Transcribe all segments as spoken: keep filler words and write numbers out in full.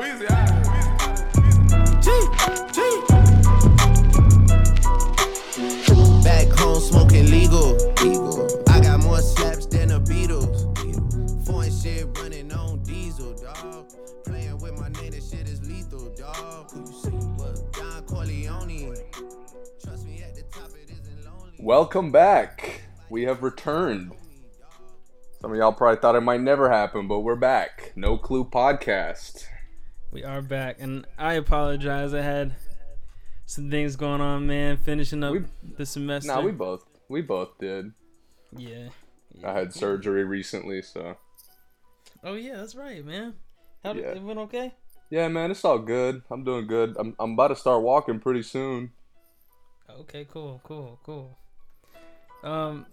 Weezy, Weezy. Back home smoking legal. legal. I got more slaps than the Beatles. Foreign shit running on diesel, dog. Playing with my name, this shit is lethal, dog. Who you see? What? Don Corleone. Trust me, at the top it isn't lonely. Welcome back. We have returned. Some of y'all probably thought it might never happen, but we're back. No Clue Podcast. We are back, and I apologize. I had some things going on, man, finishing up we, the semester. Nah, we both. We both did. Yeah. I had surgery recently, so. Oh, yeah, that's right, man. How did, yeah. It went okay? Yeah, man, it's all good. I'm doing good. I'm I'm about to start walking pretty soon. Okay, cool, cool, cool. Um...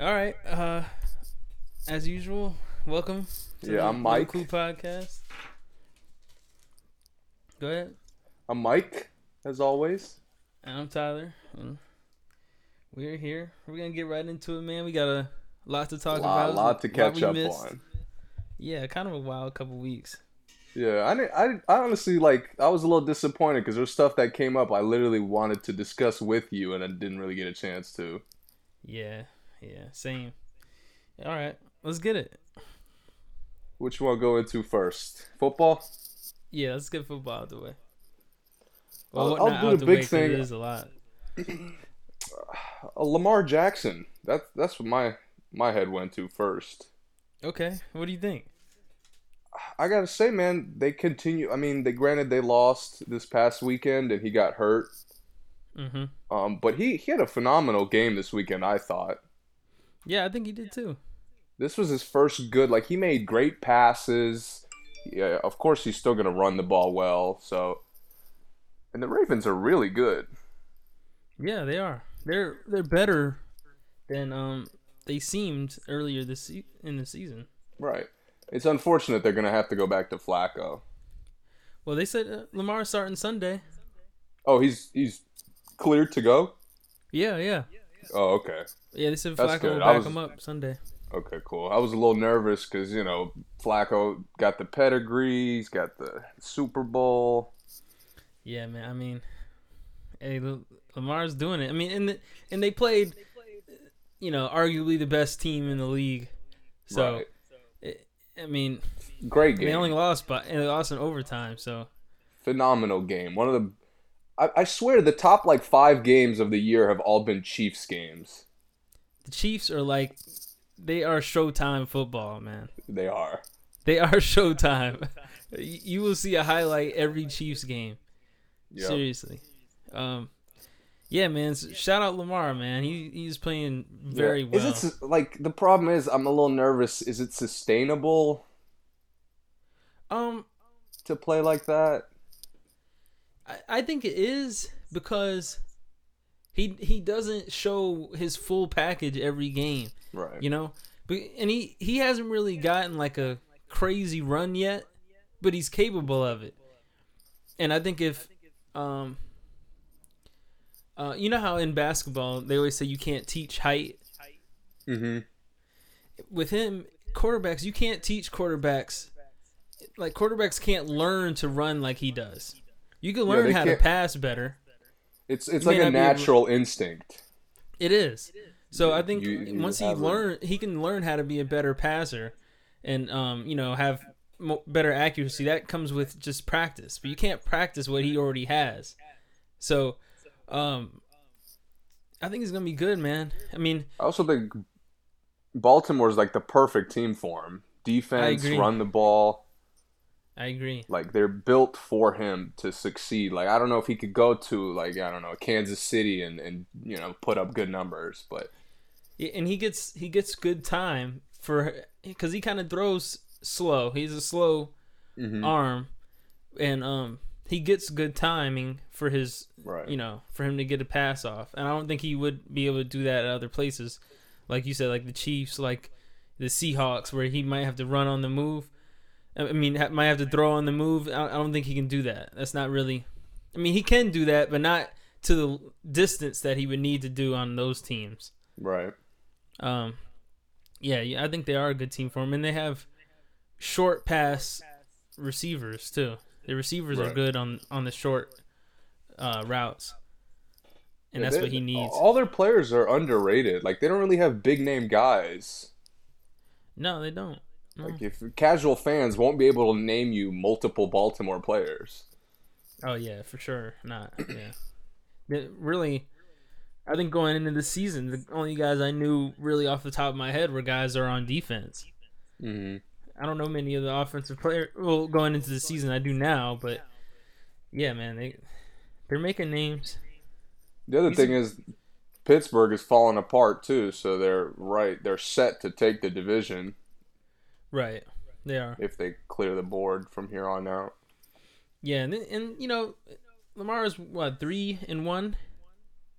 All right, uh, as usual, welcome to yeah, the I'm Mike. Cool Podcast. Go ahead. I'm Mike, as always. And I'm Tyler. We're here. We're going to get right into it, man. We got a lot to talk a lot, about. A lot to catch up missed. on. Yeah, kind of a wild couple weeks. Yeah, I, I, I honestly, like, I was a little disappointed because there's stuff that came up I literally wanted to discuss with you, and I didn't really get a chance to. Yeah. Yeah, same. All right, let's get it. Which one go into first? Football? Yeah, let's get football out of the way. Well, I'll, I'll do the big thing. It is a lot. uh, Lamar Jackson. That, that's what my, my head went to first. Okay, what do you think? I got to say, man, they continue. I mean, they granted they lost this past weekend and he got hurt. Mm-hmm. Um, but he, he had a phenomenal game this weekend, I thought. Yeah, I think he did too. This was his first good. Like, he made great passes. Yeah, of course, he's still going to run the ball well. So, and the Ravens are really good. Yeah, they are. They're they're better than um they seemed earlier this se- in the season. Right. It's unfortunate they're going to have to go back to Flacco. Well, they said uh, Lamar's starting Sunday. Oh, he's he's cleared to go? Yeah, yeah. Oh, okay. Yeah, they said Flacco will back was, him up Sunday. Okay, cool. I was a little nervous because, you know, Flacco got the pedigree, he's got the Super Bowl. Yeah, man. I mean, hey, Lamar's doing it. I mean, and the, and they played, you know, arguably the best team in the league. So, right. it, I mean, great game. They only lost by and they lost in overtime. So, phenomenal game. One of the I swear the top, like, five games of the year have all been Chiefs games. The Chiefs are, like, they are Showtime football, man. They are. They are Showtime. You will see a highlight every Chiefs game. Yep. Seriously. Um, yeah, man, shout out Lamar, man. He He's playing very yeah. well. Is it, like, the problem is I'm a little nervous. Is it sustainable Um, to play like that? I think it is because he he doesn't show his full package every game, right? You know, but and he, he hasn't really gotten like a crazy run yet, but he's capable of it. And I think if, um, uh, you know how in basketball they always say you can't teach height. Mm-hmm. With him, quarterbacks you can't teach quarterbacks, like quarterbacks can't learn to run like he does. You can learn yeah, how can't. to pass better. It's it's you like a natural a, instinct. It is. So you, I think you, you once he learn, he can learn how to be a better passer, and um, you know, have mo- better accuracy. That comes with just practice. But you can't practice what he already has. So, um, I think he's gonna be good, man. I mean, I also think Baltimore's like the perfect team for him. Defense, run the ball. I agree. Like, they're built for him to succeed. Like, I don't know if he could go to, like, I don't know, Kansas City and, and you know, put up good numbers, but yeah, and he gets he gets good time for because he kind of throws slow. He's a slow mm-hmm. arm, and um, he gets good timing for his right. you know, for him to get a pass off. And I don't think he would be able to do that at other places, like you said, like the Chiefs, like the Seahawks, where he might have to run on the move. I mean, might have to throw on the move. I don't think he can do that. That's not really... I mean, he can do that, but not to the distance that he would need to do on those teams. Right. Um. Yeah, I think they are a good team for him, and they have short pass receivers too. The receivers right. are good on, on the short uh, routes, and yeah, that's they, what he needs. All their players are underrated. Like, they don't really have big name guys. No, they don't. No. Like, if casual fans won't be able to name you multiple Baltimore players. Oh yeah, for sure not. Yeah, it really. I think going into the season, the only guys I knew really off the top of my head were guys that are on defense. Mm-hmm. I don't know many of the offensive players. Well, going into the season, I do now, but yeah, man, they they're making names. The other These thing are... is Pittsburgh is falling apart too, so they're right. They're set to take the division. Right, they are. If they clear the board from here on out. Yeah, and and you know, Lamar is what three and one.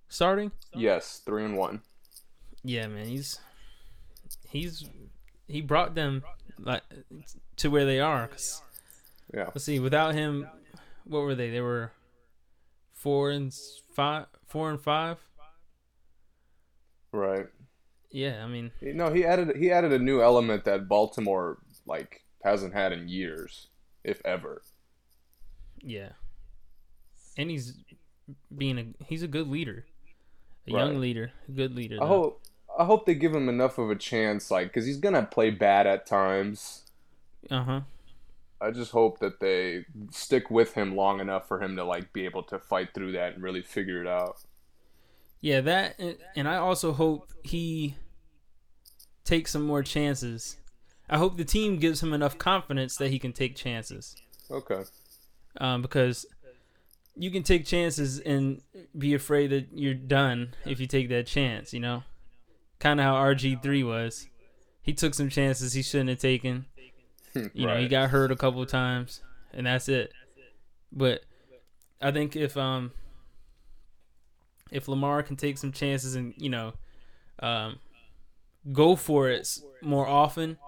Starting? Yes, three and one. Yeah, man, he's he's he brought them like to where they are. Yeah. Let's see. Without him, what were they? They were four and five. Four and five. Right. Yeah, I mean. No, he added he added a new element that Baltimore like hasn't had in years, if ever. Yeah. And he's being a he's a good leader. A right. young leader, a good leader. Though. I hope I hope they give him enough of a chance, like, because he's gonna play bad at times. Uh huh. I just hope that they stick with him long enough for him to like be able to fight through that and really figure it out. Yeah, that, and I also hope he takes some more chances. I hope the team gives him enough confidence that he can take chances. Okay. Um, because. You can take chances and be afraid that you're done if you take that chance, you know? Kind of how R G three was. He took some chances he shouldn't have taken. You right. know, he got hurt a couple of times, and that's it. But I think if um if Lamar can take some chances and, you know, um go for it more often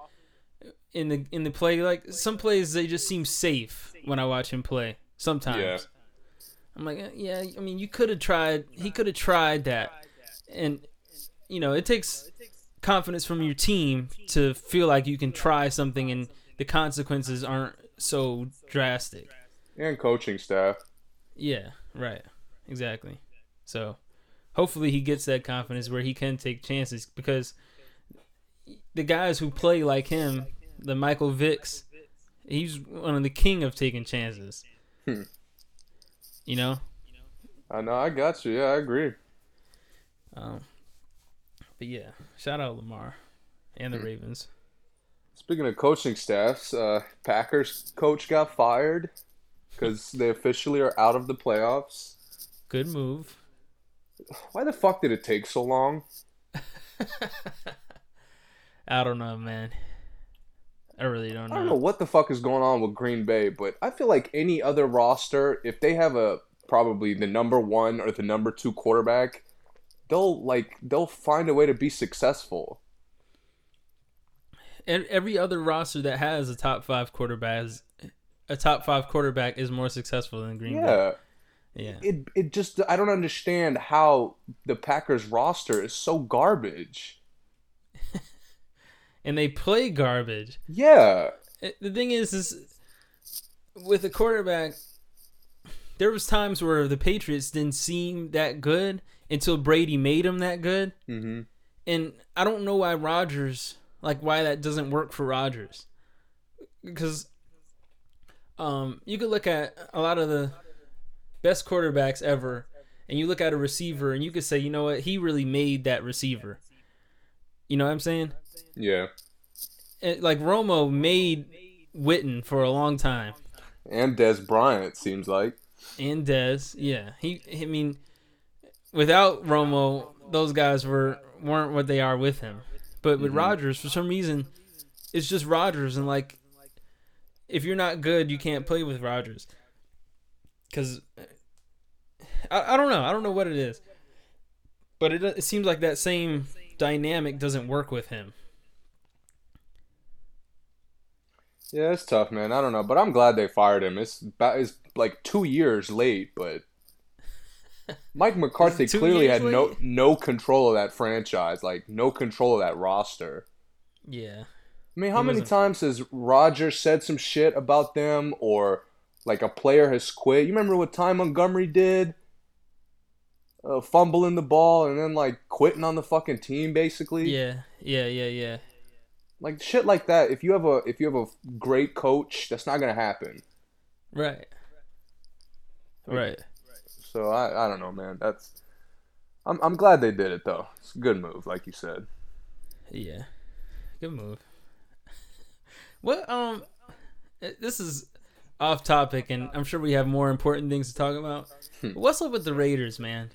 in the in the play, like some plays they just seem safe when I watch him play sometimes. Yeah. I'm like, yeah, I mean, you could have tried, he could have tried that. And, you know, it takes confidence from your team to feel like you can try something and the consequences aren't so drastic. And coaching staff. Yeah, right. Exactly. So hopefully he gets that confidence where he can take chances, because the guys who play like him, the Michael Vicks, he's one of the king of taking chances. Hmm. You know, I know I got you. Yeah, I agree. Um, but yeah, shout out Lamar and the mm. Ravens. Speaking of coaching staffs, uh, Packers coach got fired because they officially are out of the playoffs. Good move. Why the fuck did it take so long? I don't know, man. I really don't know. I don't know what the fuck is going on with Green Bay, but I feel like any other roster, if they have a probably the number one or the number two quarterback, they'll like they'll find a way to be successful. And every other roster that has a top five quarterback, is, a top five quarterback is more successful than Green yeah. Bay. Yeah, it it just I don't understand how the Packers roster is so garbage. And they play garbage. Yeah. The thing is, is with a quarterback, there was times where the Patriots didn't seem that good until Brady made them that good. Mm-hmm. And I don't know why Rodgers, like why that doesn't work for Rodgers. Because um, you could look at a lot of the best quarterbacks ever, and you look at a receiver, and you could say, you know what, he really made that receiver. You know what I'm saying? Yeah. It, like, Romo made Witten for a long time. And Dez Bryant, it seems like. And Dez, yeah. He, I mean, without Romo, those guys were, weren't what they are with him. But with mm-hmm. Rodgers, for some reason, it's just Rodgers. And, like, if you're not good, you can't play with Rodgers. Because I, I don't know. I don't know what it is. But it, it seems like that same dynamic doesn't work with him. Yeah, it's tough, man. I don't know, but I'm glad they fired him. It's about, it's like two years late, but Mike McCarthy clearly had late? no no control of that franchise, like no control of that roster. Yeah. I mean, how many times has Roger said some shit about them, or like a player has quit? You remember what Ty Montgomery did? Uh, fumbling the ball and then like quitting on the fucking team, basically. Yeah, yeah, yeah, yeah. Like shit like that. If you have a if you have a great coach, that's not gonna happen. Right. Like, right. So I, I don't know, man. That's I'm I'm glad they did it though. It's a good move, like you said. Yeah, good move. What um, this is off topic, and I'm sure we have more important things to talk about. Hmm. What's up with the Raiders, man?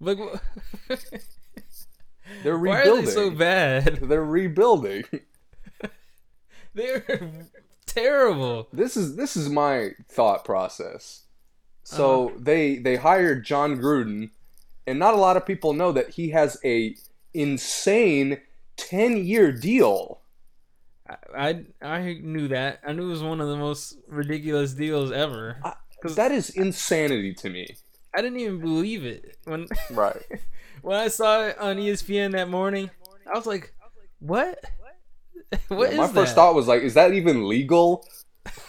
Like, they're rebuilding. Why are they so bad? They're rebuilding. They're terrible. This is this is my thought process. So uh-huh. they they hired John Gruden, and not a lot of people know that he has a insane ten-year deal. I, I I knew that. I knew it was one of the most ridiculous deals ever. I, that is insanity to me. I didn't even believe it when right when I saw it on E S P N that morning. I was like, "What? What yeah, is my that?" My first thought was like, "Is that even legal?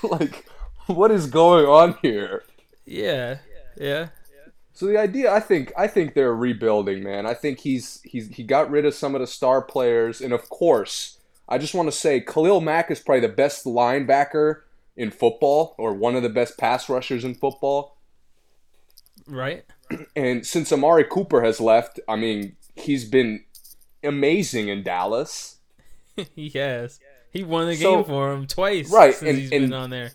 Like, what is going on here?" Yeah, yeah. So the idea, I think, I think they're rebuilding, man. I think he's he's he got rid of some of the star players, and of course. I just want to say Khalil Mack is probably the best linebacker in football, or one of the best pass rushers in football. Right. And since Amari Cooper has left, I mean, he's been amazing in Dallas. He has. He won the so, game for him twice right, since and, he's and, been on there.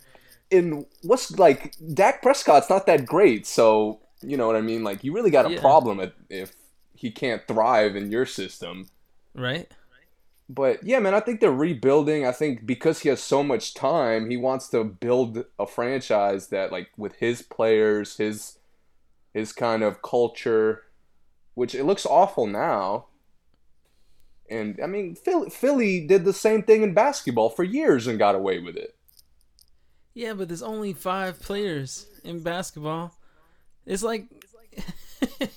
And what's like Dak Prescott's not that great, so you know what I mean? Like you really got a yeah. problem if, if he can't thrive in your system. Right. But, yeah, man, I think they're rebuilding. I think because he has so much time, he wants to build a franchise that, like, with his players, his his kind of culture, which it looks awful now. And, I mean, Philly, Philly did the same thing in basketball for years and got away with it. Yeah, but there's only five players in basketball. It's like... the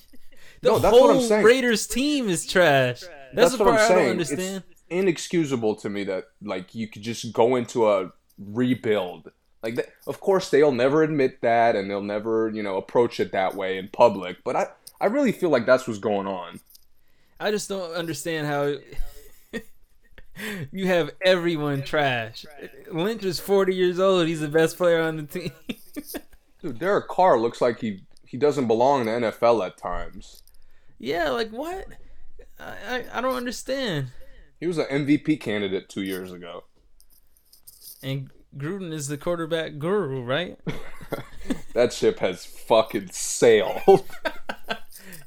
no, that's whole what I'm saying. Raiders team is trash. That's, that's the part I'm saying. I don't understand. It's, inexcusable to me that like you could just go into a rebuild like that. Of course they'll never admit that, and they'll never, you know, approach it that way in public, but I I really feel like that's what's going on. I just don't understand how you have everyone trash. Lynch is forty years old, he's the best player on the team. Dude, Derek Carr looks like he he doesn't belong in the N F L at times. Yeah, like what? I I, I don't understand. He was an M V P candidate two years ago. And Gruden is the quarterback guru, right? That ship has fucking sailed.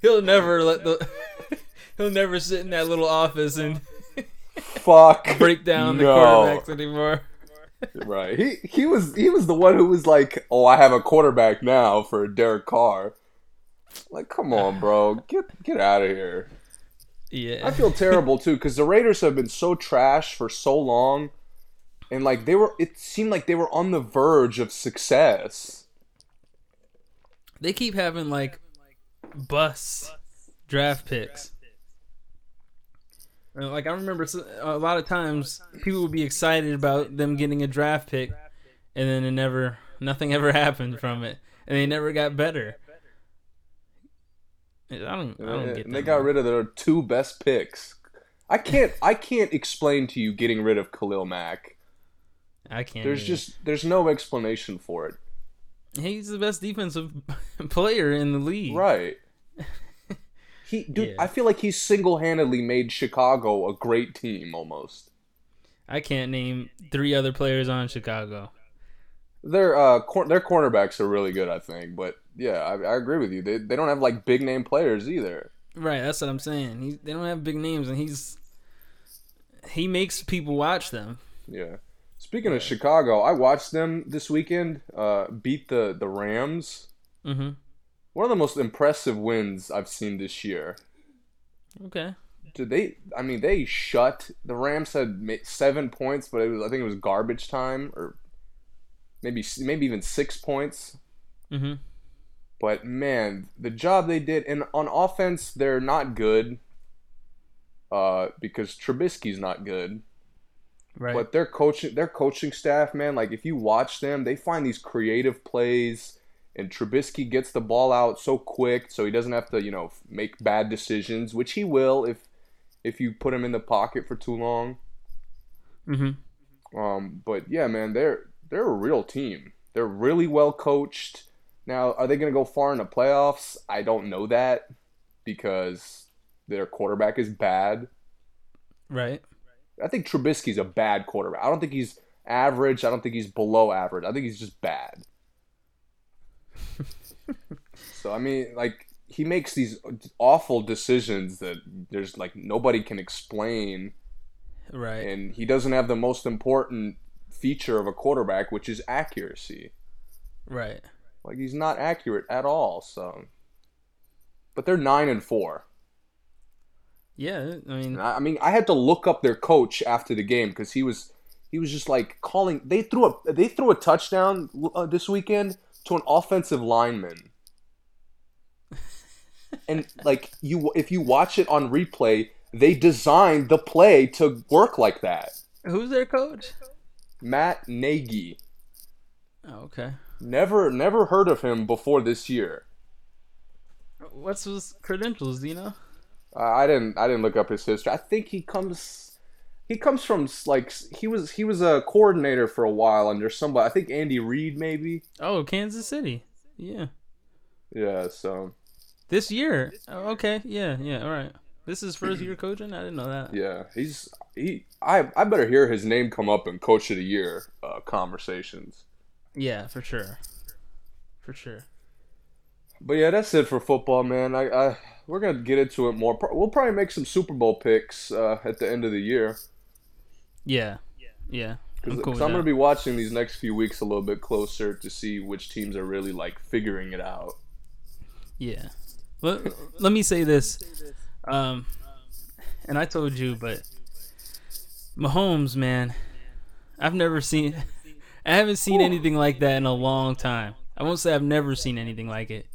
He'll never let the... He'll never sit in that little office and... Fuck. Break down no. the quarterbacks anymore. Right. He he was he was the one who was like, oh, I have a quarterback now for Derek Carr. Like, come on, bro. Get get out of here. Yeah, I feel terrible too because the Raiders have been so trash for so long, and like they were, it seemed like they were on the verge of success. They keep having like bust draft picks. And, like I remember a lot of times people would be excited about them getting a draft pick, and then it never, nothing ever happened from it, and they never got better. I don't, I don't get that. And they got rid of their two best picks. I can't I can't explain to you getting rid of Khalil Mack. I can't. There's either. just there's no explanation for it. He's the best defensive player in the league. Right. He dude, yeah. I feel like he single-handedly made Chicago a great team almost. I can't name three other players on Chicago. Their uh cor- their cornerbacks are really good, I think, but yeah, I, I agree with you. They they don't have like big name players either. Right, that's what I'm saying. He, they don't have big names, and he's he makes people watch them. Yeah. Speaking yeah. of Chicago, I watched them this weekend. Uh, beat the the Rams. Mm-hmm. One of the most impressive wins I've seen this year. Okay. Did they? I mean, they shut the Rams had made seven points, but it was I think it was garbage time or. Maybe maybe even six points. Mm-hmm. But, man, the job they did. And on offense, they're not good uh, because Trubisky's not good. Right. But their coaching, their coaching staff, man, like if you watch them, they find these creative plays, and Trubisky gets the ball out so quick, so he doesn't have to, you know, make bad decisions, which he will if if you put him in the pocket for too long. Mm-hmm. Um, but yeah, man, they're they're a real team. They're really well coached. Now, are they going to go far in the playoffs? I don't know that because their quarterback is bad. Right. I think Trubisky's a bad quarterback. I don't think he's average. I don't think he's below average. I think he's just bad. So, I mean, like, he makes these awful decisions that there's, like, nobody can explain. Right. And he doesn't have the most important feature of a quarterback, which is accuracy. Right. Like, he's not accurate at all, so. But they're nine and four. Yeah, I mean, I mean, I had to look up their coach after the game because he was, he was just like calling. They threw a they threw a touchdown uh, this weekend to an offensive lineman, and like you, if you watch it on replay, they designed the play to work like that. Who's their coach? Matt Nagy. Oh, okay. Never, never heard of him before this year. What's his credentials, do you know? I didn't. I didn't look up his history. I think he comes. He comes from like he was. He was a coordinator for a while under somebody. I think Andy Reid, maybe. Oh, Kansas City. Yeah. Yeah. So. This year. Oh, okay. Yeah. Yeah. All right. This is first year coaching. I didn't know that. Yeah. He's he. I. I better hear his name come up in Coach of the Year uh, conversations. Yeah, for sure. For sure. But yeah, that's it for football, man. I. I We're going to get into it more. We'll probably make some Super Bowl picks uh, at the end of the year. Yeah. Yeah. Because I'm, cool I'm going to be watching these next few weeks a little bit closer to see which teams are really, like, figuring it out. Yeah. Let, let me say this. Um, and I told you, but Mahomes, man, I've never seen – I haven't seen anything like that in a long time. I won't say I've never seen anything like it,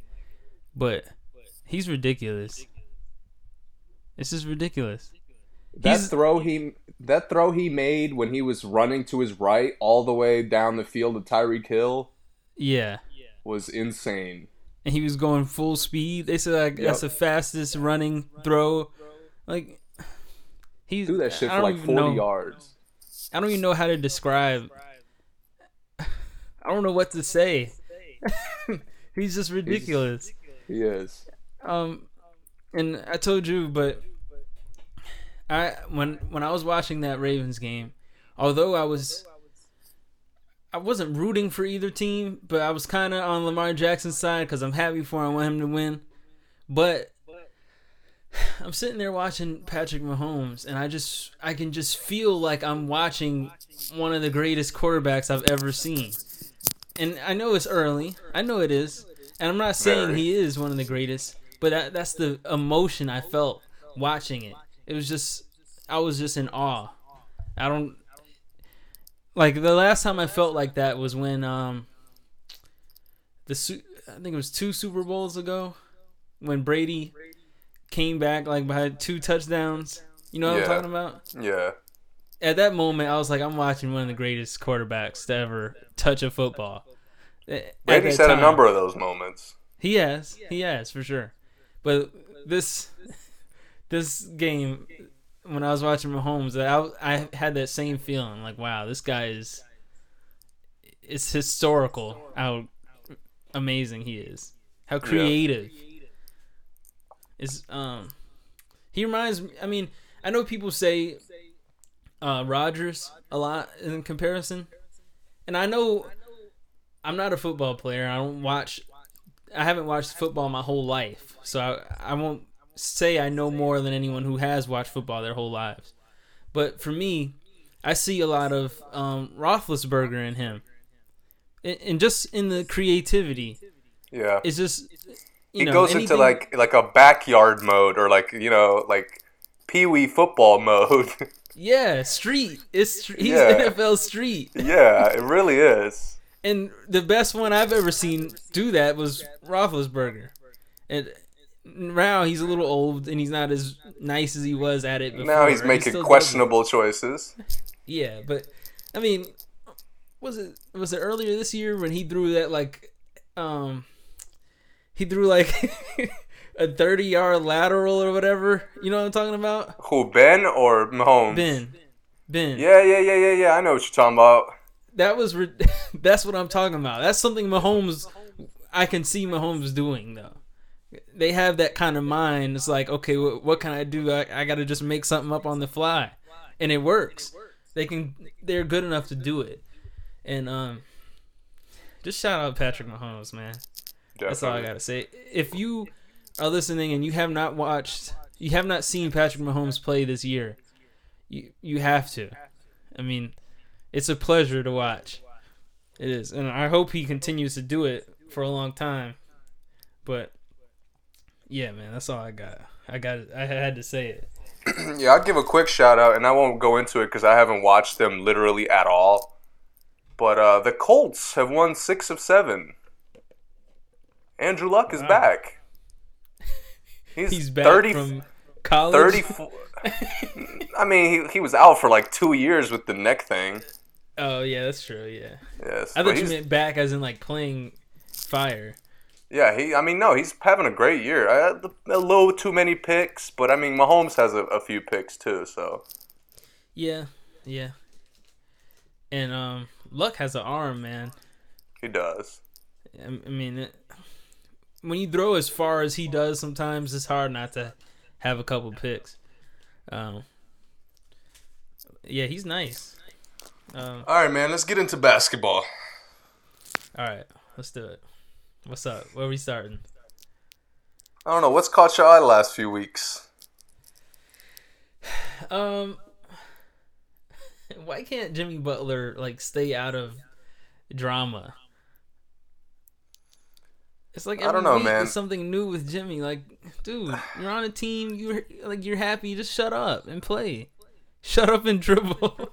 but – he's ridiculous. This is ridiculous. That He's... throw he that throw he made when he was running to his right all the way down the field to Tyreek Hill. Yeah. Was insane. And he was going full speed. They said like, yep. that's the fastest running throw. Like he threw that shit for like forty know. yards. I don't even know how to describe. I don't know what to say. He's just ridiculous. He is. Um, and I told you, but I when when I was watching that Ravens game, although I was, I wasn't rooting for either team, but I was kind of on Lamar Jackson's side because I'm happy for him. I want him to win. But I'm sitting there watching Patrick Mahomes, and I just I can just feel like I'm watching one of the greatest quarterbacks I've ever seen. And I know it's early. I know it is. And I'm not saying Very. he is one of the greatest. But that, that's the emotion I felt watching it. It was just, I was just in awe. I don't, like the last time I felt like that was when, um, the I think it was two Super Bowls ago when Brady came back like by two touchdowns. You know what yeah. I'm talking about? Yeah. At that moment, I was like, I'm watching one of the greatest quarterbacks to ever touch a football. Brady's had a number of those moments. He has, he has for sure. But this this game, when I was watching Mahomes, I, I had that same feeling. Like, wow, this guy is it's historical how amazing he is. How creative. Yeah. It's, um, he reminds me, I mean, I know people say uh, Rodgers a lot in comparison. And I know I'm not a football player. I don't watch I haven't watched football my whole life, so I, I won't say I know more than anyone who has watched football their whole lives. But for me, I see a lot of um, Roethlisberger in him, and, and just in the creativity. Yeah, it's just you he know, goes anything... into like like a backyard mode or like you know like Pee Wee football mode. yeah, street. It's he's yeah. N F L street. yeah, it really is. And the best one I've ever seen do that was Roethlisberger. And now he's a little old, and he's not as nice as he was at it before. Now he's making questionable choices. Yeah, but I mean, was it was it earlier this year when he threw that like, um, he threw like a thirty-yard lateral or whatever? You know what I'm talking about? Who, Ben or Mahomes? Ben, Ben. Yeah, yeah, yeah, yeah, yeah. I know what you're talking about. That was re- that's what I'm talking about. That's something Mahomes. I can see Mahomes doing though. They have that kind of mind. It's like, okay, what, what can I do? I, I got to just make something up on the fly, and it works. They can. They're good enough to do it. And um, just shout out Patrick Mahomes, man. Definitely. That's all I gotta say. If you are listening and you have not watched, you have not seen Patrick Mahomes play this year, you you have to. I mean, it's a pleasure to watch. It is, and I hope he continues to do it for a long time. But yeah, man, that's all I got. I got. I had to say it. Yeah, I'll give a quick shout out, and I won't go into it because I haven't watched them literally at all. But uh, the Colts have won six of seven. Andrew Luck wow. is back. He's, He's back thirty, from college? thirty-four I mean, he, he was out for like two years with the neck thing. Oh, yeah, that's true, yeah. Yes, I thought you meant back as in like playing fire. Yeah, he. I mean, no, he's having a great year. I, a little too many picks, but I mean, Mahomes has a, a few picks too, so. Yeah, yeah. And um, Luck has an arm, man. He does. I, I mean, it, when you throw as far as he does, sometimes it's hard not to have a couple picks. Um, yeah, he's nice. Um, All right, man, let's get into basketball. All right, let's do it. What's up? Where are we starting? I don't know. What's caught your eye the last few weeks? Um, why can't Jimmy Butler like stay out of drama? It's like every I don't know, week man. There's something new with Jimmy. Like, dude, you're on a team. You're like you're happy. Just shut up and play. Shut up and dribble.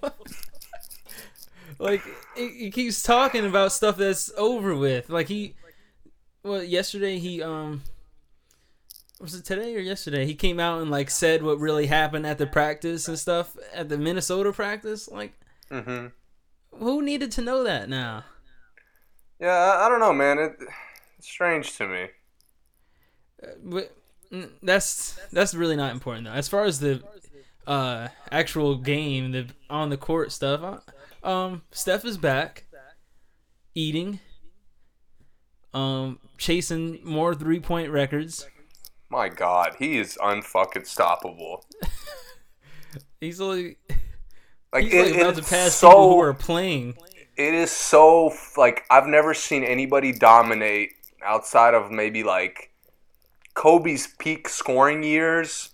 Like he keeps talking about stuff that's over with. Like he. Well, yesterday he, um, was it today or yesterday? He came out and, like, said what really happened at the practice and stuff, at the Minnesota practice. Like, mm-hmm. Who needed to know that now? Yeah, I, I don't know, man. It, it's strange to me. Uh, but that's, that's really not important, though. As far as the uh, actual game, the on-the-court stuff, um, Steph is back, eating, Um, chasing more three-point records. My God, he is unfucking stoppable. He's like, like he's it, like about to pass so, people who are playing. It is so like I've never seen anybody dominate outside of maybe like Kobe's peak scoring years.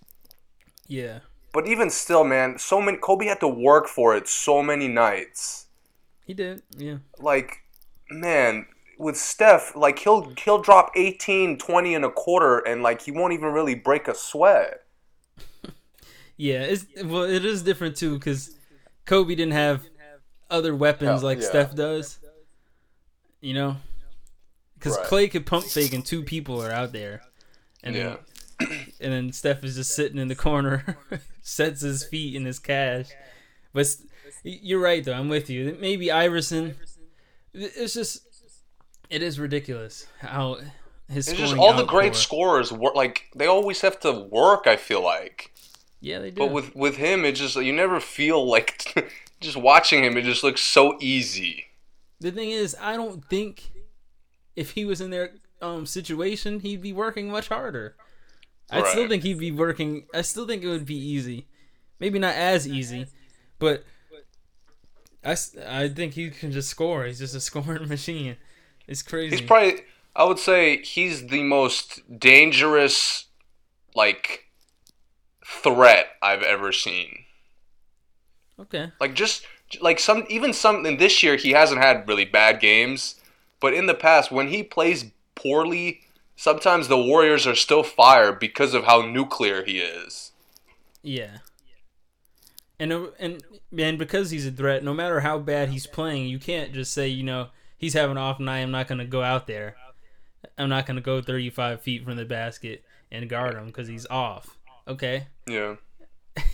Yeah, but even still, man, so many Kobe had to work for it so many nights. He did, yeah. Like, man. With Steph, like, he'll he'll drop eighteen, twenty and a quarter, and, like, he won't even really break a sweat. Yeah, it's, well, it is different, too, because Kobe didn't have other weapons like yeah. Steph does, you know? Because right. Clay could pump fake, and two people are out there. And, yeah. then, and then Steph is just sitting in the corner, sets his feet in his cash. But you're right, though. I'm with you. Maybe Iverson. It's just... It is ridiculous how his scoring. It's just all the great scorers work, like they always have to work. I feel like, yeah, they do. But with with him, it just you never feel like just watching him. It just looks so easy. The thing is, I don't think if he was in their um, situation, he'd be working much harder. Right. I still think he'd be working. I still think it would be easy, maybe not as easy, but I I think he can just score. He's just a scoring machine. It's crazy. He's probably, I would say, he's the most dangerous, like, threat I've ever seen. Okay. Like, just, like, some, even some, and this year he hasn't had really bad games, but in the past, when he plays poorly, sometimes the Warriors are still fired because of how nuclear he is. Yeah. And, and, and because he's a threat, no matter how bad he's playing, you can't just say, you know, he's having an off night. I'm not going to go out there. I'm not going to go thirty-five feet from the basket and guard him because he's off. Okay? Yeah.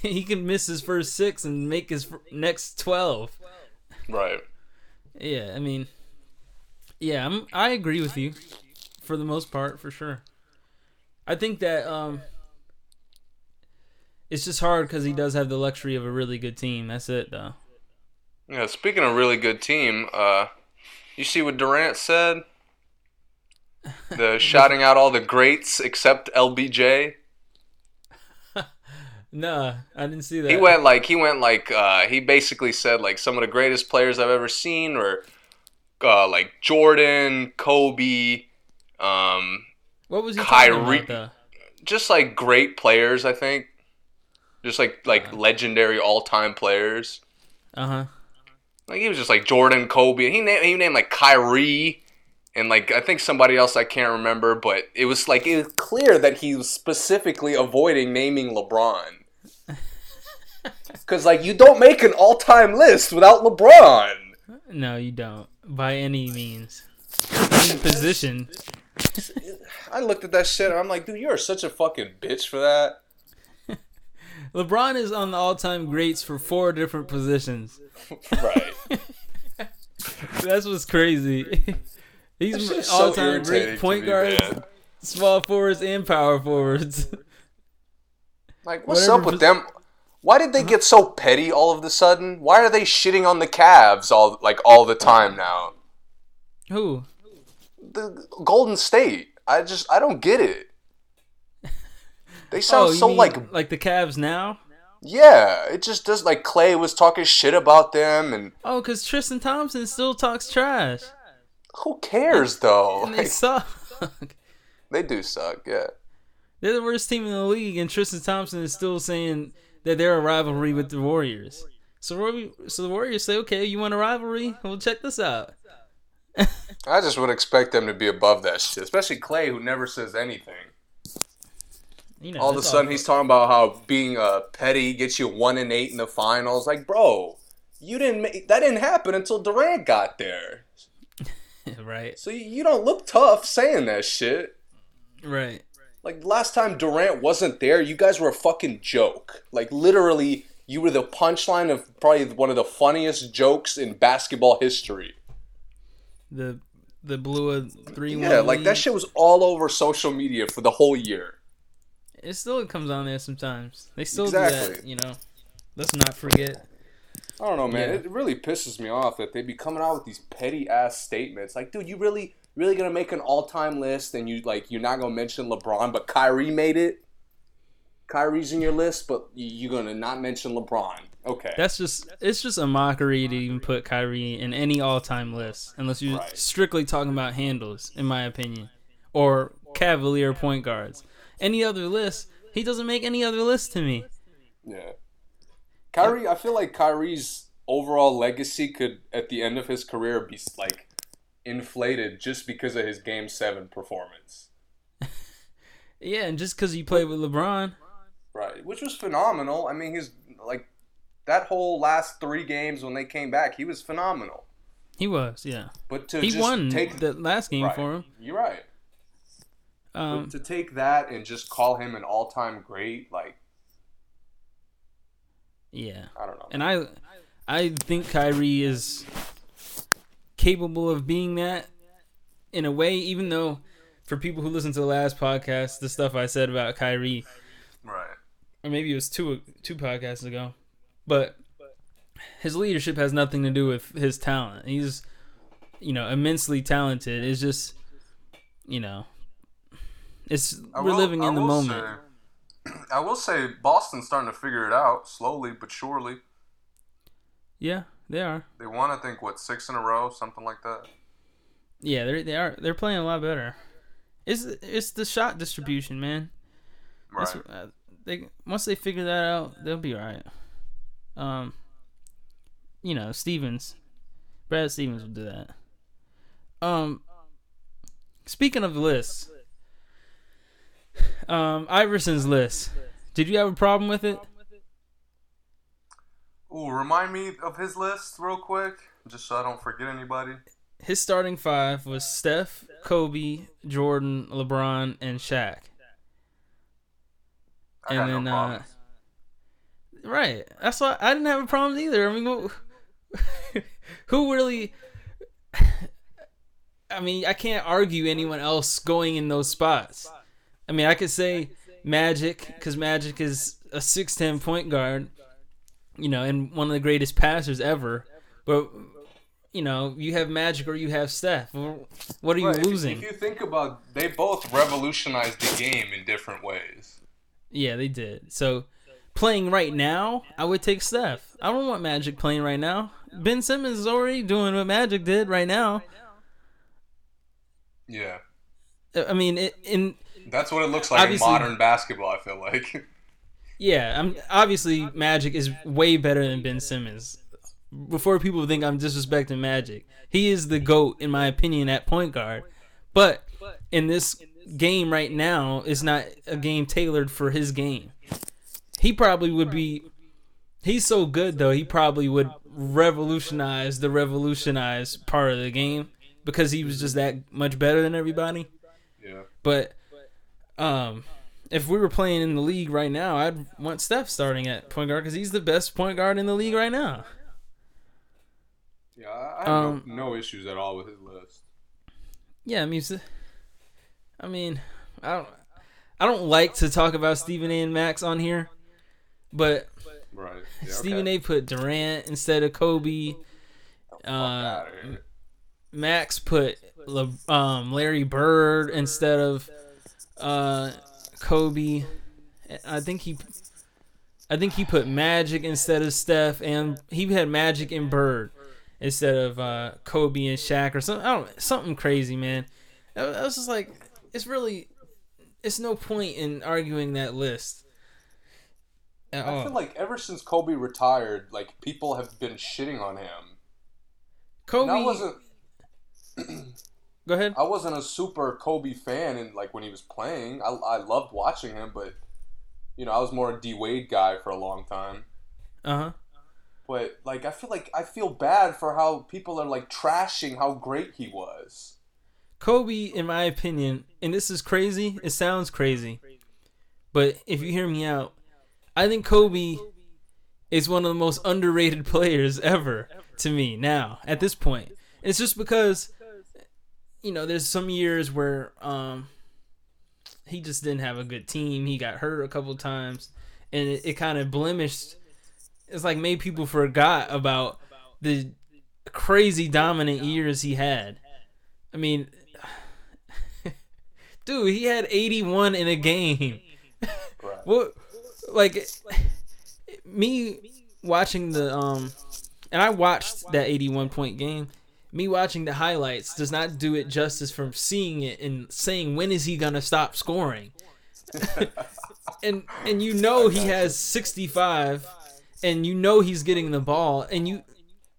he can miss his first six and make his next twelve. Right. Yeah, I mean, yeah, I'm, I agree with you for the most part, for sure. I think that um, it's just hard because he does have the luxury of a really good team. That's it, though. Yeah, speaking of really good team, uh, you see what Durant said? The shouting out all the greats except L B J. No, I didn't see that. He went like he went like uh, he basically said like some of the greatest players I've ever seen, or uh, like Jordan, Kobe, um, what was he Kyrie, talking about, just like great players. I think just like like uh-huh. legendary all time players. Uh huh. Like he was just like Jordan, Kobe. He named he named like Kyrie, and like I think somebody else I can't remember. But it was like it was clear that he was specifically avoiding naming LeBron. Because, like, you don't make an all-time list without LeBron. No, you don't. By any means. Any position. I looked at that shit, and I'm like, dude, you are such a fucking bitch for that. LeBron is on the all-time greats for four different positions. Right. That's what's crazy. He's an all-time so great point guards, me, small forwards, and power forwards. Like, what's Whatever up with pos- them... Why did they get so petty all of a sudden? Why are they shitting on the Cavs all like all the time now? Who? The Golden State. I just I don't get it. They sound oh, so mean, like like the Cavs now? Yeah, it just does. Like Clay was talking shit about them, and oh, because Tristan Thompson still talks trash. Who cares though? And they like, suck. They do suck. Yeah, they're the worst team in the league, and Tristan Thompson is still saying that they're a rivalry with the Warriors. So, so the Warriors say, okay, you want a rivalry? Well, check this out. I just would expect them to be above that shit, especially Clay, who never says anything. You know, all of a sudden, awful. He's talking about how being uh, petty gets you one and eight in the finals. Like, bro, you didn't make, that didn't happen until Durant got there. Right. So you don't look tough saying that shit. Right. Like, last time Durant wasn't there, you guys were a fucking joke. Like, literally, you were the punchline of probably one of the funniest jokes in basketball history. The the blew a three one. Yeah, like, lead. That shit was all over social media for the whole year. It still comes on there sometimes. They still exactly. do that, you know. Let's not forget. I don't know, man. Yeah. It really pisses me off that they be coming out with these petty-ass statements. Like, dude, you really... Really gonna make an all-time list, and you like you're not gonna mention LeBron, but Kyrie made it. Kyrie's in your list, but you're gonna not mention LeBron. Okay, that's just it's just a mockery to even put Kyrie in any all-time list, unless you're right. strictly talking about handles, in my opinion, or Cavalier point guards. Any other list, he doesn't make any other list to me. Yeah, Kyrie. I feel like Kyrie's overall legacy could, at the end of his career, be like. Inflated just because of his Game seven performance. Yeah, and just because he played with LeBron. Right, which was phenomenal. I mean, his like that whole last three games when they came back, he was phenomenal. He was, yeah. But to he just won take the last game right. for him. You're right. Um, but to take that and just call him an all-time great, like, yeah, I don't know. And I, I think Kyrie is. Capable of being that in a way, even though for people who listened to the last podcast, the stuff I said about Kyrie, right, or maybe it was two two podcasts ago, but his leadership has nothing to do with his talent. He's, you know, immensely talented. It's just, you know, it's we're will, living in the moment. Say, I will say Boston's starting to figure it out slowly but surely. Yeah. They are. They won, I think, what, six in a row, something like that. Yeah, they they are. They're playing a lot better. It's it's the shot distribution, man. Right. Uh, they once they figure that out, they'll be all right. Um, you know, Stevens, Brad Stevens will do that. Um, speaking of lists, um, Iverson's list. Did you have a problem with it? Ooh, remind me of his list real quick, just so I don't forget anybody. His starting five was Steph, Kobe, Jordan, LeBron, and Shaq. I and then no uh, Right. That's why I didn't have a problem either. I mean, who, who really... I mean, I can't argue anyone else going in those spots. I mean, I could say Magic, because Magic is a six ten point guard, you know, and one of the greatest passers ever. But, you know, you have Magic or you have Steph. What are you right. losing? If you think about it, they both revolutionized the game in different ways. Yeah, they did. So, playing right now, I would take Steph. I don't want Magic playing right now. Ben Simmons is already doing what Magic did right now. Yeah. I mean, it, in... That's what it looks like in modern basketball, I feel like. Yeah, I'm, obviously Magic is way better than Ben Simmons. Before people think I'm disrespecting Magic, he is the GOAT, in my opinion, at point guard. But in this game right now, it's not a game tailored for his game. He probably would be... He's so good, though, he probably would revolutionize the revolutionized part of the game because he was just that much better than everybody. Yeah. But... Um, if we were playing in the league right now, I'd want Steph starting at point guard because he's the best point guard in the league right now. Yeah, I have um, no, no issues at all with his list. Yeah, I mean, I mean, I don't, I don't like to talk about Stephen A. and Max on here, but right. yeah, Stephen okay. A. put Durant instead of Kobe. Uh, Max put Le, um, Larry Bird instead of. Uh, Kobe, I think he, I think he put Magic instead of Steph, and he had Magic and Bird instead of uh, Kobe and Shaq or something. I don't, something crazy, man. I was just like, it's really, it's no point in arguing that list. At all. I feel like ever since Kobe retired, like people have been shitting on him. Kobe. That wasn't. Go ahead. I wasn't a super Kobe fan, and like when he was playing, I I loved watching him, but you know I was more a D Wade guy for a long time. Uh huh. But like I feel like I feel bad for how people are like trashing how great he was. Kobe, in my opinion, and this is crazy. It sounds crazy, but if you hear me out, I think Kobe is one of the most underrated players ever to me. Now at this point, it's just because. You know, there's some years where um, he just didn't have a good team. He got hurt a couple times, and it, it kind of blemished. It's like made people forgot about the crazy dominant years he had. I mean, dude, he had eighty-one in a game. What, like, me watching the um, and I watched that eighty-one point game. Me watching the highlights does not do it justice from seeing it and saying, when is he going to stop scoring? and and you know he has sixty-five, and you know he's getting the ball. And you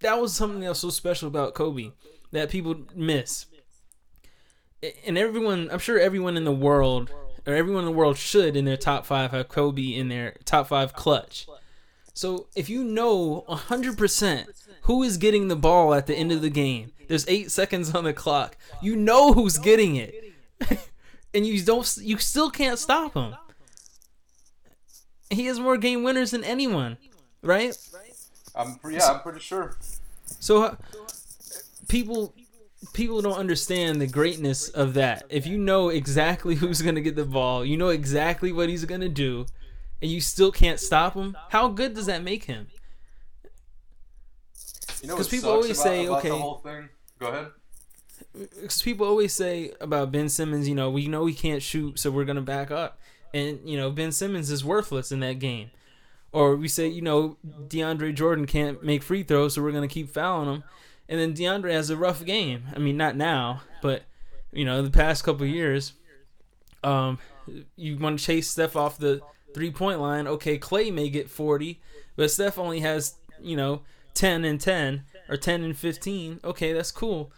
that was something that was so special about Kobe that people miss. And everyone, I'm sure everyone in the world, or everyone in the world should in their top five have Kobe in their top five clutch. So if you know one hundred percent who is getting the ball at the end of the game, there's eight seconds on the clock. You know who's getting it, and you don't. You still can't stop him. He has more game winners than anyone, right? I'm yeah, I'm pretty sure. So uh, people people don't understand the greatness of that. If you know exactly who's gonna get the ball, you know exactly what he's gonna do. And you still can't stop him. How good does that make him? You know, because people always about, say, about "Okay." The whole thing? Go ahead. Because people always say about Ben Simmons, you know, we know he can't shoot, so we're gonna back up, and you know, Ben Simmons is worthless in that game. Or we say, you know, DeAndre Jordan can't make free throws, so we're gonna keep fouling him, and then DeAndre has a rough game. I mean, not now, but you know, the past couple of years, um, you want to chase Steph off the three-point line. Okay, Clay may get forty, but Steph only has, you know, ten and ten or ten and fifteen. Okay, that's cool.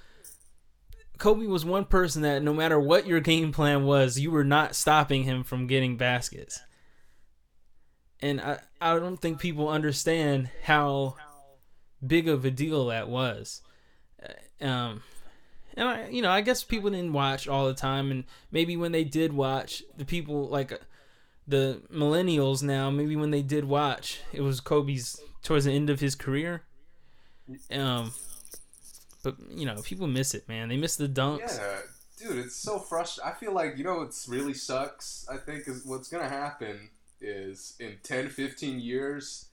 Kobe was one person that no matter what your game plan was, you were not stopping him from getting baskets. And I, I don't think people understand how big of a deal that was. Um, and, I, you know, I guess people didn't watch all the time, and maybe when they did watch, the people, like... the millennials now, maybe when they did watch, it was Kobe's towards the end of his career. Um, but, you know, people miss it, man. They miss the dunks. Yeah, dude, it's so frustrating. I feel like, you know, it's really sucks, I think, is what's going to happen is in ten, fifteen years,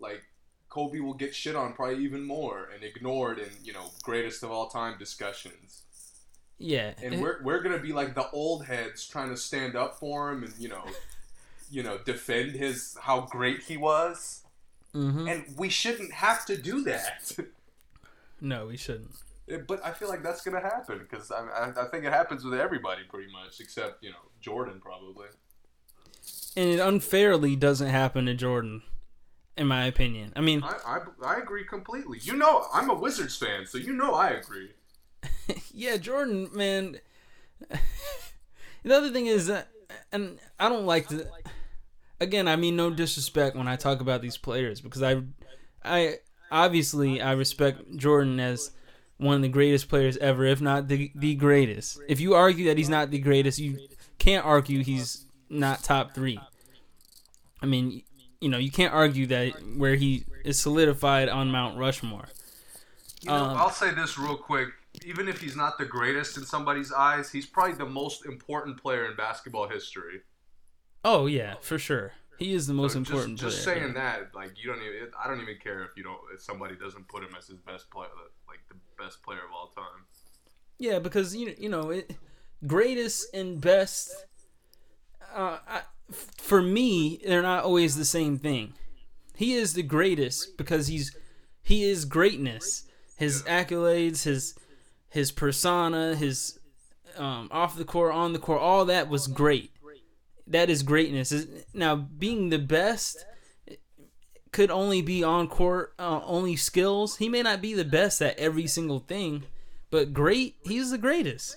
like, Kobe will get shit on probably even more and ignored in, you know, greatest of all time discussions. Yeah. And it, we're we're going to be like the old heads trying to stand up for him and, you know, you know, defend his how great he was. Mm-hmm. And we shouldn't have to do that. No, we shouldn't. But I feel like that's going to happen because I, I, I think it happens with everybody pretty much except, you know, Jordan probably. And it unfairly doesn't happen to Jordan. In my opinion. I mean... I, I, I agree completely. You know, I'm a Wizards fan, so you know I agree. Yeah, Jordan, man... The other thing is that... And I don't like to... Again, I mean no disrespect when I talk about these players, because I... I obviously, I respect Jordan as one of the greatest players ever, if not the, the greatest. If you argue that he's not the greatest, you can't argue he's not top three. I mean... You know, you can't argue that where he is solidified on Mount Rushmore. You know, um, I'll say this real quick. Even if he's not the greatest in somebody's eyes, he's probably the most important player in basketball history. Oh, yeah, for sure. He is the most so just, important just player. Just saying yeah. that, like, you don't even, I don't even care if you don't, if somebody doesn't put him as his best player, like the best player of all time. Yeah, because, you know, you know it, greatest and best, uh, I, for me, they're not always the same thing. He is the greatest because he's he is greatness. His yeah. accolades, his his persona, his um, off the court, on the court, all that was great. That is greatness. Now, being the best could only be on court, uh, only skills. He may not be the best at every single thing, but great, he's the greatest.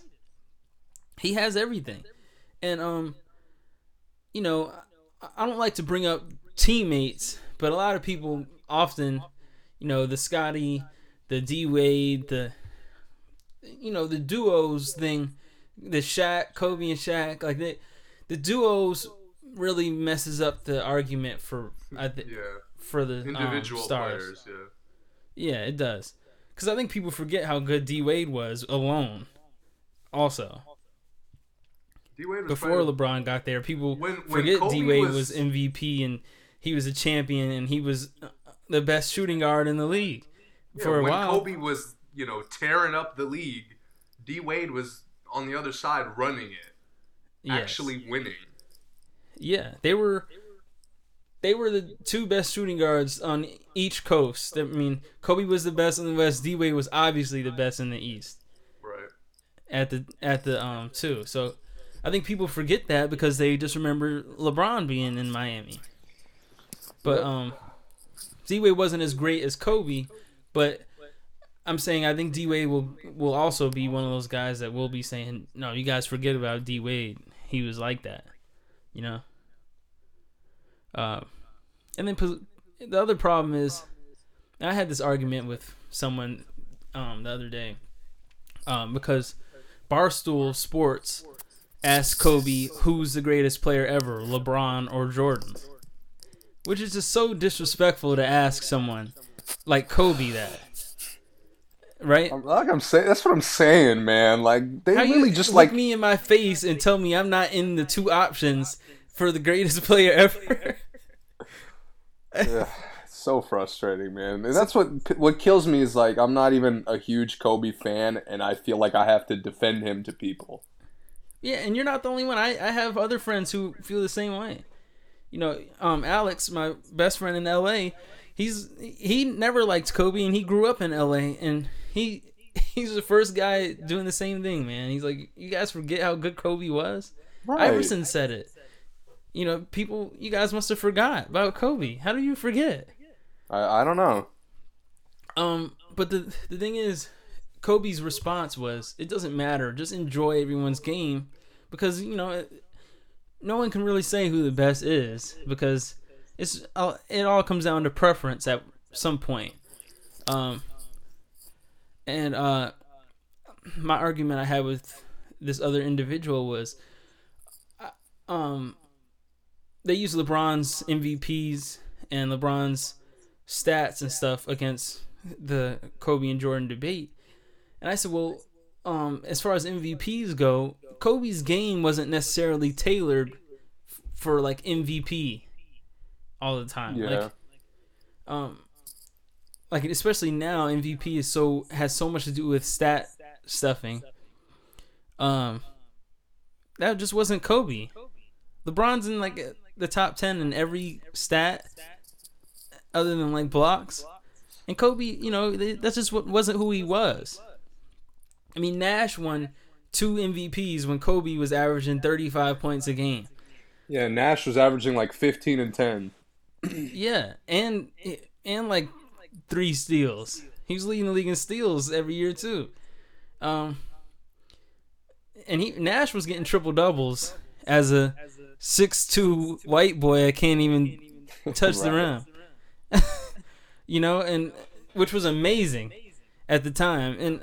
He has everything. And um. You know, I don't like to bring up teammates, but a lot of people often, you know, the Scotty, the D Wade, the, you know, the duos thing, the Shaq, Kobe and Shaq, like that, the duos really messes up the argument for I th- yeah. for the individual um, stars. Players. Yeah, yeah, it does, because I think people forget how good D Wade was alone, also. Before LeBron got there, people when, when forget Kobe D-Wade was, was M V P and he was a champion and he was the best shooting guard in the league yeah, for a when while. When Kobe was, you know, tearing up the league, D-Wade was on the other side running it, yes. actually winning. Yeah, they were they were the two best shooting guards on each coast. I mean, Kobe was the best in the West. D-Wade was obviously the best in the East. Right. At the at the um two. So. I think people forget that because they just remember LeBron being in Miami. But um, D-Wade wasn't as great as Kobe, but I'm saying I think D-Wade will, will also be one of those guys that will be saying, no, you guys forget about D-Wade. He was like that, you know? Uh, and then the other problem is, I had this argument with someone um, the other day um, because Barstool Sports ask Kobe, who's the greatest player ever, LeBron or Jordan? Which is just so disrespectful to ask someone like Kobe that, right? Like I'm saying, that's what I'm saying, man. Like they How really you just look like me in my face and tell me I'm not in the two options for the greatest player ever. Yeah, it's so frustrating, man. And that's what what kills me is like I'm not even a huge Kobe fan, and I feel like I have to defend him to people. Yeah, and you're not the only one. I, I have other friends who feel the same way. You know, um, Alex, my best friend in L A, he's he never liked Kobe, and he grew up in L A, and he he's the first guy doing the same thing, man. He's like, you guys forget how good Kobe was? Right. Iverson said it. You know, people, you guys must have forgot about Kobe. How do you forget? I, I don't know. Um, but the the thing is, Kobe's response was, it doesn't matter. Just enjoy everyone's game because, you know, it, no one can really say who the best is because it's it all comes down to preference at some point. Um, and uh, my argument I had with this other individual was, um, they use LeBron's M V Ps and LeBron's stats and stuff against the Kobe and Jordan debate. And I said, well, um, as far as M V Ps go, Kobe's game wasn't necessarily tailored f- for like M V P all the time. Yeah. Like, um, like especially now, M V P is so has so much to do with stat stuffing. Um, that just wasn't Kobe. LeBron's in like the top ten in every stat, other than like blocks. And Kobe, you know, that's just what wasn't who he was. I mean, Nash won two M V Ps when Kobe was averaging thirty-five points a game. Yeah, Nash was averaging like fifteen and ten. Yeah, and and like three steals. He was leading the league in steals every year too. Um, and he Nash was getting triple doubles as a six foot two white boy. I can't even touch the rim. You know, and which was amazing at the time. And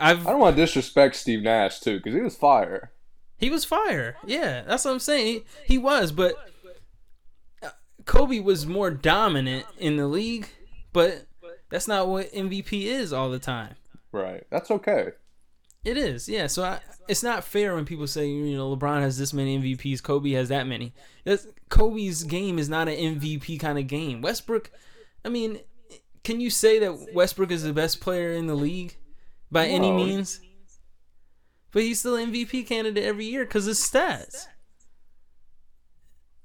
I've I don't want to disrespect Steve Nash too, because he was fire. He was fire. Yeah, that's what I'm saying. He, he was, but Kobe was more dominant in the league. But that's not what M V P is all the time. Right. That's okay. It is. Yeah. So I, it's not fair when people say, you know, LeBron has this many M V Ps, Kobe has that many. That's, Kobe's game is not an M V P kind of game. Westbrook, I mean. Can you say that Westbrook is the best player in the league by any no. means? But he's still an M V P candidate every year because of stats.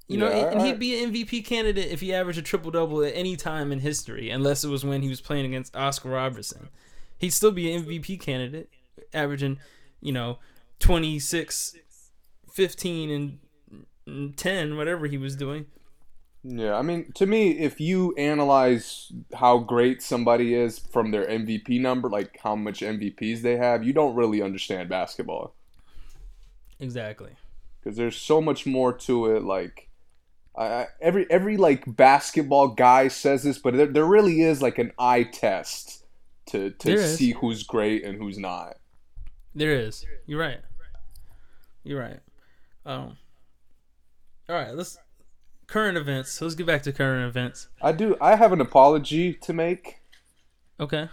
You yeah, know, and he'd be an M V P candidate if he averaged a triple-double at any time in history, unless it was when he was playing against Oscar Robertson. He'd still be an M V P candidate, averaging, you know, twenty-six, fifteen, and ten, whatever he was doing. Yeah, I mean, to me, if you analyze how great somebody is from their M V P number, like how much M V Ps they have, you don't really understand basketball. Exactly. Because there's so much more to it. Like, I, every every like basketball guy says this, but there, there really is like an eye test to to there see is. who's great and who's not. There is. You're right. You're right. Um. All right. Let's. Current events. So let's get back to current events. I do. I have an apology to make. Okay.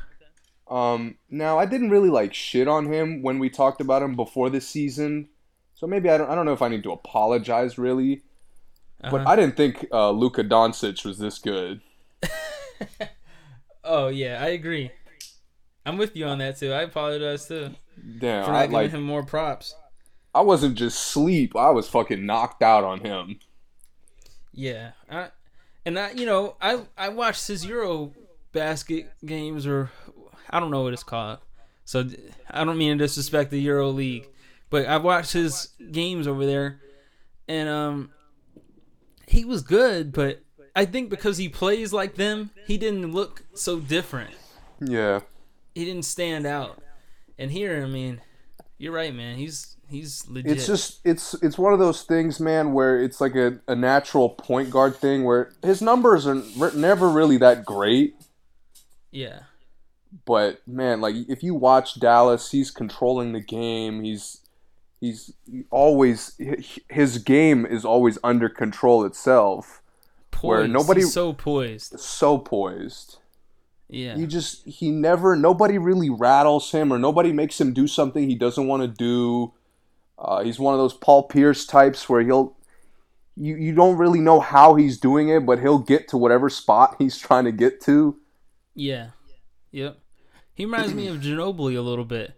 Um. Now, I didn't really like shit on him when we talked about him before this season, so maybe I don't. I don't know if I need to apologize really, uh-huh. but I didn't think uh, Luka Doncic was this good. Oh yeah, I agree. I'm with you on that too. I apologize too. Damn, for not I, giving like, him more props. I wasn't just sleep. I was fucking knocked out on him. Yeah, I, and I, you know, I I watched his Euro basket games, or I don't know what it's called, so I don't mean to disrespect the Euro League, but I've watched his games over there, and um, he was good, but I think because he plays like them, he didn't look so different. Yeah, he didn't stand out, and here, I mean, you're right, man, he's. He's legit. It's just it's it's one of those things, man, where it's like a, a natural point guard thing where his numbers are never really that great. Yeah. But man, like if you watch Dallas, he's controlling the game. He's he's always his game is always under control itself. Poised. Where nobody he's so poised. So poised. Yeah. He just he never nobody really rattles him or nobody makes him do something he doesn't want to do. Uh, he's one of those Paul Pierce types where he'll, you, you don't really know how he's doing it, but he'll get to whatever spot he's trying to get to. Yeah. Yep. He reminds me of Ginobili a little bit.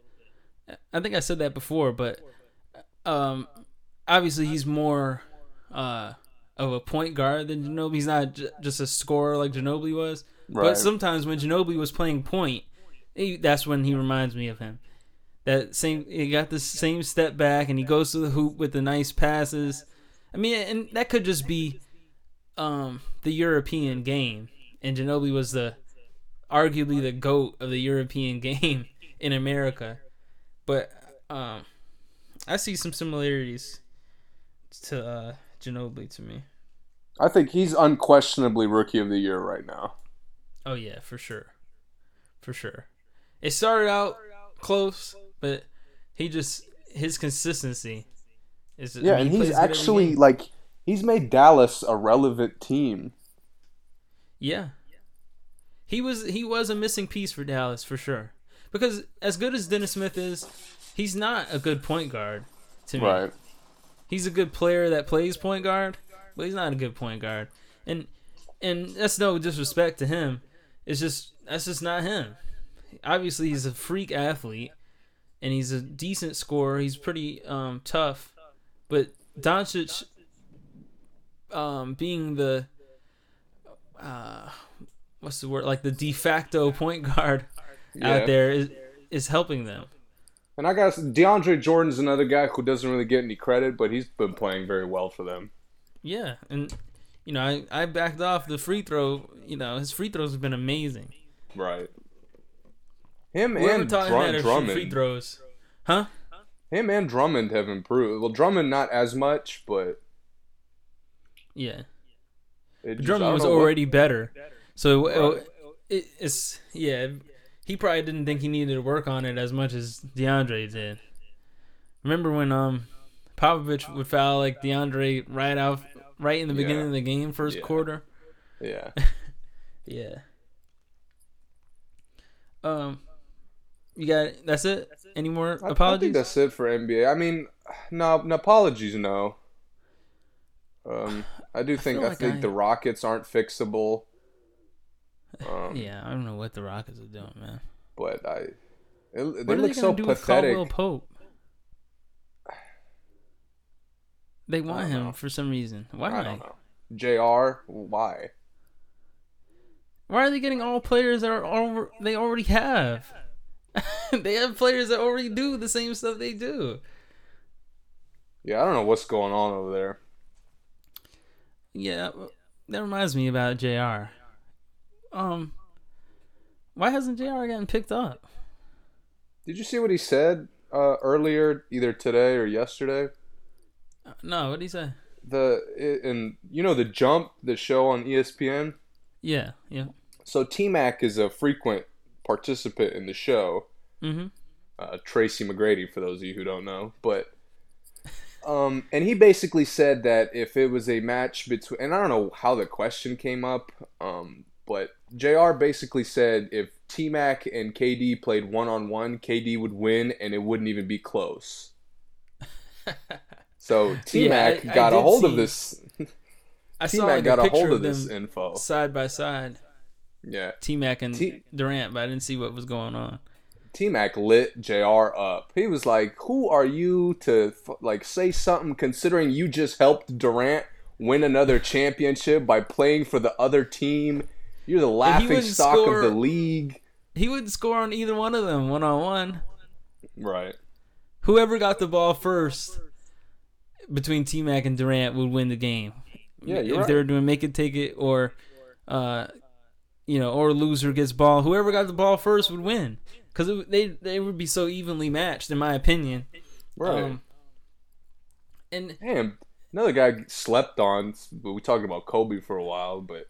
I think I said that before, but um, obviously he's more uh, of a point guard than Ginobili. He's not j- just a scorer like Ginobili was. Right. But sometimes when Ginobili was playing point, he, that's when he reminds me of him. That same, he got the same step back, and he goes to the hoop with the nice passes. I mean, and that could just be um, the European game, and Ginobili was the arguably the GOAT of the European game in America. But um, I see some similarities to uh, Ginobili to me. I think he's unquestionably Rookie of the Year right now. Oh yeah, for sure, for sure. It started out close. But he just his consistency is yeah, and he's actually like He's made Dallas a relevant team. Yeah. He was he was a missing piece for Dallas, for sure. Because as good as Dennis Smith is, he's not a good point guard to me. Right. He's a good player that plays point guard, but he's not a good point guard. And and that's no disrespect to him. It's just that's just not him. Obviously, he's a freak athlete, and he's a decent scorer. He's pretty um, tough. But Doncic um, being the... Uh, what's the word? Like the de facto point guard yeah. out there is is helping them. And I guess DeAndre Jordan's another guy who doesn't really get any credit, but he's been playing very well for them. Yeah, and you know, I, I backed off the free throw. You know, his free throws have been amazing. Right. Him We're and Dr- Drummond. Free throws, huh? Him and Drummond have improved. Well, Drummond not as much, but yeah, but just, Drummond was already what... better. So it, it, it's yeah, he probably didn't think he needed to work on it as much as DeAndre did. Remember when um Popovich would foul like DeAndre right out right in the beginning yeah. of the game, first yeah. quarter. Yeah. yeah. Um, you got that's it. Any more apologies? I, I think that's it for N B A. I mean, no, no apologies, no. Um, I do think I, like I think I... the Rockets aren't fixable. Um, yeah, I don't know what the Rockets are doing, man. But I, it, they what look are they so do pathetic. With Caldwell Pope? They want him know. for some reason. Why? I don't they? know. J R, why? Why are they getting all players that are all, they already have? They have players that already do the same stuff they do. Yeah, I don't know what's going on over there. Yeah, that reminds me about J R. Um, why hasn't J R gotten picked up? Did you see what he said uh, earlier, either today or yesterday? Uh, no, what did he say? The and you know the Jump, the show on E S P N. Yeah, yeah. So T-Mac is a frequent participant in the show. Mm-hmm. Uh, Tracy McGrady, for those of you who don't know, but um, and he basically said that if it was a match between, and I don't know how the question came up, um. But J R basically said if T-Mac and K D played one-on-one, K D would win, and it wouldn't even be close. So T-Mac yeah, I, got I a hold see, of this. I T-Mac saw like got a, a hold of, of this info side by side. Yeah, T-Mac and T- Durant, but I didn't see what was going on. T-Mac lit J R up. He was like, "Who are you to like say something? Considering you just helped Durant win another championship by playing for the other team." You're the laughing stock score, of the league. He wouldn't score on either one of them one-on-one. Right. Whoever got the ball first between T-Mac and Durant would win the game. Yeah, you're If right. they were doing make it, take it, or, uh, you know, or loser gets ball, whoever got the ball first would win. Because they, they would be so evenly matched, in my opinion. Right. Um, and Damn, another guy slept on. We were talking about Kobe for a while, but...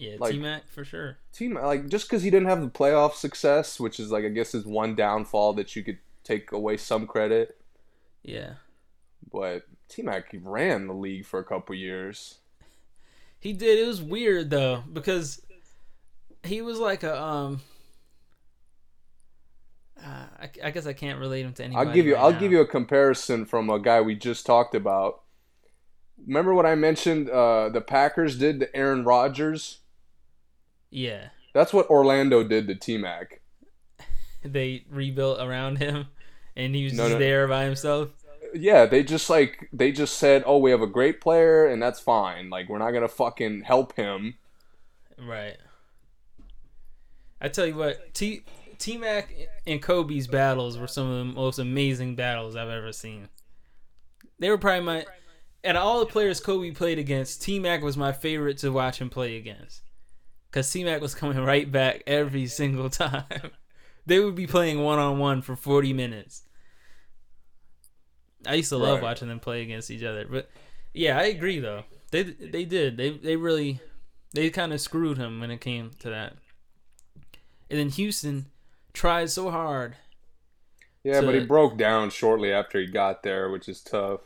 Yeah, like, T-Mac for sure. T-Mac, like just because he didn't have the playoff success, which is like I guess his one downfall that you could take away some credit. Yeah. But T-Mac ran the league for a couple years. He did. It was weird though because he was like a um. Uh, I, I guess I can't relate him to anybody. I'll give you. Right I'll now. give you a comparison from a guy we just talked about. Remember what I mentioned? Uh, the Packers did to Aaron Rodgers. Yeah. That's what Orlando did to T-Mac. They rebuilt around him, and he was no, just no. there by himself? Yeah, they just like they just said, oh, we have a great player, and that's fine. Like, we're not going to fucking help him. Right. I tell you what, T- T-Mac and Kobe's battles were some of the most amazing battles I've ever seen. They were probably my... And all the players Kobe played against, T-Mac was my favorite to watch him play against. Because T-Mac was coming right back every single time. They would be playing one-on-one for forty minutes. I used to love right. watching them play against each other. But, yeah, I agree, though. They they did. They they really, they kind of screwed him when it came to that. And then Houston tried so hard. Yeah, to, but he broke down shortly after he got there, which is tough.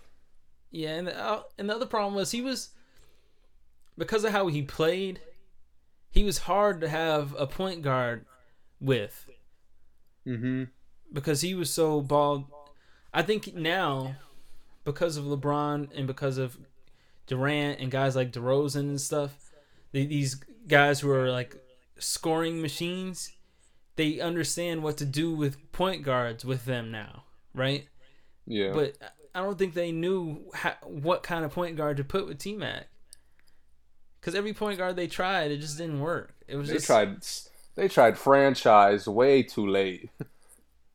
Yeah, and the, uh, and the other problem was he was, because of how he played, he was hard to have a point guard with. Mm-hmm. Because he was so balled. I think now, because of LeBron and because of Durant and guys like DeRozan and stuff, they, these guys who are like scoring machines, they understand what to do with point guards with them now, right? Yeah. But I don't think they knew how, what kind of point guard to put with T-Mac. Because every point guard they tried, it just didn't work. It was they just... tried. They tried franchise way too late.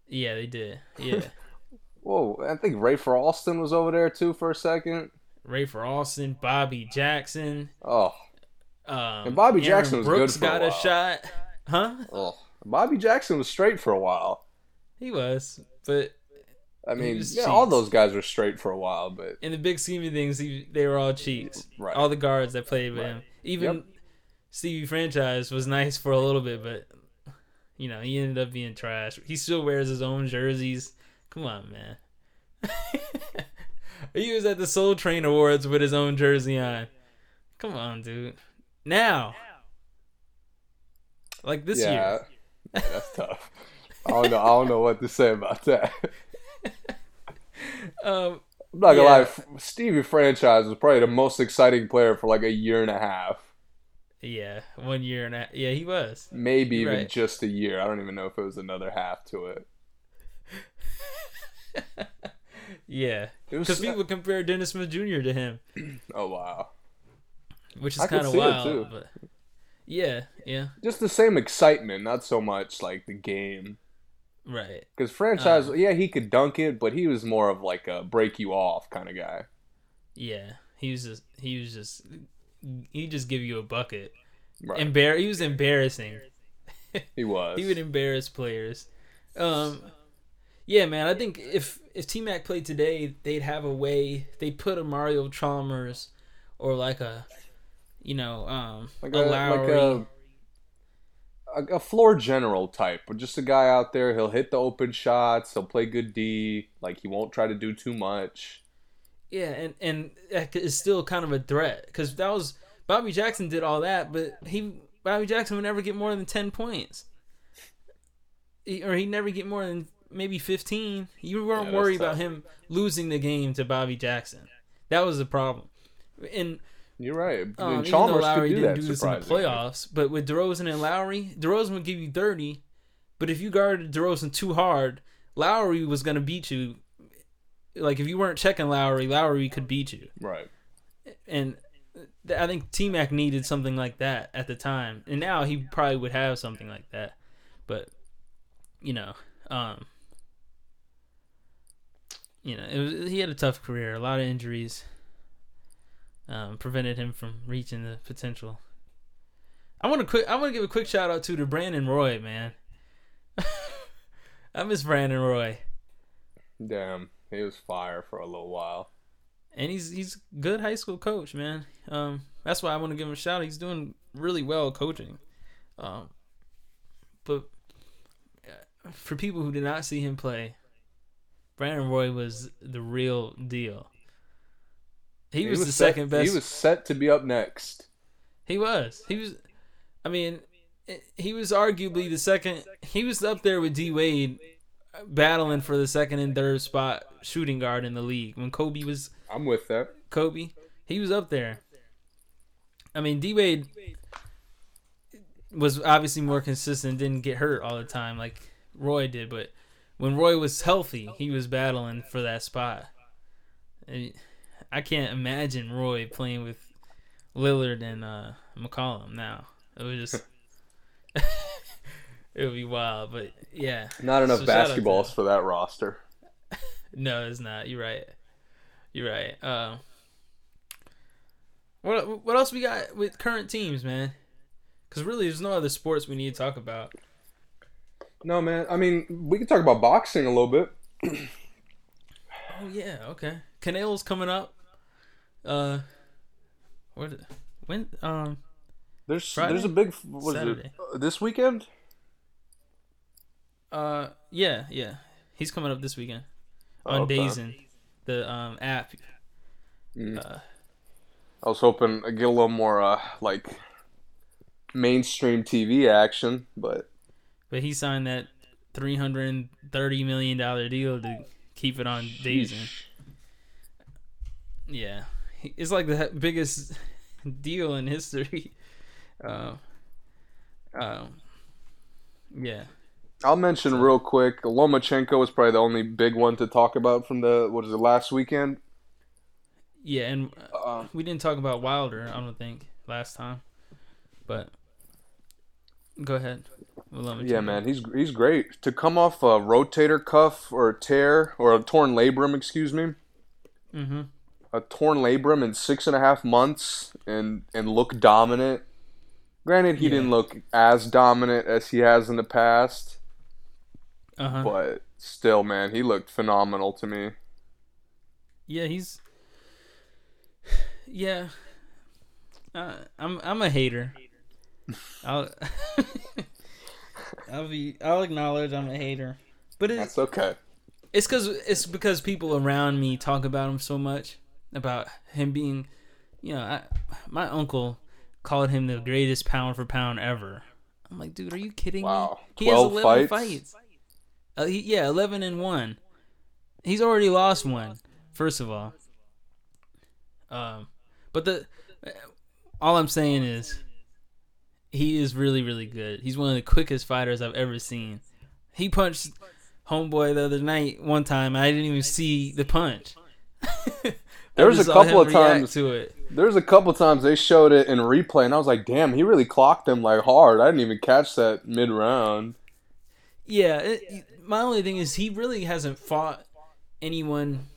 Yeah, they did. Yeah. Whoa, I think Ray for Austin was over there too for a second. Ray for Austin, Bobby Jackson. Oh. Um, and Bobby Jackson was Brooks good for a while. Brooks got a shot. Huh? Oh. Bobby Jackson was straight for a while. He was, but... I mean, yeah, all those guys were straight for a while, but in the big scheme of things, he, they were all cheats. Right. All the guards that played with right. him, even yep. Stevie Franchise was nice for a little bit, but you know he ended up being trash. He still wears his own jerseys. Come on, man. He was at the Soul Train Awards with his own jersey on. Come on, dude. Now, like this yeah. year, yeah, that's tough. I don't know. I don't know what to say about that. um, I'm not gonna yeah. lie, Stevie Franchise was probably the most exciting player for like a year and a half. Yeah, one year and a half. Yeah, he was. Maybe You're even right. just a year. I don't even know if it was another half to it. Yeah, because people compare Dennis Smith Junior to him. Oh wow, which is kind of wild. But yeah, yeah, just the same excitement, not so much like the game. Right. Because franchise, uh, yeah, he could dunk it, but he was more of like a break you off kind of guy. Yeah, he was just, he was just, he just give you a bucket. Right. Embar- he was embarrassing. He was. He would embarrass players. Um, yeah, man, I think if, if T-Mac played today, they'd have a way, they'd put a Mario Chalmers or like a, you know, um, like a, a Lowry. Like a- a floor general type, but just a guy out there. He'll hit the open shots. He'll play good D. Like he won't try to do too much. Yeah, and and it's still kind of a threat because that was Bobby Jackson did all that, but he Bobby Jackson would never get more than ten points, he, or he'd never get more than maybe fifteen. You weren't yeah, worried about him losing the game to Bobby Jackson. That was the problem, and. You're right. Um, and Chalmers even though Lowry could do didn't that, do this in the playoffs, but with DeRozan and Lowry, DeRozan would give you thirty, but if you guarded DeRozan too hard, Lowry was going to beat you. Like, if you weren't checking Lowry, Lowry could beat you. Right. And I think T-Mac needed something like that at the time, and now he probably would have something like that. But, you know, um, you know, it was, he had a tough career, a lot of injuries. Um, prevented him from reaching the potential. I want to quick. I want to give a quick shout out to to Brandon Roy, man. I miss Brandon Roy. Damn, he was fire for a little while. And he's he's good high school coach, man. Um, that's why I want to give him a shout out. He's doing really well coaching. Um, but for people who did not see him play, Brandon Roy was the real deal. He, he was, was the set, second best. He was set to be up next. He was. He was. I mean, he was arguably the second. He was up there with D. Wade, battling for the second and third spot shooting guard in the league when Kobe was. I'm with that. Kobe, he was up there. I mean, D. Wade was obviously more consistent. Didn't get hurt all the time like Roy did, but when Roy was healthy, he was battling for that spot. And I can't imagine Roy playing with Lillard and uh, McCollum now. It would just it would be wild, but yeah. Not enough so basketballs for that roster. No, it's not. You're right. You're right. Uh, what what else we got with current teams, man? Because really, there's no other sports we need to talk about. No, man. I mean, we can talk about boxing a little bit. Oh yeah. Okay. Canelo's coming up. Uh, what? When? Um, there's Friday? There's a big what is it, uh, this weekend. Uh, yeah, yeah, he's coming up this weekend on okay. DAZN, the um app. Mm. Uh, I was hoping I get a little more uh, like mainstream T V action, but but he signed that three hundred and thirty million dollar deal to keep it on DAZN. Yeah, it's like the biggest deal in history. Uh, um, yeah. I'll mention real quick, Lomachenko is probably the only big one to talk about from the, what is it, last weekend? Yeah, and uh, we didn't talk about Wilder, I don't think, last time. But go ahead. Lomachenko. Yeah, man, he's he's great. To come off a rotator cuff or a tear, or a torn labrum, excuse me. Mm-hmm. A torn labrum in six and a half months and, and look dominant. Granted, he yeah. didn't look as dominant as he has in the past. Uh-huh. But still, man, he looked phenomenal to me. Yeah, he's... Yeah. Uh, I'm I'm a hater. I'll I'll be I'll acknowledge I'm a hater. But it's That's okay. It's cuz it's because people around me talk about him so much, about him being, you know, I, my uncle called him the greatest pound for pound ever. I'm like, dude, are you kidding wow. me? He has eleven fights. fights. Uh, he, yeah, eleven and one. He's already lost one, first of all. Um, but the all I'm saying is he is really, really good. He's one of the quickest fighters I've ever seen. He punched homeboy the other night one time. And I didn't even see the punch. there was a couple of times to it. There was a couple of times they showed it in replay, and I was like, damn, he really clocked him like hard. I didn't even catch that mid-round. Yeah, it, my only thing is he really hasn't fought anyone,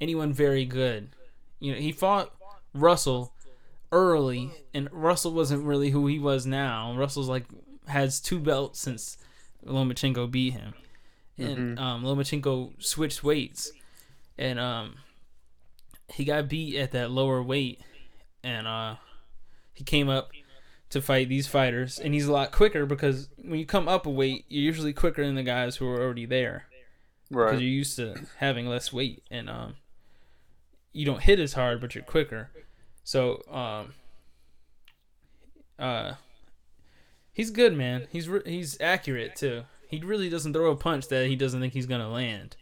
anyone very good. You know, he fought Russell early, and Russell wasn't really who he was now. Russell's like has two belts since Lomachenko beat him, and mm-hmm. um, Lomachenko switched weights, and um, he got beat at that lower weight, and uh, he came up to fight these fighters, and he's a lot quicker because when you come up a weight, you're usually quicker than the guys who are already there, right? Because you're used to having less weight, and um. you don't hit as hard, but you're quicker. So, um, uh, he's good, man. He's re- he's accurate too. He really doesn't throw a punch that he doesn't think he's gonna land.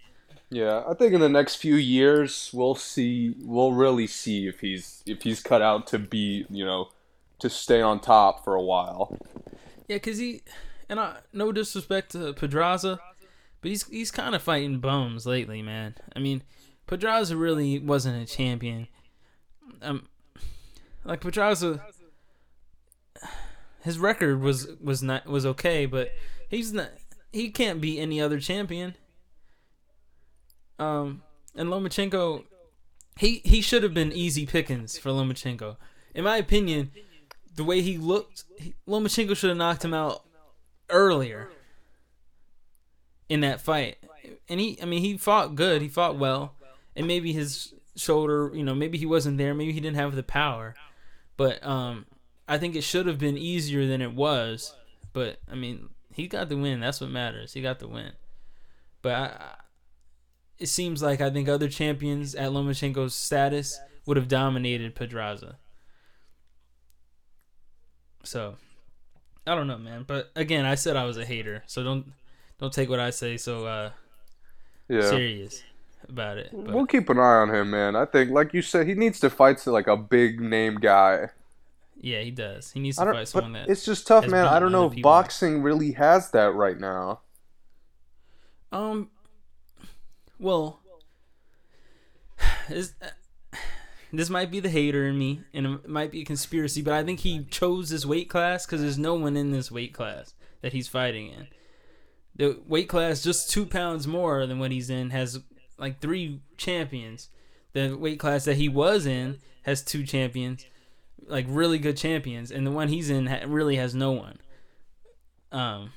Yeah, I think in the next few years we'll see. We'll really see if he's if he's cut out to be, you know, to stay on top for a while. Yeah, cause he, and I, no disrespect to Pedraza, but he's he's kind of fighting bums lately, man. I mean. Pedraza really wasn't a champion. Um, like Pedraza, his record was was not was okay, but he's not. He can't beat any other champion. Um, and Lomachenko, he he should have been easy pickings for Lomachenko. In my opinion, the way he looked, he, Lomachenko should have knocked him out earlier in that fight. And he, I mean, he fought good. He fought well. And maybe his shoulder, you know, maybe he wasn't there. Maybe he didn't have the power. But um, I think it should have been easier than it was. But, I mean, he got the win. That's what matters. He got the win. But I, I, it seems like I think other champions at Lomachenko's status would have dominated Pedraza. So, I don't know, man. But, again, I said I was a hater. So, don't don't take what I say so uh, yeah. serious. About it, but. We'll keep an eye on him, man. I think, like you said, he needs to fight to, like a big name guy. Yeah, he does. He needs to fight someone that. It's just tough, man. I don't know if boxing really has that right now. Um, well, this, uh, this might be the hater in me, and it might be a conspiracy, but I think he chose this weight class because there's no one in this weight class that he's fighting in. The weight class just two pounds more than what he's in has. Like three champions. The weight class that he was in has two champions, like really good champions, and the one he's in ha- really has no one. Um,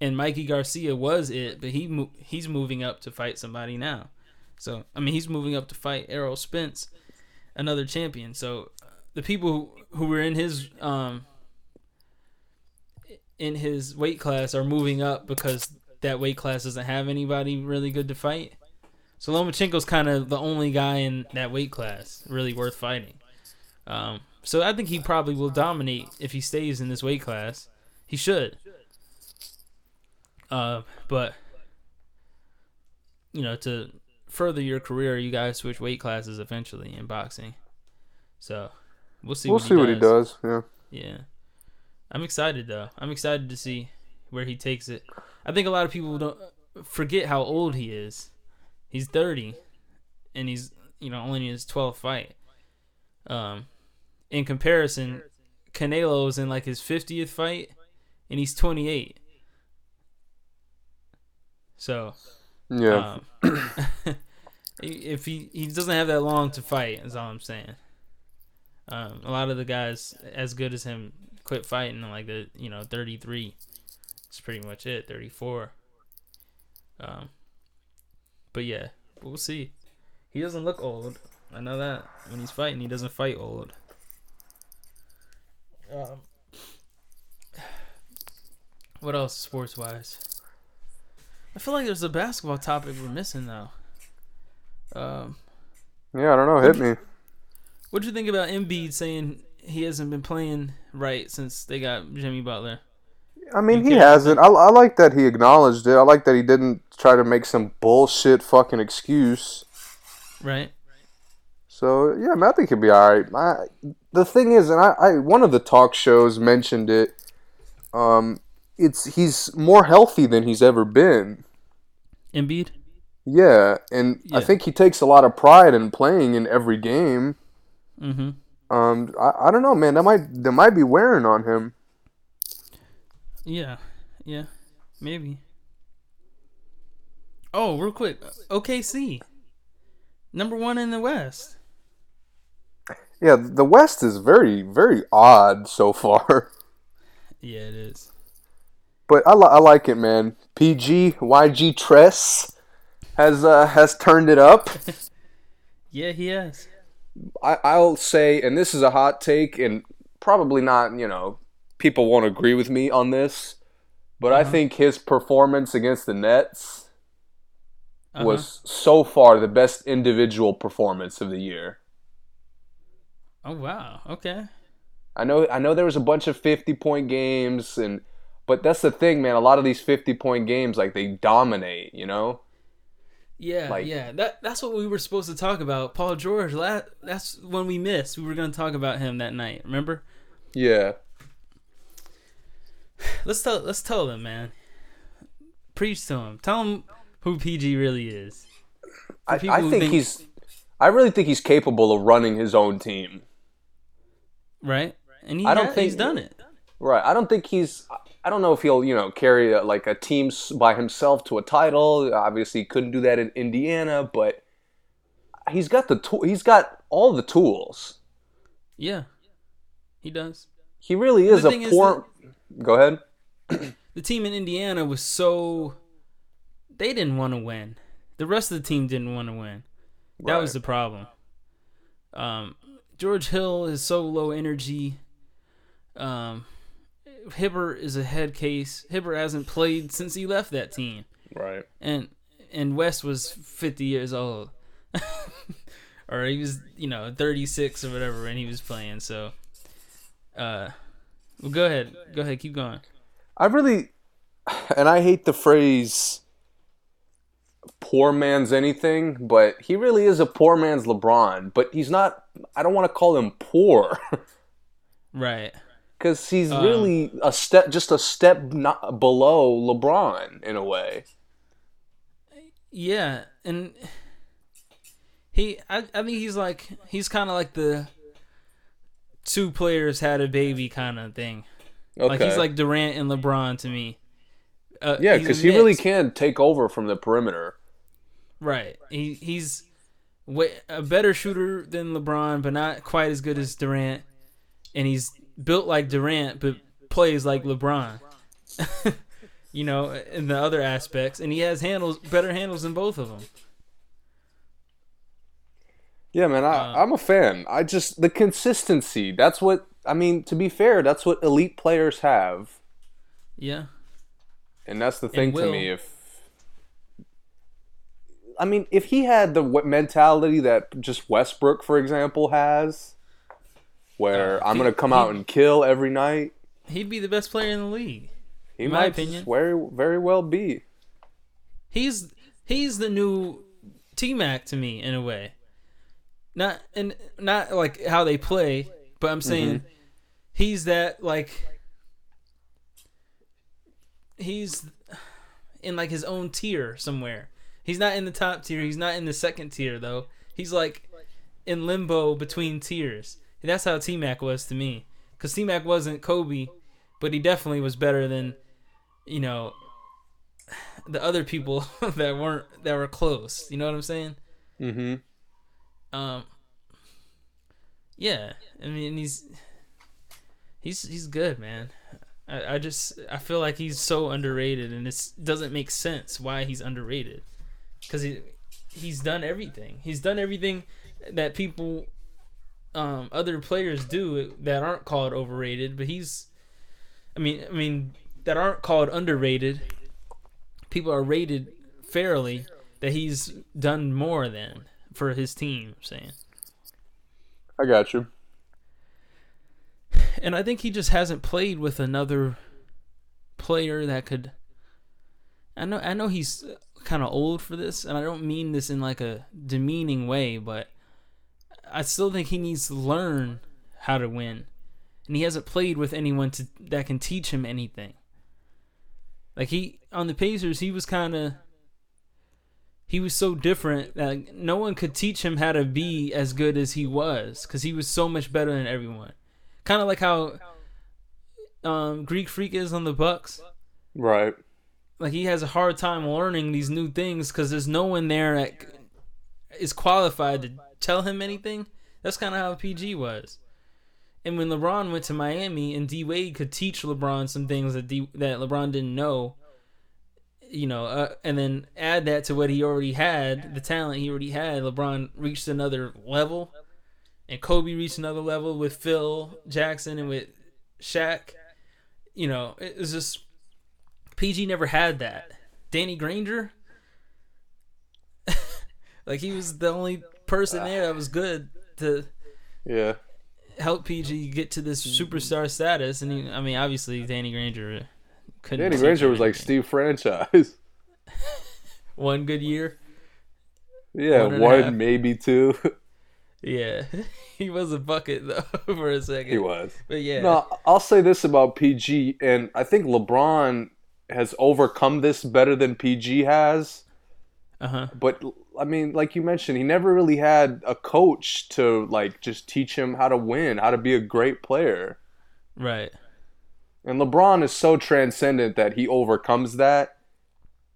and Mikey Garcia was it, but he mo- he's moving up to fight somebody now. So I mean, he's moving up to fight Errol Spence, another champion. So uh, the people who, who were in his um in his weight class are moving up because that weight class doesn't have anybody really good to fight. So Lomachenko's kind of the only guy in that weight class really worth fighting. Um, so I think he probably will dominate if he stays in this weight class. He should. Uh, but, you know, to further your career, you guys switch weight classes eventually in boxing. So we'll see we'll what he see does. We'll see what he does, yeah. Yeah. I'm excited, though. I'm excited to see where he takes it. I think a lot of people don't forget how old he is. He's thirty, and he's, you know, only in his twelfth fight. Um, in comparison, Canelo's in like his fiftieth fight, and he's twenty-eight. So, yeah, um, if he he doesn't have that long to fight, is all I'm saying. Um, a lot of the guys as good as him quit fighting like the you know thirty-three. That's pretty much it. thirty-four. Um. But yeah, we'll see. He doesn't look old. I know that. When he's fighting, he doesn't fight old. Um, what else sports-wise? I feel like there's a basketball topic we're missing, though. Um, yeah, I don't know. Hit me. What'd you think about Embiid saying he hasn't been playing right since they got Jimmy Butler? I mean, he hasn't. I, I like that he acknowledged it. I like that he didn't try to make some bullshit fucking excuse. Right. So, yeah, I, mean, I think he'll be all right. I, the thing is, and I, I one of the talk shows mentioned it, um, it's he's more healthy than he's ever been. Embiid? Yeah, and yeah. I think he takes a lot of pride in playing in every game. Mm-hmm. Um, I, I don't know, man. That might that might be wearing on him. Yeah, yeah, maybe. Oh, real quick, O K C, number one in the West. Yeah, the West is very, very odd so far. Yeah, it is. But I, li- I like it, man. P G, Y G Tress has uh, has turned it up. Yeah, he has. I- I'll say, and this is a hot take, and probably not, you know, people won't agree with me on this, but uh-huh. I think his performance against the Nets uh-huh. was so far the best individual performance of the year. Oh wow! Okay. I know. I know there was a bunch of fifty-point games, and but that's the thing, man. A lot of these fifty-point games, like they dominate, you know. Yeah, like, yeah. That that's what we were supposed to talk about. Paul George. That, that's when we missed. We were going to talk about him that night. Remember? Yeah. Let's tell let's tell them, man. Preach to them. Tell them who P G really is. I, I think, think he's. I really think he's capable of running his own team. Right, and he I don't ha- think, he's done it. Right, I don't think he's. I don't know if he'll you know carry a, like a team by himself to a title. Obviously, he couldn't do that in Indiana, but he's got the to- he's got all the tools. Yeah, he does. He really is a poor. Is that, go ahead. The team in Indiana was so they didn't want to win. The rest of the team didn't want to win. That right. was the problem. Um, George Hill is so low energy. Um, Hibbert is a head case. Hibbert hasn't played since he left that team. Right. And and West was fifty years old, or he was you know thirty-six or whatever, and he was playing so. Uh, well, go ahead. Go ahead. Keep going. I really, and I hate the phrase poor man's anything, but he really is a poor man's LeBron, but he's not, I don't want to call him poor. Right. Because he's um, really a step, just a step not below LeBron in a way. Yeah. And he, I, I think he's like, he's kind of like the, two players had a baby kind of thing. Okay. Like he's like Durant and LeBron to me. Uh, yeah, because he really can take over from the perimeter. Right. He he's way, a better shooter than LeBron, but not quite as good as Durant. And he's built like Durant, but plays like LeBron. You know, in the other aspects, and he has handles, better handles than both of them. Yeah, man, I, um, I'm a fan. I just, the consistency, that's what, I mean, to be fair, that's what elite players have. Yeah. And that's the thing to me. If I mean, if he had the mentality that just Westbrook, for example, has, where uh, I'm going to come out and kill every night, he'd be the best player in the league. He in might my opinion. Very, very well be. He's he's the new T-Mac to me in a way. Not and not like how they play, but I'm saying mm-hmm. he's that like he's in like his own tier somewhere. He's not in the top tier. He's not in the second tier though. He's like in limbo between tiers. And that's how T-Mac was to me. Because T-Mac wasn't Kobe, but he definitely was better than, you know, the other people that weren't that were close. You know what I'm saying? Mm-hmm. Um. Yeah, I mean he's he's he's good, man. I, I just I feel like he's so underrated, and it doesn't make sense why he's underrated. Because he he's done everything. He's done everything that people. Um, other players do that aren't called overrated, but he's, I mean, I mean that aren't called underrated. People are rated fairly that he's done more than for his team. I'm saying, I got you. And I think he just hasn't played with another player that could. I know, I know he's kind of old for this, and I don't mean this in like a demeaning way, but. I still think he needs to learn how to win, and he hasn't played with anyone to, that can teach him anything. Like he on the Pacers, he was kind of he was so different that no one could teach him how to be as good as he was because he was so much better than everyone. Kind of like how um, Greek Freak is on the Bucks, right? Like he has a hard time learning these new things because there's no one there that is qualified to. Tell him anything. That's kind of how P G was. And when LeBron went to Miami and D Wade could teach LeBron some things that D, that LeBron didn't know, you know, uh, and then add that to what he already had, the talent he already had, LeBron reached another level, and Kobe reached another level with Phil Jackson and with Shaq. You know, it was just P G never had that. Danny Granger, like he was the only. Person there that was good to yeah help P G get to this superstar status, and he, I mean obviously Danny Granger couldn't. Danny Granger was anything. Like Steve franchise. One good year. Yeah, one, one maybe two. Yeah, he was a bucket though for a second. He was, but yeah. No, I'll say this about P G, and I think LeBron has overcome this better than P G has. Uh huh. But. I mean, like you mentioned, he never really had a coach to, like, just teach him how to win, how to be a great player. Right. And LeBron is so transcendent that he overcomes that.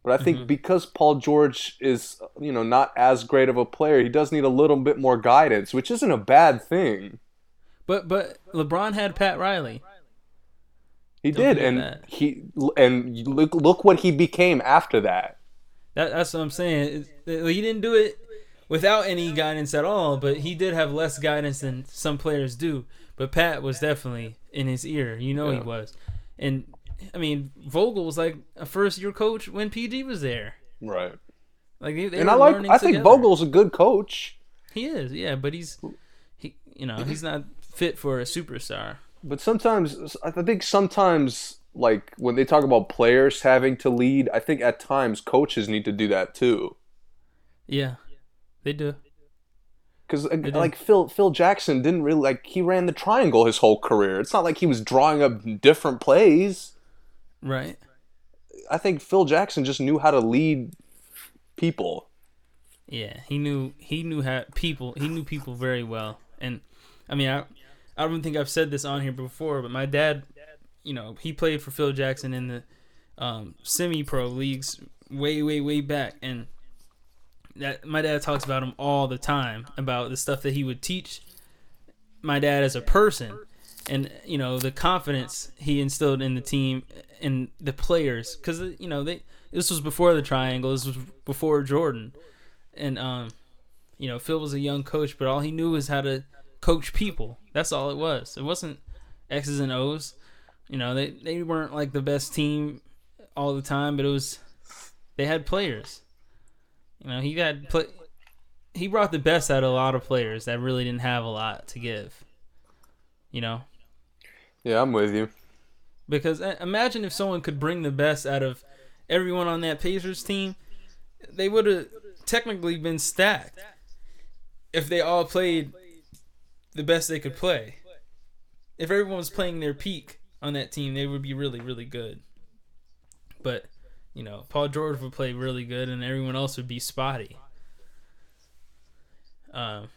But I think mm-hmm. because Paul George is, you know, not as great of a player, he does need a little bit more guidance, which isn't a bad thing. But but LeBron had Pat Riley. He Don't did, and that. he and look look what he became after that. That, that's what I'm saying. He didn't do it without any guidance at all, but he did have less guidance than some players do. But Pat was definitely in his ear. You know yeah. he was. And, I mean, Vogel was like a first-year coach when P G was there. Right. Like they, they And I like. I think together. Vogel's a good coach. He is, yeah, but he's, he, you know, he's not fit for a superstar. But sometimes, I think sometimes... Like, when they talk about players having to lead, I think at times coaches need to do that, too. Yeah, they do. Because, like, Phil Phil Jackson didn't really, like, he ran the triangle his whole career. It's not like he was drawing up different plays. Right. I think Phil Jackson just knew how to lead people. Yeah, he knew he knew how people, he knew people very well. And, I mean, I, I don't think I've said this on here before, but my dad... You know, he played for Phil Jackson in the um, semi-pro leagues way, way, way back. And that my dad talks about him all the time, about the stuff that he would teach my dad as a person. And, you know, the confidence he instilled in the team and the players. Because, you know, they this was before the triangle. This was before Jordan. And, um, you know, Phil was a young coach, but all he knew was how to coach people. That's all it was. It wasn't X's and O's. You know, they, they weren't like the best team all the time, but it was, they had players. You know, he got put. He brought the best out of a lot of players that really didn't have a lot to give. You know. Yeah, I'm with you. Because imagine if someone could bring the best out of everyone on that Pacers team, they would have technically been stacked if they all played the best they could play. If everyone was playing their peak on that team, they would be really, really good. But, you know, Paul George would play really good and everyone else would be spotty. Um,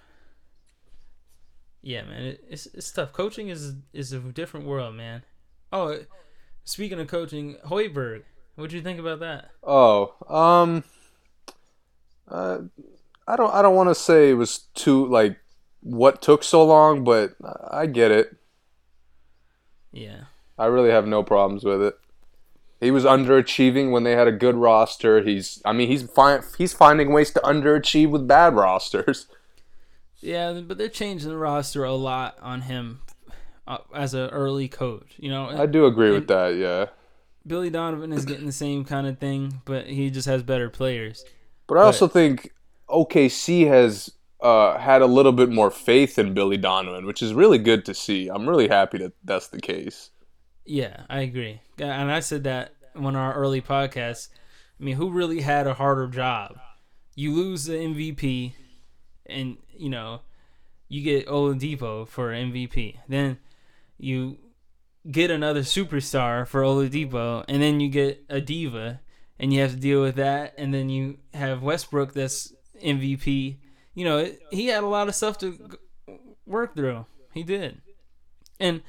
yeah, man, it's it's tough. Coaching is is a different world, man. Oh, speaking of coaching, Hoiberg, what do you think about that? Oh, um, uh, I don't I don't want to say it was too like what took so long, but I get it. Yeah, I really have no problems with it. He was underachieving when they had a good roster. He's I mean he's fi- he's finding ways to underachieve with bad rosters. Yeah, but they're changing the roster a lot on him uh, as an early coach. You know, I do agree and, with that. Yeah, Billy Donovan is getting the same kind of thing, but he just has better players. But I but, also think O K C has uh, had a little bit more faith in Billy Donovan, which is really good to see. I'm really happy that that's the case. Yeah, I agree, and I said that on our early podcasts. I mean, who really had a harder job? You lose the M V P. And, you know, you get Oladipo for M V P. Then you get another superstar for Oladipo, and then you get a diva, and you have to deal with that. And then you have Westbrook that's M V P. You know, it, he had a lot of stuff to work through. He did. And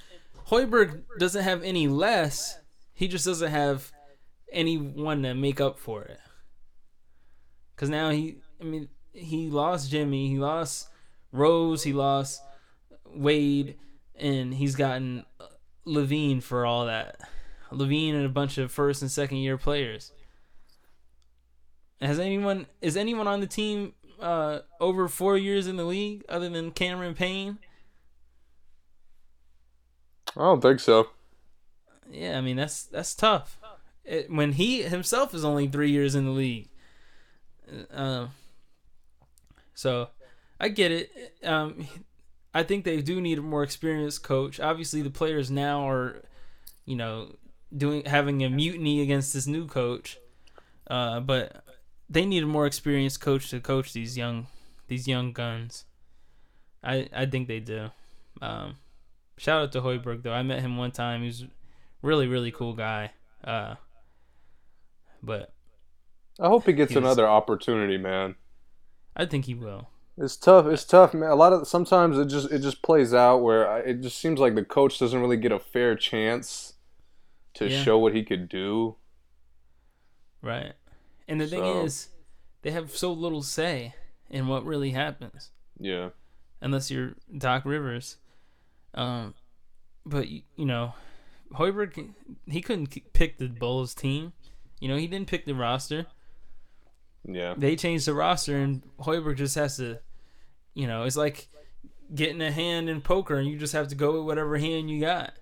Hoiberg doesn't have any less. He just doesn't have anyone to make up for it. Because now he, I mean... he lost Jimmy, he lost Rose, he lost Wade, and he's gotten Levine for all that. Levine and a bunch of first and second year players. Has anyone is anyone on the team uh, over four years in the league other than Cameron Payne? I don't think so. Yeah, I mean that's that's tough. It, when he himself is only three years in the league. Um. Uh, So, I get it. Um, I think they do need a more experienced coach. Obviously, the players now are, you know, doing having a mutiny against this new coach. Uh, but they need a more experienced coach to coach these young, these young guns. I I think they do. Um, shout out to Hoiberg though. I met him one time. He was a really really cool guy. Uh, but I hope he gets he was, another opportunity, man. I think he will. It's tough. It's tough, man. A lot of sometimes it just it just plays out where I, it just seems like the coach doesn't really get a fair chance to yeah. show what he could do. Right. And the so. thing is, they have so little say in what really happens. Yeah. Unless you're Doc Rivers, um, but you, you know, Hoiberg, he couldn't pick the Bulls team. You know, he didn't pick the roster. Yeah, they changed the roster, and Hoiberg just has to, you know, it's like getting a hand in poker, and you just have to go with whatever hand you got.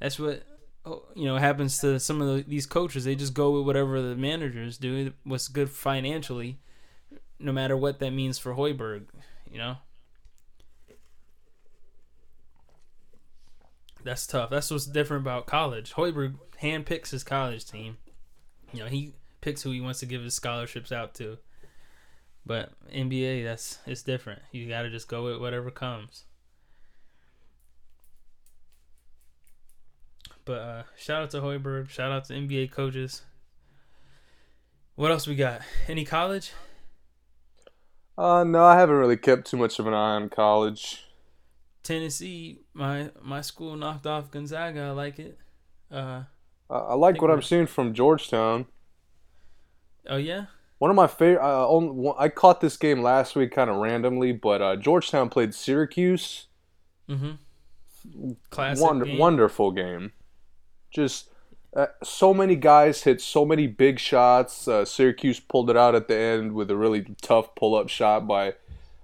That's what, you know, happens to some of the, these coaches. They just go with whatever the managers do, what's good financially, no matter what that means for Hoiberg, you know. That's tough. That's what's different about college. Hoiberg handpicks his college team. You know, he... picks who he wants to give his scholarships out to. But N B A, that's it's different. You got to just go with whatever comes. But uh, shout out to Hoiberg. Shout out to N B A coaches. What else we got? Any college? Uh, no, I haven't really kept too much of an eye on college. Tennessee, my my school knocked off Gonzaga. I like it. Uh, I, I like I what I'm seeing from Georgetown. Oh, yeah? One of my favorite... Uh, I caught this game last week kind of randomly, but uh, Georgetown played Syracuse. Mm-hmm. Classic Wonder- game. Wonderful game. Just uh, so many guys hit so many big shots. Uh, Syracuse pulled it out at the end with a really tough pull-up shot by,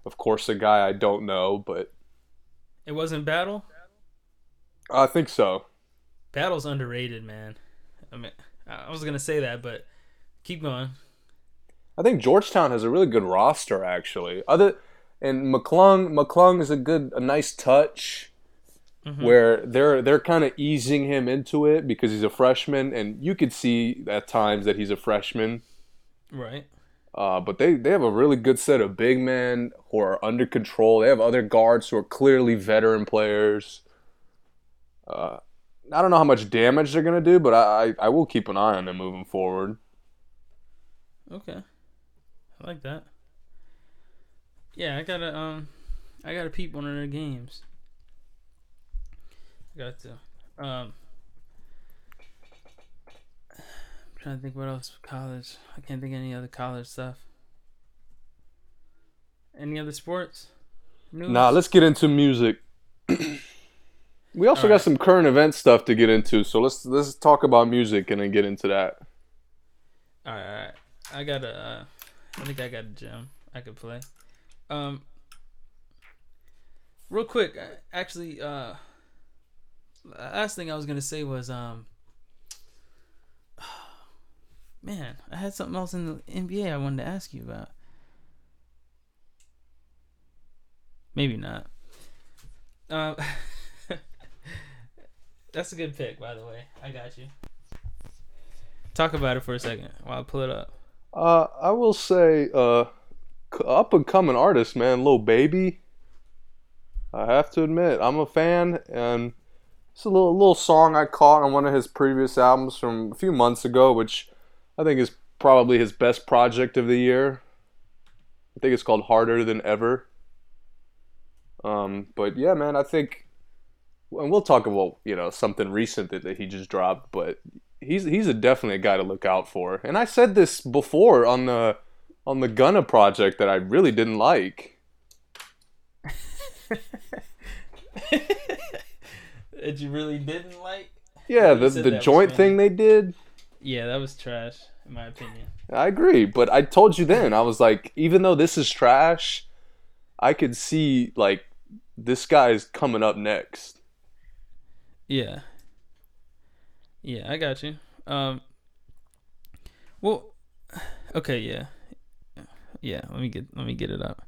of course, a guy I don't know, but... It wasn't Battle? I think so. Battle's underrated, man. I mean, I was going to say that, but... Keep going. I think Georgetown has a really good roster, actually. Other and McClung, McClung is a good, a nice touch, mm-hmm. where they're they're kind of easing him into it because he's a freshman, and you could see at times that he's a freshman, right? Uh, but they, they have a really good set of big men who are under control. They have other guards who are clearly veteran players. Uh, I don't know how much damage they're gonna do, but I, I, I will keep an eye on them moving forward. Okay. I like that. Yeah, I gotta um, I gotta peep one of their games. I got to. Um, I'm trying to think what else for college. I can't think of any other college stuff. Any other sports? News? Nah, let's get into music. We also All got right. some current event stuff to get into, so let's let's talk about music and then get into that. All right, all right. I got a. Uh, I think I got a gem I could play. Um, real quick, actually, uh, last thing I was gonna say was, um, man, I had something else in the N B A I wanted to ask you about. Maybe not. Um. That's a good pick, by the way. I got you. Talk about it for a second while I pull it up. Uh, I will say, uh, up and coming artist, man, Lil Baby. I have to admit, I'm a fan, and it's a little little song I caught on one of his previous albums from a few months ago, which I think is probably his best project of the year. I think it's called Harder Than Ever. Um, but yeah, man, I think. And we'll talk about, you know, something recent that, that he just dropped, but he's he's a definitely a guy to look out for. And I said this before on the on the Gunna project that I really didn't like. That you really didn't like? Yeah, the the joint thing they did. Yeah, that was trash, in my opinion. I agree, but I told you then, I was like, even though this is trash, I could see like this guy's coming up next. Yeah. Yeah, I got you. Um, well, okay, yeah. Yeah, let me get let me get it up.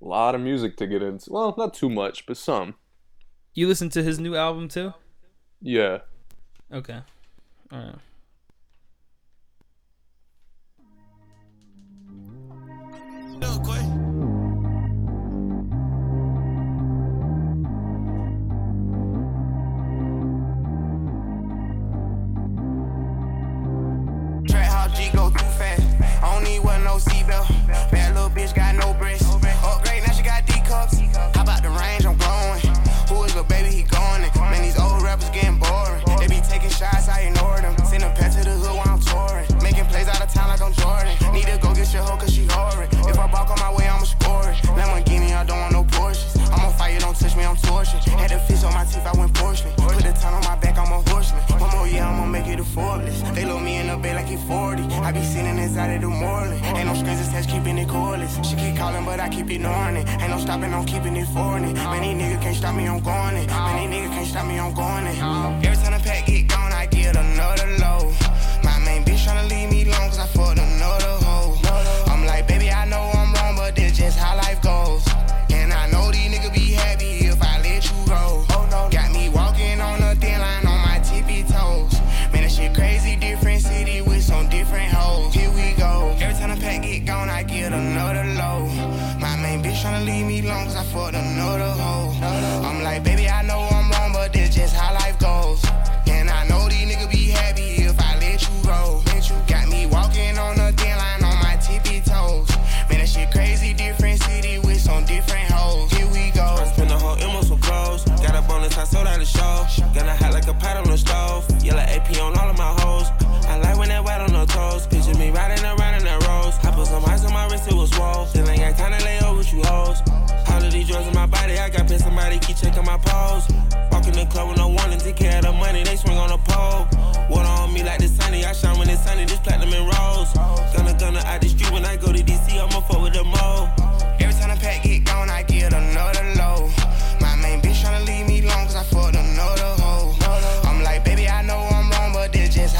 A lot of music to get into. Well, not too much, but some. You listen to his new album too? Yeah. Okay. All right. Go too fast. I don't need one, no seatbelt. Bad little bitch got no breasts. Upgrade, now she got D cups. How about the range? I'm blowing. Who is the baby? He going it. Man, these old rappers getting boring. They be taking shots, I ignore them. Send a pet to the hood while I'm touring. Making plays out of town like I'm Jordan. Need to go get your hoe cause she horrid. If I walk on my way, I'ma score it. Lamborghini, I don't want no Porsches. I'm on fire, don't touch me, I'm tortured. Had a fish on my teeth, I went porcelain. Put a ton on my back, I'm a horseman. One more year, I'ma make it a Forbes. They load me in the bed like he forty. I be sitting inside of the Moreland. Ain't no strings attached, keeping it cordless. She keep calling, but I keep ignoring it. Ain't no stopping, I'm keeping it foreign. Man, these niggas can't stop me, I'm going it. Man, these niggas can't stop me, I'm going it. Every time the pack get gone, I get another low. My main bitch tryna leave me long, cause I fucked another hoe. I'm like, baby, I know I'm wrong, but this just how life goes. And I know these niggas be happy if I let you go. Got me walking on a thin line on my tippy toes. Man, that shit crazy, different city with some different hoes. Here we go. Every time the pack get gone, I get another low. My main bitch tryna leave me long, cause I fucked another hoe. I'm like, baby, I know I'm wrong, but this just how life goes. And I know these niggas be happy if I let you go. Got me walking on a thin line on my tippy toes. Man, that shit crazy, different city with some different hoes. Here we go. I spent a whole M on some clothes. Got a bonus, I sold out a show. Got a hot like a pot on the stove. Yellow A P on all of my hoes. I like when that wet on the toes. Picture me riding around in that rose. I put some ice on my wrist, it was swole. Feeling I kinda lay over with you hoes. All of these drugs in my body, I got pissed. Somebody keep checking my pose. Walk in the club with no warning, take care of the money, they swing on the pole. Water on me like the sunny, I shine when it's sunny, this platinum and rose. Gonna, gonna out the street when I go to D C, I'ma fuck with the mo. Every time the pack get gone, I get another low. My main bitch tryna leave me long, cause I fucked another hoe. I'm like, baby, I know I'm wrong, but this just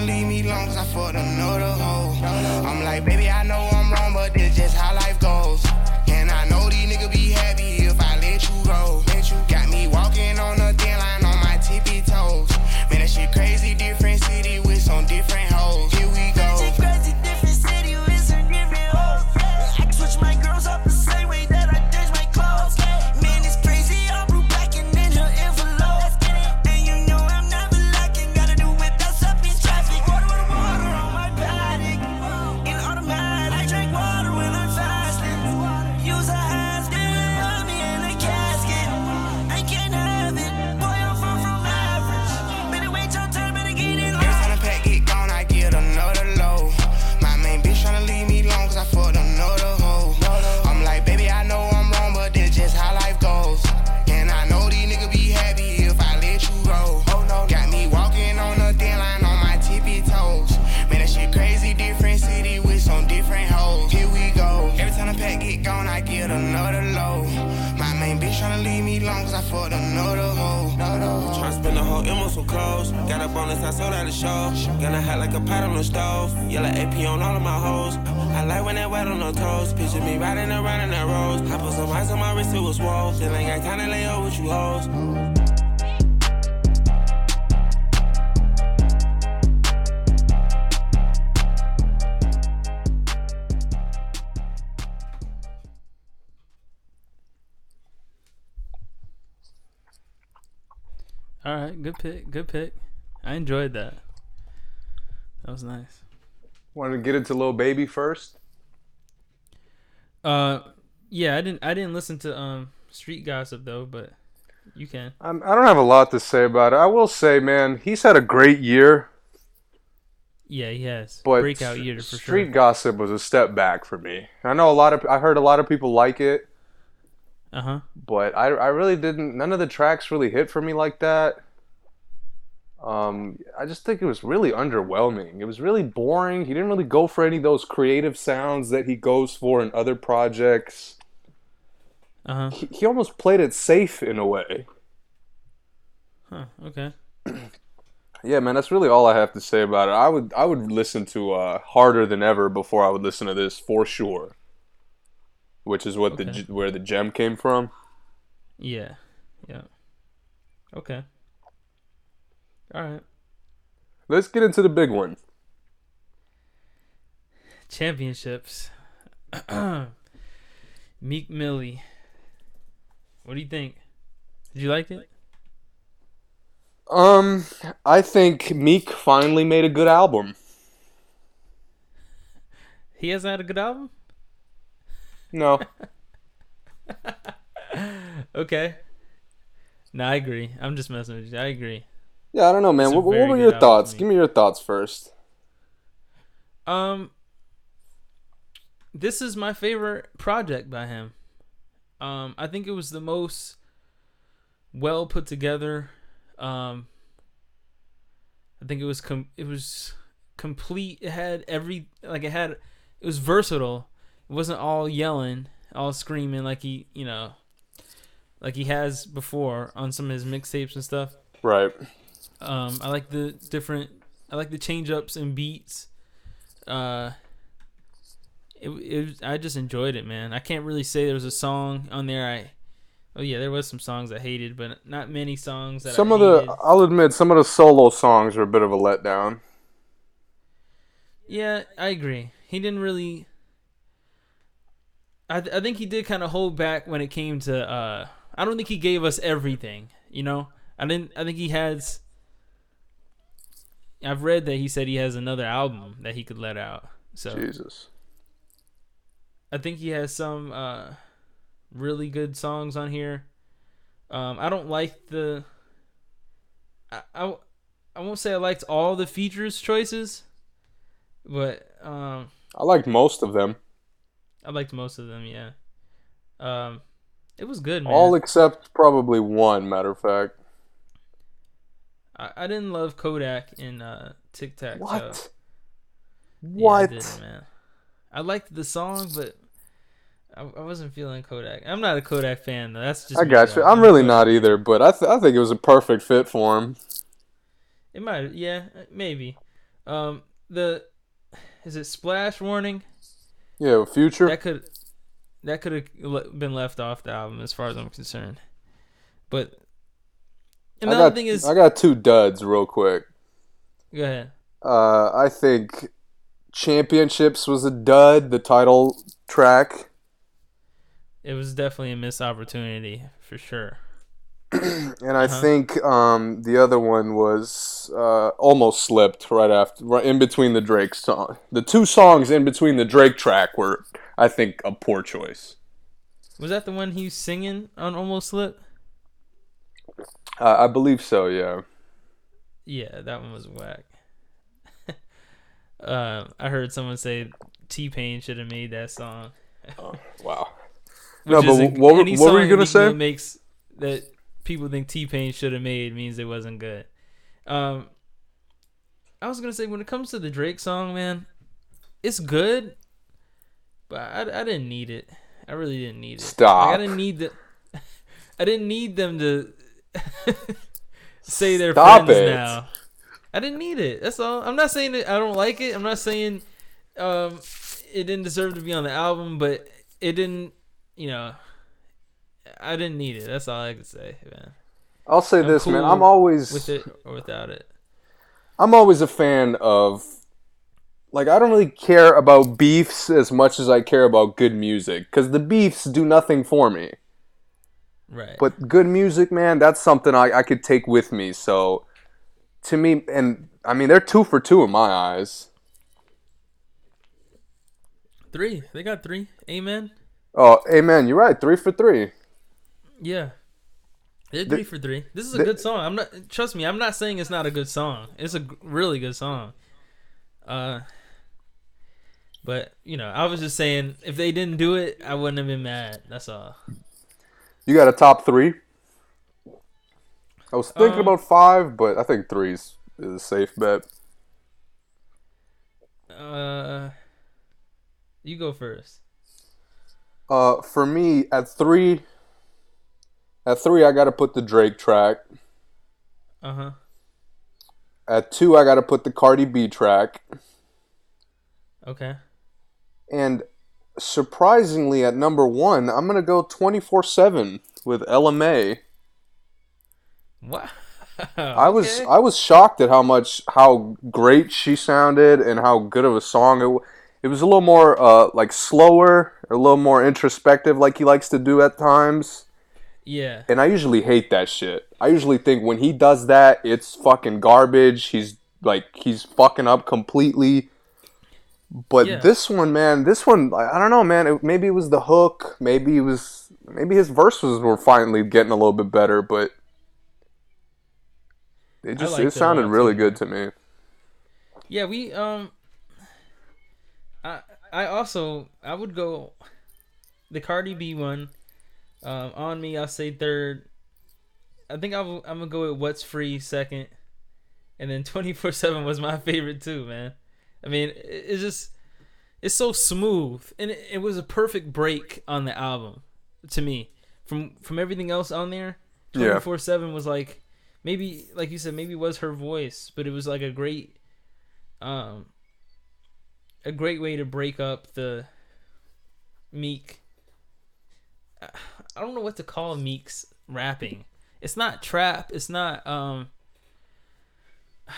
tryna leave me long, cause I fucked another hoe. I'm like, baby, I know I'm wrong, but this just how life goes. And I know these niggas be happy if I let you go. Got me walking on a thin line on my tippy toes. Man, that shit crazy, different city with some different hoes. Here we go. That shit crazy, different city with some different hoes. I switch my girls up the same way that I ditch my clothes. Man, it's crazy, I'm blue, black, and in her envelope. And you know I'm never lacking, gotta do it, that's up in traffic. Water, water, water on my paddock. In automatic, I drink water when I'm fasting. Use a husband, put me in a casket. I can't have it, boy, I'm far from average. Better wait your turn, better get it. Every time the pack get gone, I get another low. My main bitch tryna leave me long, cause I fucked another hoe. I'm like, baby, I know I'm wrong, but this just how life goes. And I know these niggas be happy if I let you go. Got me walking on a thin line on my tippy toes. Man, that shit crazy, different city with some different hoes. Here we go. Every time the pack get gone, I get another low. My main bitch tryna leave me long, cause I fucked another hoe. Tryna spend the whole M on some clothes. Got a bonus, I sold out the show. Gonna hot like a pot on the stove. Yellow A P on all of my hoes. I like when they wet on the toes. Picture me riding around in that rose. I put some ice on my wrist, it was swole. Still ain't got time to lay over with you hoes. All right, good pick, good pick. I enjoyed that. That was nice. Wanted to get into Lil Baby first. Uh, yeah, I didn't. I didn't listen to um Street Gossip though, but you can. I'm, I don't have a lot to say about it. I will say, man, he's had a great year. Yeah, he has. But breakout year for Street sure. Street Gossip was a step back for me. I know a lot of. I heard a lot of people like it. Uh-huh. But I, I really didn't... None of the tracks really hit for me like that. Um, I just think it was really underwhelming. It was really boring. He didn't really go for any of those creative sounds that he goes for in other projects. Uh-huh. He, he almost played it safe in a way. Huh, okay. Yeah, man, that's really all I have to say about it. I would I would listen to uh, Harder Than Ever before I would listen to this, for sure. Which is what okay. the where the gem came from. Yeah, yeah. Okay. All right. Let's get into the big one. Championships. Meek Millie. What do you think? Did you like it? Um, I think Meek finally made a good album. He hasn't had a good album? No. Okay. No, I agree. I'm just messing with you. I agree. Yeah, I don't know, man. What, what were your thoughts? Give me your thoughts first. Um, this is my favorite project by him. Um, I think it was the most well put together. Um, I think it was com- it was complete. It had every like it had. It was versatile. It wasn't all yelling, all screaming like he, you know, like he has before on some of his mixtapes and stuff. Right. Um, I like the different, I like the change ups and beats. Uh, it, it, I just enjoyed it, man. I can't really say there was a song on there I, oh yeah, there was some songs I hated, but not many songs that some I hated. Some of the, I'll admit, some of the solo songs were a bit of a letdown. Yeah, I agree. He didn't really. I, th- I think he did kind of hold back when it came to. Uh, I don't think he gave us everything, you know. I didn't. I think he has. I've read that he said he has another album that he could let out. So Jesus. I think he has some uh, really good songs on here. Um, I don't like the. I, I I won't say I liked all the features choices, but um, I liked most of them. I liked most of them, yeah. Um, it was good, man. All except probably one, matter of fact. I, I didn't love Kodak in uh, Tic Tac. What? So. What? Yeah, I didn't, man. I liked the song, but I, I wasn't feeling Kodak. I'm not a Kodak fan, though. That's just I got you. I'm, I'm really not either, but I th- I think it was a perfect fit for him. It might, yeah, maybe. Um, the is it Splash Warning? Yeah, Future. That could that could have been left off the album, as far as I'm concerned. But another I got, thing is, I got two duds real quick. Go ahead. Uh, I think Championships was a dud. The title track. It was definitely a missed opportunity for sure. And I uh-huh. think um, the other one was uh, Almost Slipped right after, right in between the Drake song. The two songs in between the Drake track were, I think, a poor choice. Was that the one he was singing on Almost Slipped? Uh, I believe so, yeah. Yeah, that one was whack. uh, I heard someone say T-Pain should have made that song. Oh, wow. Which no, but a, what, what were you going to say? That makes that people think T-Pain should have made means it wasn't good. Um, I was going to say, when it comes to the Drake song, man, it's good, but I, I didn't need it. I really didn't need it. Stop. Like, I didn't need the. I didn't need them to say they're Stop friends it. Now. I didn't need it. That's all. I'm not saying that I don't like it. I'm not saying um, it didn't deserve to be on the album, but it didn't. You know, I didn't need it. That's all I can say, man. I'll say I'm this, cool man. I'm always with it or without it. I'm always a fan of, like, I don't really care about beefs as much as I care about good music, because the beefs do nothing for me. Right. But good music, man, that's something I, I could take with me. So, to me, and I mean, they're two for two in my eyes. Three. They got three. Amen. Oh, amen. You're right. Three for three. Yeah. They're three the, for three. This is a the, good song. I'm not. Trust me, I'm not saying it's not a good song. It's a really good song. Uh, but, you know, I was just saying, if they didn't do it, I wouldn't have been mad. That's all. You got a top three? I was thinking um, about five, but I think three is a safe bet. Uh, you go first. Uh, for me, at three, at three, I gotta put the Drake track. Uh huh. At two, I gotta put the Cardi B track. Okay. And surprisingly, at number one, I'm gonna go twenty-four seven with L M A. Wow. I was okay. I was shocked at how much how great she sounded and how good of a song it was. It was a little more, uh, like, slower, a little more introspective, like he likes to do at times. Yeah. And I usually hate that shit. I usually think when he does that, it's fucking garbage. He's, like, he's fucking up completely. But yeah. this one, man, this one, I don't know, man. It, maybe it was the hook. Maybe it was, maybe his verses were finally getting a little bit better, but it just, it sounded really good to me. Yeah, we, um... I I also I would go the Cardi B one um, on me. I'll say third. I think I'm I'm gonna go with What's Free second, and then twenty-four seven was my favorite too, man. I mean, it's just it's so smooth, and it, it was a perfect break on the album to me from from everything else on there. twenty-four seven was like, maybe like you said, maybe it was her voice, but it was like a great um. a great way to break up the Meek. I don't know what to call Meek's rapping. It's not trap. It's not. Um, I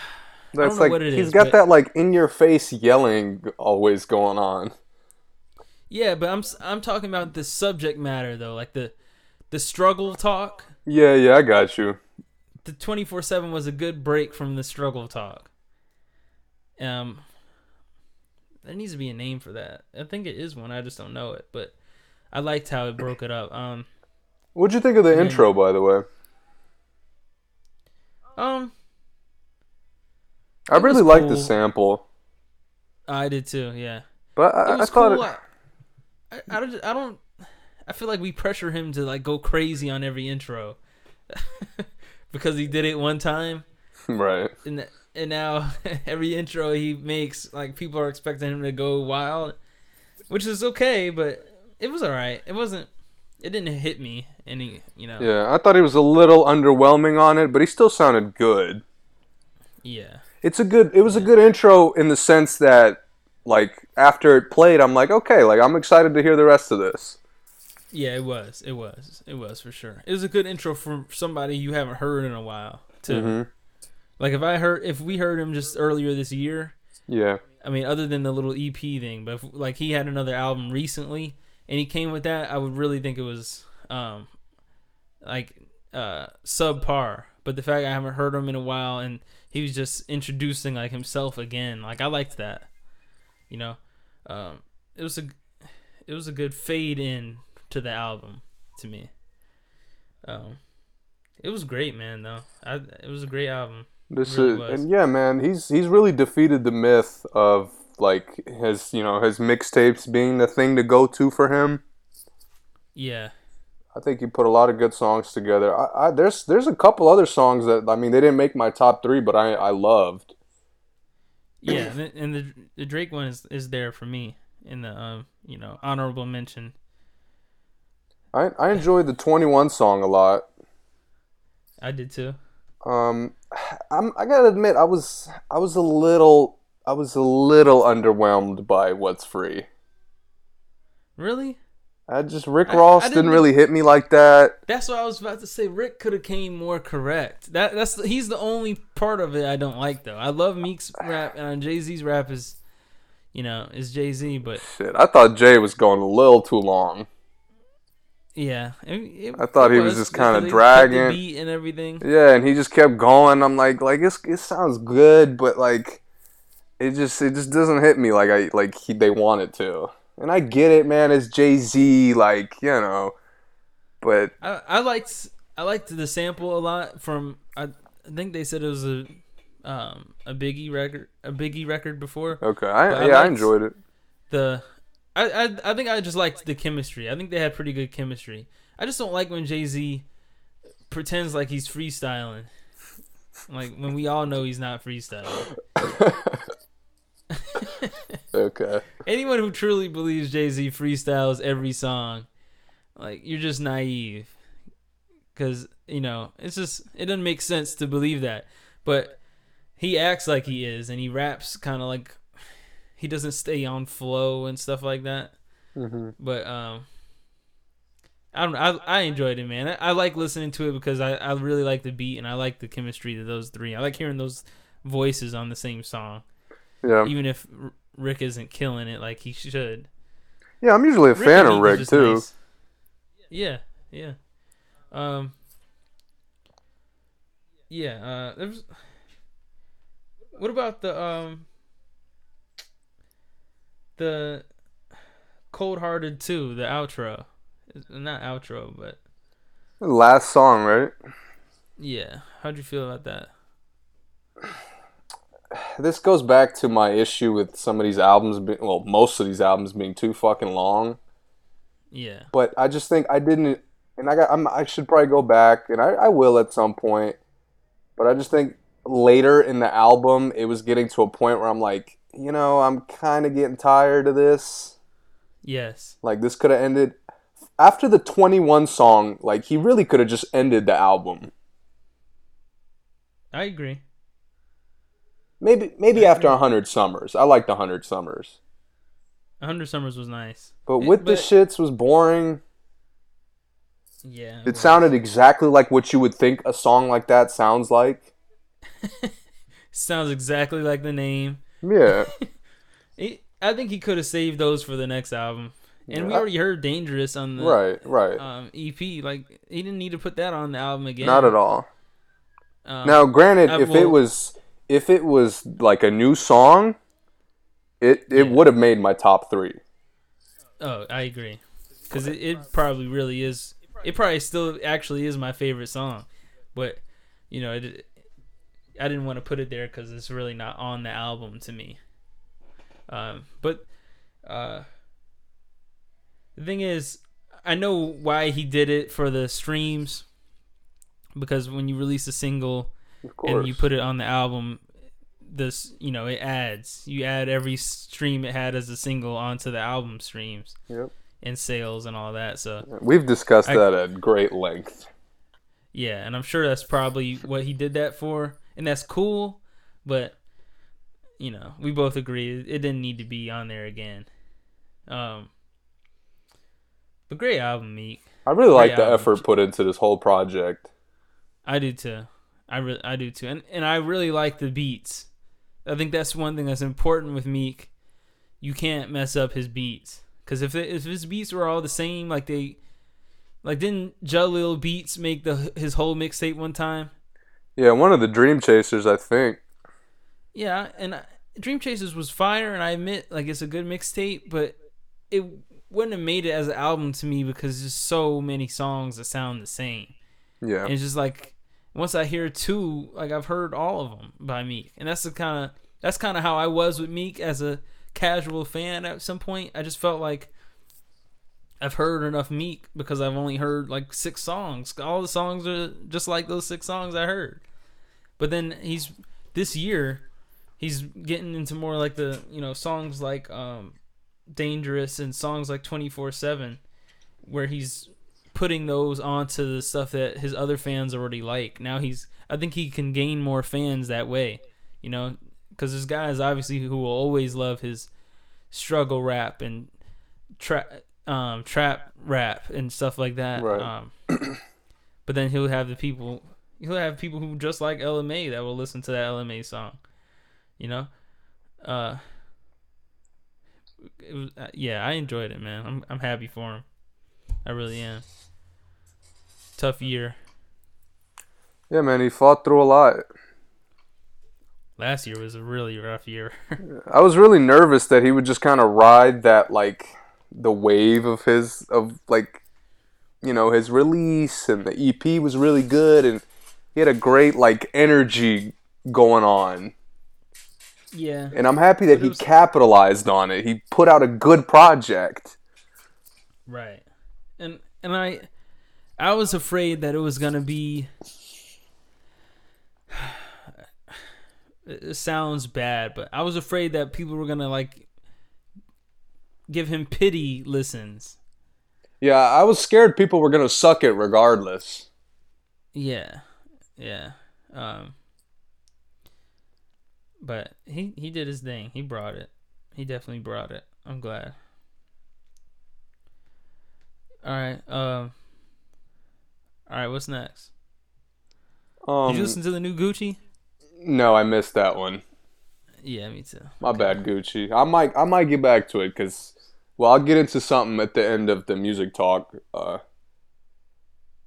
don't That's know like, what it he's is. He's got but, that like in your face yelling always going on. Yeah, but I'm I'm talking about the subject matter though, like the the struggle talk. Yeah, yeah, I got you. The twenty-four seven was a good break from the struggle talk. Um. There needs to be a name for that. I think it is one. I just don't know it. But I liked how it broke it up. Um, what'd you think of the then, intro, by the way? Um, I really liked cool. the sample. I did too. Yeah, but I, it was I thought cool. it... I, I, don't, I don't. I feel like we pressure him to like go crazy on every intro because he did it one time, right? And that, And now every intro he makes, like people are expecting him to go wild, which is okay, but it was all right. It wasn't, it didn't hit me any, you know. Yeah, I thought he was a little underwhelming on it, but he still sounded good. Yeah. it's a good. It was a good intro in the sense that, like, after it played, I'm like, okay, like, I'm excited to hear the rest of this. Yeah, it was. It was. It was for sure. It was a good intro for somebody you haven't heard in a while, too. Mm-hmm. Like, if I heard, if we heard him just earlier this year. Yeah. I mean, other than the little E P thing, but if, like, he had another album recently, and he came with that, I would really think it was, um, like, uh, subpar. But the fact I haven't heard him in a while, and he was just introducing, like, himself again. Like, I liked that. You know, um, it was a, it was a good fade in to the album to me. Um, it was great, man. Though I, it was a great album. This really is, was. And yeah, man, he's he's really defeated the myth of, like, his, you know, his mixtapes being the thing to go to for him. Yeah, I think he put a lot of good songs together. I, I there's there's a couple other songs that, I mean, they didn't make my top three, but I I loved. Yeah, and the the Drake one is, is there for me in the um you know honorable mention. I I enjoyed the twenty-one song a lot. I did too. Um, I'm I gotta admit I was I was a little I was a little underwhelmed by What's Free. Really? I just Rick I, Ross I didn't, didn't really hit me like that. That's what I was about to say. Rick could have came more correct. That that's the, he's the only part of it I don't like, though. I love Meek's rap, and Jay-Z's rap is, you know, is Jay-Z, but shit, I thought Jay was going a little too long. Yeah, it, it, I thought he was, was just kind of dragging the beat and everything. Yeah, and he just kept going. I'm like, like it's, it sounds good, but like it just it just doesn't hit me like I like he, they want it to. And I get it, man. It's Jay-Z, like, you know, but I, I liked I liked the sample a lot from I think they said it was a um, a Biggie record a Biggie record before. Okay, I, yeah, I, liked I enjoyed it. The I, I I think I just liked the chemistry. I think they had pretty good chemistry. I just don't like when Jay-Z pretends like he's freestyling, like when we all know he's not freestyling. Okay. Anyone who truly believes Jay-Z freestyles every song, like, you're just naive, because, you know, it's just, it doesn't make sense to believe that. But he acts like he is, and he raps kind of like he doesn't stay on flow and stuff like that. Mm-hmm. But um, I don't. I I enjoyed it, man. I, I like listening to it because I, I really like the beat, and I like the chemistry of those three. I like hearing those voices on the same song. Yeah. Even if Rick isn't killing it like he should. Yeah, I'm usually a Rick fan of Rick too. Nice. Yeah, yeah. Um Yeah, uh there was, what about the um the Cold Hearted two, the outro. Not outro, but the last song, right? Yeah. How'd you feel about that? This goes back to my issue with some of these albums, be- well, most of these albums being too fucking long. Yeah. But I just think I didn't, and I got, I'm, I should probably go back, and I, I will at some point. But I just think later in the album, it was getting to a point where I'm like, you know, I'm kind of getting tired of this. Yes. Like, this could have ended after the twenty-one song. Like, he really could have just ended the album. I agree. Maybe maybe after one hundred Summers. I liked one hundred Summers. one hundred Summers was nice. But With it, but, the Shits was boring. Yeah. It, it sounded exactly like what you would think a song like that sounds like. Sounds exactly like the name. Yeah. it, I think he could have saved those for the next album. And yeah, we already I, heard Dangerous on the right, right. Um, E P. Like, he didn't need to put that on the album again. Not at all. Um, now, granted, I, if well, it was... If it was like a new song, it it yeah. would have made my top three. Oh, I agree, because it, it probably really is. It probably still actually is my favorite song, but you know, it, I didn't want to put it there because it's really not on the album to me. Um, but uh, the thing is, I know why he did it for the streams, because when you release a single. And you put it on the album, this, you know, it adds. You add every stream it had as a single onto the album streams. Yep. And sales and all that. So we've discussed I, that at great length. Yeah, and I'm sure that's probably what he did that for. And that's cool, but you know, we both agree it didn't need to be on there again. Um, but great album, Meek. I really like the effort put into this whole project. I do too. I re- I do too, and and I really like the beats. I think that's one thing that's important with Meek. You can't mess up his beats, because if it, if his beats were all the same, like they, like didn't Jalil Beats make the his whole mixtape one time? Yeah, one of the Dream Chasers, I think. Yeah, and I, Dream Chasers was fire, and I admit, like, it's a good mixtape, but it wouldn't have made it as an album to me because there's so many songs that sound the same. Yeah, and it's just like once I hear two, like I've heard all of them by Meek, and that's the kind of that's kind of how I was with Meek as a casual fan. At some point, I just felt like I've heard enough Meek because I've only heard like six songs. All the songs are just like those six songs I heard. But then he's this year, he's getting into more like the you know songs like um, Dangerous and songs like twenty-four seven, where he's putting those onto the stuff that his other fans already like. Now he's, I think he can gain more fans that way, you know, because there's guys obviously who will always love his struggle rap and tra- um, trap rap and stuff like that. Right. Um, but then he'll have the people, he'll have people who just like L M A that will listen to that L M A song, you know. Uh, it was, yeah, I enjoyed it, man. I'm I'm happy for him. I really am. Tough year. Yeah, man, he fought through a lot. Last year was a really rough year. I was really nervous that he would just kind of ride that, like, the wave of his, of, like, you know, his release, and the E P was really good, and he had a great, like, energy going on. Yeah. And I'm happy that he was... capitalized on it. He put out a good project. Right. And and I... I was afraid that it was going to be, it sounds bad, but I was afraid that people were going to like give him pity listens. Yeah, I was scared people were going to suck it regardless. Yeah, yeah. Um, but he, he did his thing. He brought it. He definitely brought it. I'm glad. All right, um. All right, what's next? Um, Did you listen to the new Gucci? No, I missed that one. Yeah, me too. My okay. bad, Gucci. I might, I might get back to it because, well, I'll get into something at the end of the music talk. Uh,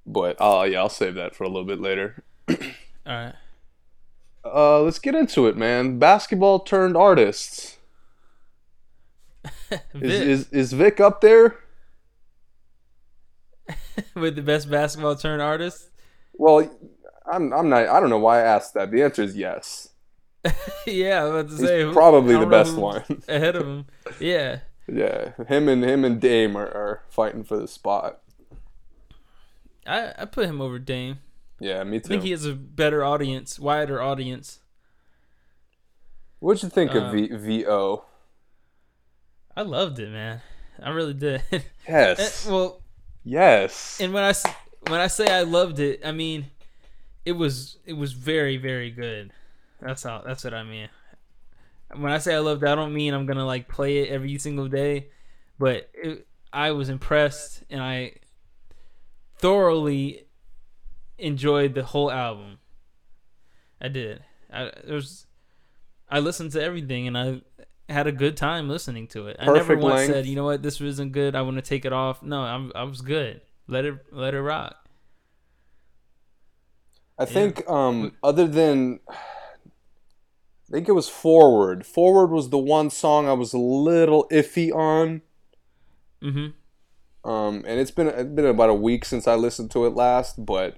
but uh, yeah, I'll save that for a little bit later. All right. Uh, let's get into it, man. Basketball turned artists. Vic. Is is is Vic up there? With the best basketball turn artist? Well, I'm I'm not. I don't know why I asked that. The answer is yes. Yeah, I was about to He's say probably the best one ahead of him. Yeah. Yeah, him and him and Dame are, are fighting for the spot. I I put him over Dame. Yeah, me too. I think he has a better audience, wider audience. What'd you think um, of v- VO? I loved it, man. I really did. Yes. and, well. Yes. And when I, when I say I loved it, I mean it was it was very, very good. That's how that's what I mean. When I say I loved it, I don't mean I'm going to like play it every single day, but it, I was impressed and I thoroughly enjoyed the whole album. I did. I there's I listened to everything and I had a good time listening to it. Perfect I never once length. said, you know what, this isn't good. I want to take it off. No, I'm, I was good. Let it, let it rock. I yeah. think, um, other than, I think it was Forward. Forward was the one song I was a little iffy on. Mm-hmm. Um, and it's been it's been about a week since I listened to it last, but,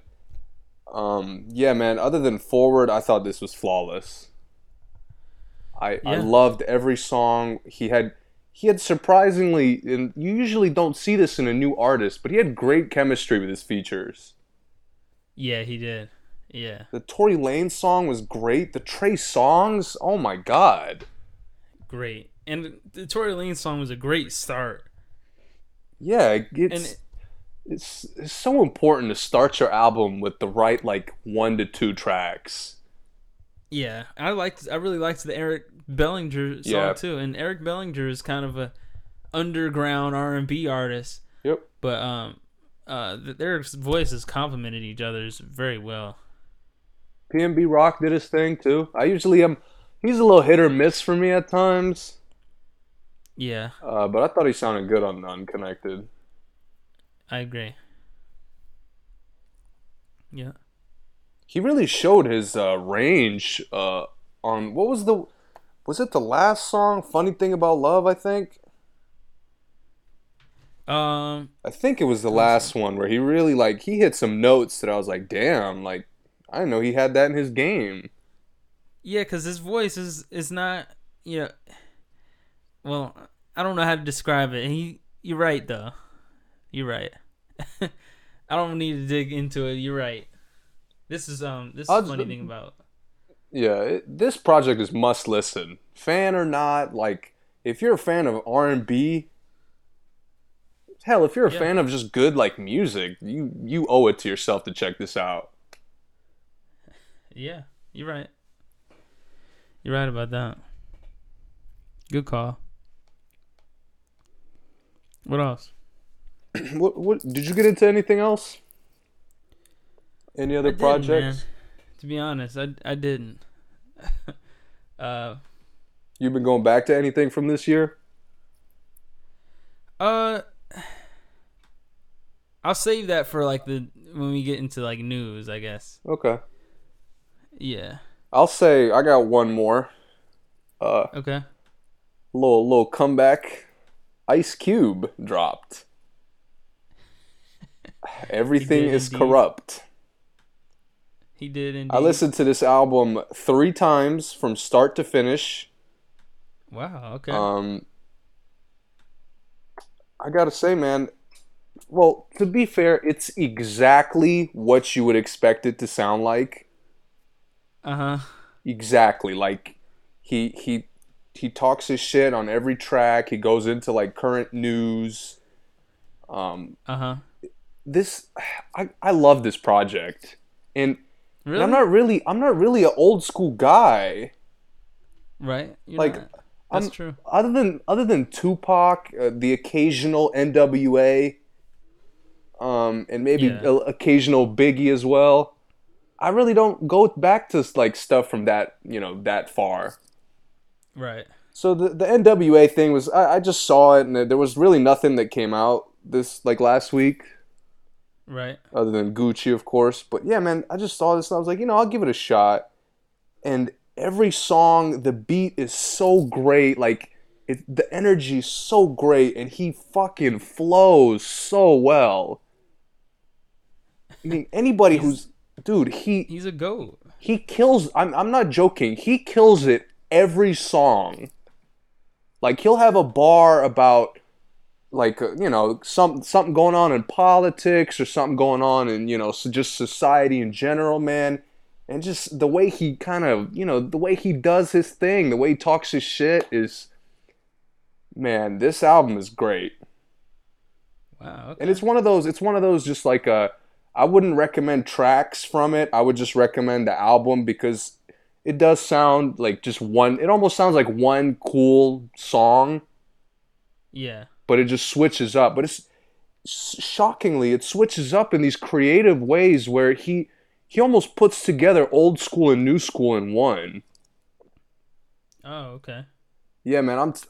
um, yeah, man. Other than Forward, I thought this was flawless. I, yeah. I loved every song he had. He had surprisingly, and you usually don't see this in a new artist, but he had great chemistry with his features. Yeah, he did. Yeah. The Tory Lanez song was great. The Trey songs, oh my god, great. And the Tory Lanez song was a great start. Yeah, it's it, it's it's so important to start your album with the right like one to two tracks. Yeah, I liked. I really liked the Eric Bellinger song yeah. too, and Eric Bellinger is kind of a underground R and B artist. Yep. But um, uh, their voices complemented each other's very well. P M B Rock did his thing too. I usually am. He's a little hit or miss for me at times. Yeah. Uh, but I thought he sounded good on Unconnected. I agree. Yeah. He really showed his uh, range uh, on what was the was it the last song? Funny Thing About Love, I think. Um, I think it was the last one where he really like he hit some notes that I was like, damn, like I didn't know he had that in his game. Yeah, because his voice is is not, you know, well, I don't know how to describe it. He, you're right though, you're right. I don't need to dig into it. You're right. This is um this is the funny thing about. Yeah, it, this project is must listen, fan or not. Like if you're a fan of R and B. Hell, if you're a yeah. fan of just good like music, you, you owe it to yourself to check this out. Yeah, you're right. You're right about that. Good call. What else? what what did you get into anything else? Any other I projects? Man. To be honest, I I didn't. uh, You've been going back to anything from this year? Uh. I'll save that for like the when we get into like news, I guess. Okay. Yeah. I'll say I got one more. Uh, okay. Little little comeback. Ice Cube dropped. Everything is indeed. Corrupt. He did indeed. I listened to this album three times from start to finish. Wow. Okay. Um. I gotta say, man. Well, to be fair, it's exactly what you would expect it to sound like. Uh-huh. Exactly. Like, he he he talks his shit on every track. He goes into, like, current news. Um, uh-huh. This... I, I love this project. And, really? and I'm not really... I'm not really an old-school guy. Right? You're like... Not. That's I'm, true. Other than, other than Tupac, uh, the occasional N W A... Um, and maybe yeah. a, occasional Biggie as well. I really don't go back to like stuff from that, you know, that far. Right. So the the N W A thing was I, I just saw it and there was really nothing that came out this like last week. Right. Other than Gucci, of course. But yeah, man, I just saw this and I was like, you know, I'll give it a shot. And every song, the beat is so great, like it, the energy is so great, and he fucking flows so well. I mean, anybody who's... Dude, he... He's a goat. He kills... I'm I'm not joking. He kills it every song. Like, he'll have a bar about, like, uh, you know, some, something going on in politics or something going on in, you know, so just society in general, man. And just the way he kind of... You know, the way he does his thing, the way he talks his shit is... Man, this album is great. Wow. Okay. And it's one of those... It's one of those just like a... I wouldn't recommend tracks from it. I would just recommend the album because it does sound like just one... It almost sounds like one cool song. Yeah. But it just switches up. But it's... Shockingly, it switches up in these creative ways where he... He almost puts together old school and new school in one. Oh, okay. Yeah, man, I'm... T-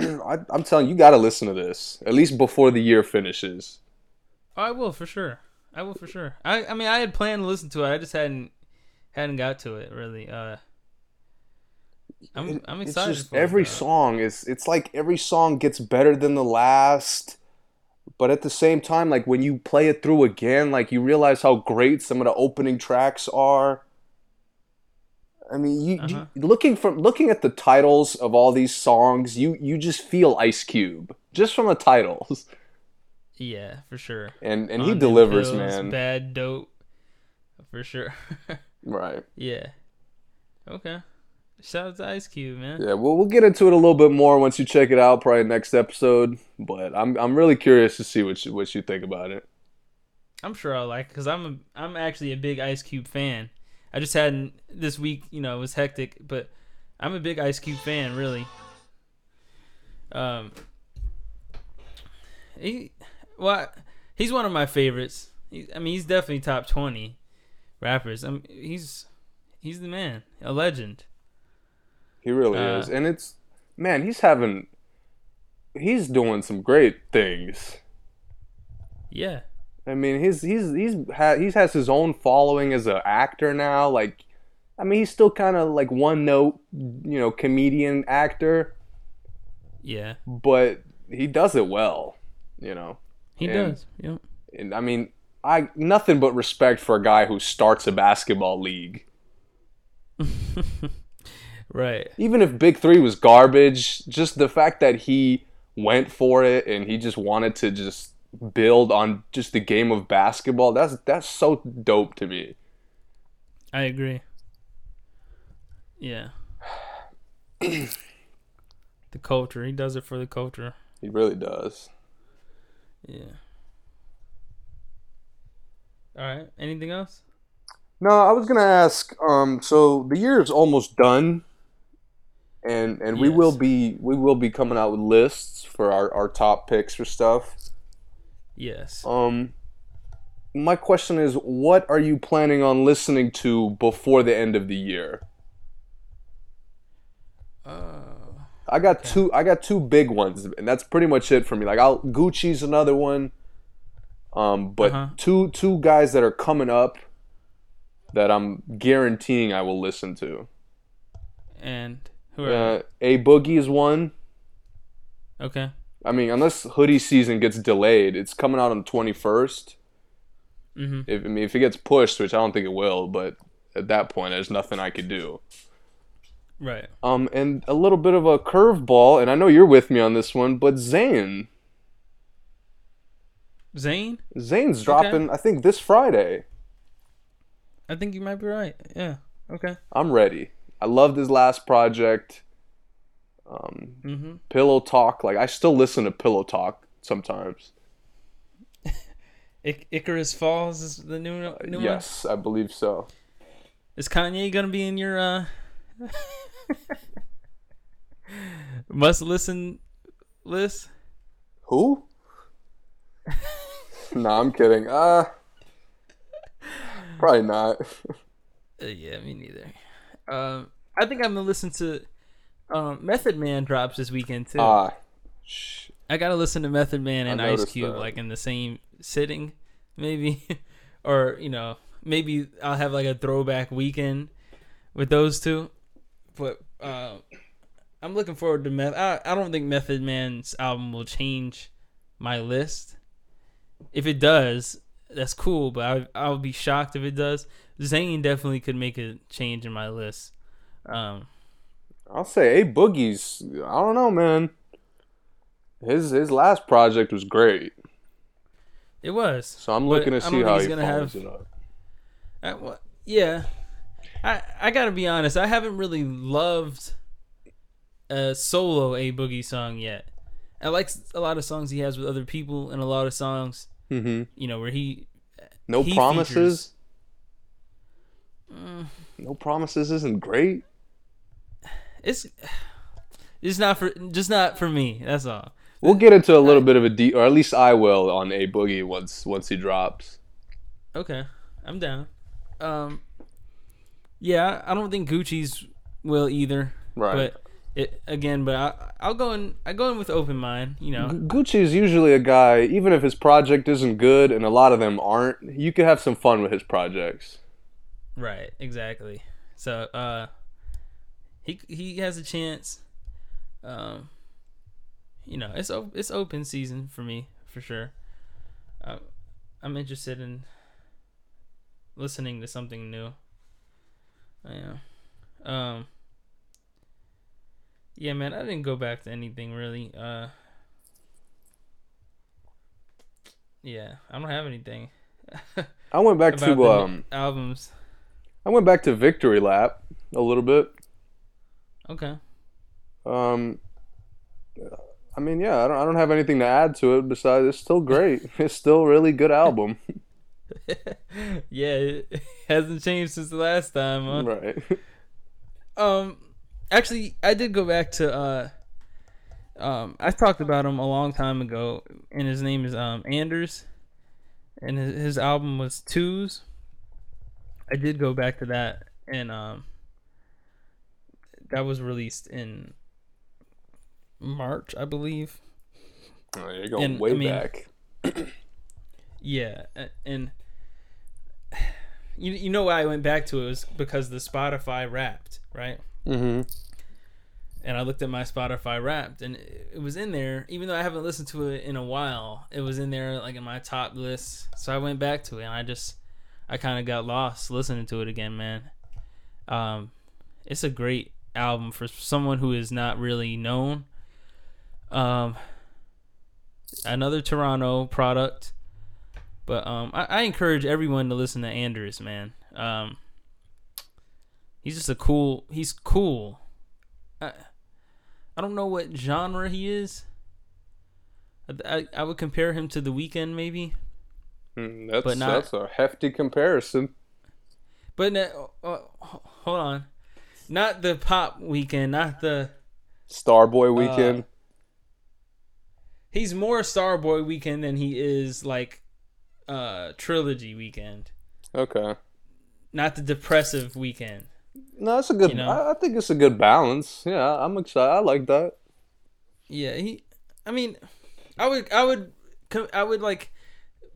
I, I'm telling you, you gotta listen to this at least before the year finishes. I will for sure. I will for sure. I, I mean, I had planned to listen to it. I just hadn't hadn't got to it really. Uh, I'm it, I'm excited. It's just for every it, song is. It's like every song gets better than the last, but at the same time, like when you play it through again, like you realize how great some of the opening tracks are. I mean, you, uh-huh. you looking from looking at the titles of all these songs, you, you just feel Ice Cube just from the titles. Yeah, for sure. And and On he delivers, pills, man. Bad dope, for sure. Right. Yeah. Okay. Shout out to Ice Cube, man. Yeah, well, we'll get into it a little bit more once you check it out, probably next episode. But I'm I'm really curious to see what you, what you think about it. I'm sure I'll like it because I'm a, I'm actually a big Ice Cube fan. I just hadn't, this week, you know, it was hectic, but I'm a big Ice Cube fan, really. Um, he, well, he's one of my favorites. He, I mean, he's definitely top twenty rappers. I mean, he's he's the man, a legend. He really uh, is, and it's man, he's having, he's doing some great things. Yeah, I mean, he's he's he's ha- he's has his own following as an actor now. Like, I mean, he's still kind of like one note, you know, comedian actor. Yeah, but he does it well, you know. He and, does. Yep. And I mean, I nothing but respect for a guy who starts a basketball league. Right. Even if Big Three was garbage, just the fact that he went for it and he just wanted to just build on just the game of basketball, that's that's so dope to me. I agree. Yeah. The culture. He does it for the culture. He really does. Yeah. All right. Anything else? No, I was going to ask, um, so the year is almost done. And and yes. we will be we will be coming out with lists for our, our top picks for stuff. Yes. Um, my question is, what are you planning on listening to before the end of the year? Uh I got okay. two. I got two big ones, and that's pretty much it for me. Like, I'll Gucci's another one, um, but uh-huh. two two guys that are coming up that I'm guaranteeing I will listen to. And who are uh, A Boogie is one. Okay. I mean, unless hoodie season gets delayed, it's coming out on the twenty-first. Mm-hmm. If I mean, if it gets pushed, which I don't think it will, but at that point, there's nothing I could do. Right. Um, and a little bit of a curveball, and I know you're with me on this one, but Zayn. Zayn? Zayn's dropping, okay. I think, this Friday. I think you might be right. Yeah. Okay. I'm ready. I loved his last project. Um, mm-hmm. Pillow Talk. Like, I still listen to Pillow Talk sometimes. I- Icarus Falls is the new, new one? Yes, I believe so. Is Kanye going to be in your... Uh... must listen list? Who? No, nah, I'm kidding. Uh, probably not. uh, yeah, me neither. Um, I think I'm gonna listen to um, Method Man drops this weekend too. Uh, sh- I gotta listen to Method Man and Ice Cube that. Like in the same sitting, maybe, or you know, maybe I'll have like a throwback weekend with those two. But uh, I'm looking forward to Meth. I, I don't think Method Man's album will change my list. If it does, that's cool, but I, I'll be shocked if it does. Zayn definitely could make a change in my list. Um, I'll say A Boogie's. I don't know, man. His his last project was great. It was. So I'm looking to see how he follows it up. I, well, yeah. I, I gotta be honest, I haven't really loved a solo A Boogie song yet. I like a lot of songs he has with other people, and a lot of songs, mm-hmm. you know, where he No he Promises? Features. No Promises isn't great. It's it's not for just not for me, that's all. We'll get into a little I, bit of a deep, or at least I will, on A Boogie once once he drops. Okay, I'm down. Um Yeah, I don't think Gucci's will either. Right. But it, again, but I, I'll go in. I go in with open mind. You know, Gucci's usually a guy. Even if his project isn't good, and a lot of them aren't, you can have some fun with his projects. Right. Exactly. So uh, he he has a chance. Um, you know, it's it's open season for me for sure. Uh, I'm interested in listening to something new. Yeah, um, yeah, man. I didn't go back to anything really. Uh, yeah, I don't have anything. I went back to um albums. I went back to Victory Lap a little bit. Okay. Um, I mean, yeah, I don't. I don't have anything to add to it besides it's still great. It's still a really good album. Yeah, it hasn't changed since the last time, huh? Right. Um, Actually, I did go back to. Uh, um, I talked about him a long time ago, and his name is um, Anders, and his, his album was Twos. I did go back to that, and um, that was released in March, I believe. Oh, you're going and, way I mean, back. Yeah, and you you know why I went back to it was because the Spotify Wrapped, right? Mm-hmm. And I looked at my Spotify Wrapped, and it was in there. Even though I haven't listened to it in a while, it was in there like in my top list. So I went back to it, and I just I kind of got lost listening to it again, man. Um, it's a great album for someone who is not really known. Um, another Toronto product. But um, I, I encourage everyone to listen to Anders, man. Um, he's just a cool. He's cool. I, I don't know what genre he is. I, I, I would compare him to The Weeknd, maybe. Mm, that's but not, that's a hefty comparison. But no, uh, hold on, not the pop Weeknd, not the Starboy Weeknd. Uh, he's more Starboy Weeknd than he is like. Uh, trilogy Weeknd. Okay. Not the depressive Weeknd. No, that's a good. You know? I, I think it's a good balance. Yeah, I'm excited. I like that. Yeah, he. I mean, I would, I would, I would like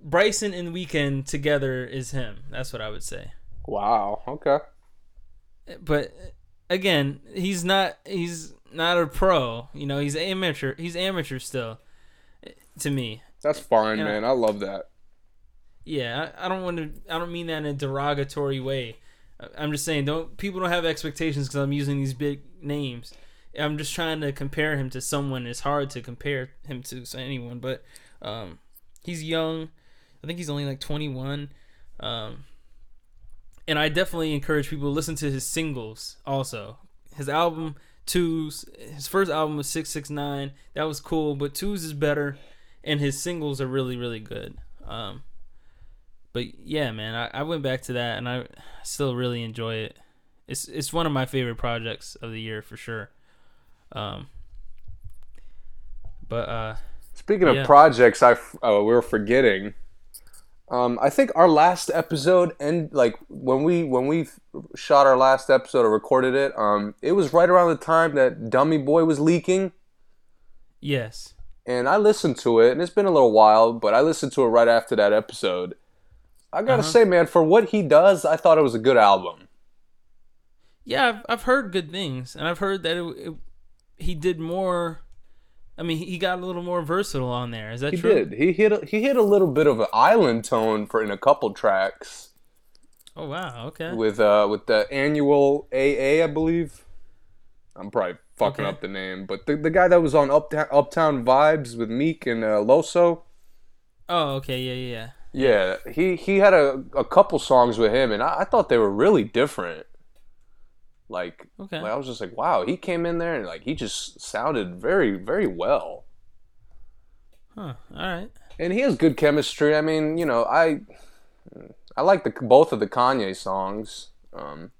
Bryson and Weeknd together is him. That's what I would say. Wow. Okay. But again, he's not. He's not a pro. You know, he's amateur. He's amateur still. To me. That's fine, you know? Man. I love that. Yeah, I don't want to. I don't mean that in a derogatory way. I'm just saying, don't people don't have expectations because I'm using these big names. I'm just trying to compare him to someone. It's hard to compare him to anyone, but um, he's young. I think he's only like twenty-one, um, and I definitely encourage people to listen to his singles. Also, his album Twos. His first album was six six nine. That was cool, but Twos is better, and his singles are really, really good. Um, But yeah, man, I, I went back to that, and I still really enjoy it. It's it's one of my favorite projects of the year for sure. Um, but uh, speaking yeah. of projects, I oh, we were forgetting. Um, I think our last episode and like when we when we shot our last episode or recorded it, um, it was right around the time that Dummy Boy was leaking. Yes. And I listened to it, and it's been a little while, but I listened to it right after that episode. I gotta uh-huh. say, man, for what he does, I thought it was a good album. Yeah, I've, I've heard good things, and I've heard that it, it, he did more. I mean, he got a little more versatile on there. Is that he true? He did. He hit a, he hit a little bit of an island tone for in a couple tracks. Oh wow! Okay. With uh with the annual A A, I believe. I'm probably fucking okay. up the name, but the the guy that was on Uptown Uptown Vibes with Meek and uh, Loso. Oh okay, yeah yeah. yeah. Yeah, he, he had a, a couple songs with him, and I, I thought they were really different. Like, okay. like, I was just like, wow, he came in there, and like he just sounded very, very well. Huh, all right. And he has good chemistry. I mean, you know, I I like the both of the Kanye songs. Um,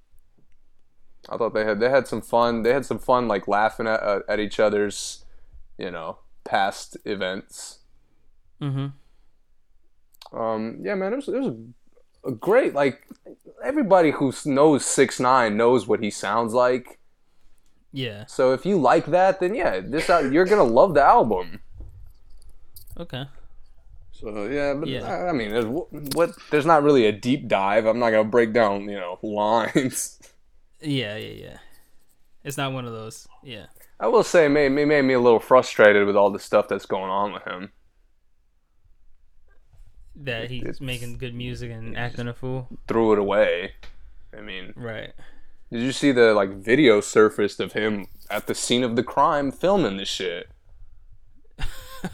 I thought they had they had some fun. They had some fun, like, laughing at, uh, at each other's, you know, past events. Mm-hmm. Um, yeah, man, it was, it was a great, like, everybody who knows six nine knows what he sounds like. Yeah. So if you like that, then yeah, this you're going to love the album. Okay. So, yeah, but yeah. I, I mean, there's, what, there's not really a deep dive. I'm not going to break down, you know, lines. Yeah, yeah, yeah. It's not one of those, yeah. I will say it made, it made me a little frustrated with all the stuff that's going on with him. That he's it's, making good music and acting a fool. Threw it away. I mean, right? Did you see the like video surfaced of him at the scene of the crime filming this shit?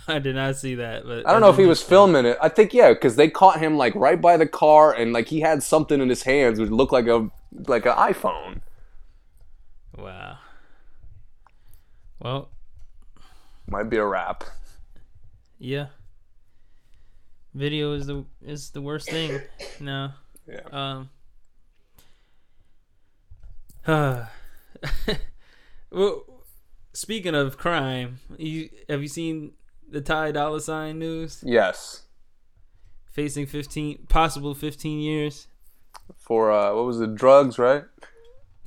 I did not see that, but I don't know if he was filming it. I think yeah, because they caught him like right by the car, and like he had something in his hands which looked like a like an iPhone. Wow. Well, might be a wrap. Yeah. Video is the is the worst thing. No. Yeah. Um. Uh, Well, speaking of crime, you, have you seen the Ty Dolla Sign news? Yes. Facing fifteen, possible fifteen years for uh, what was it? Drugs, right?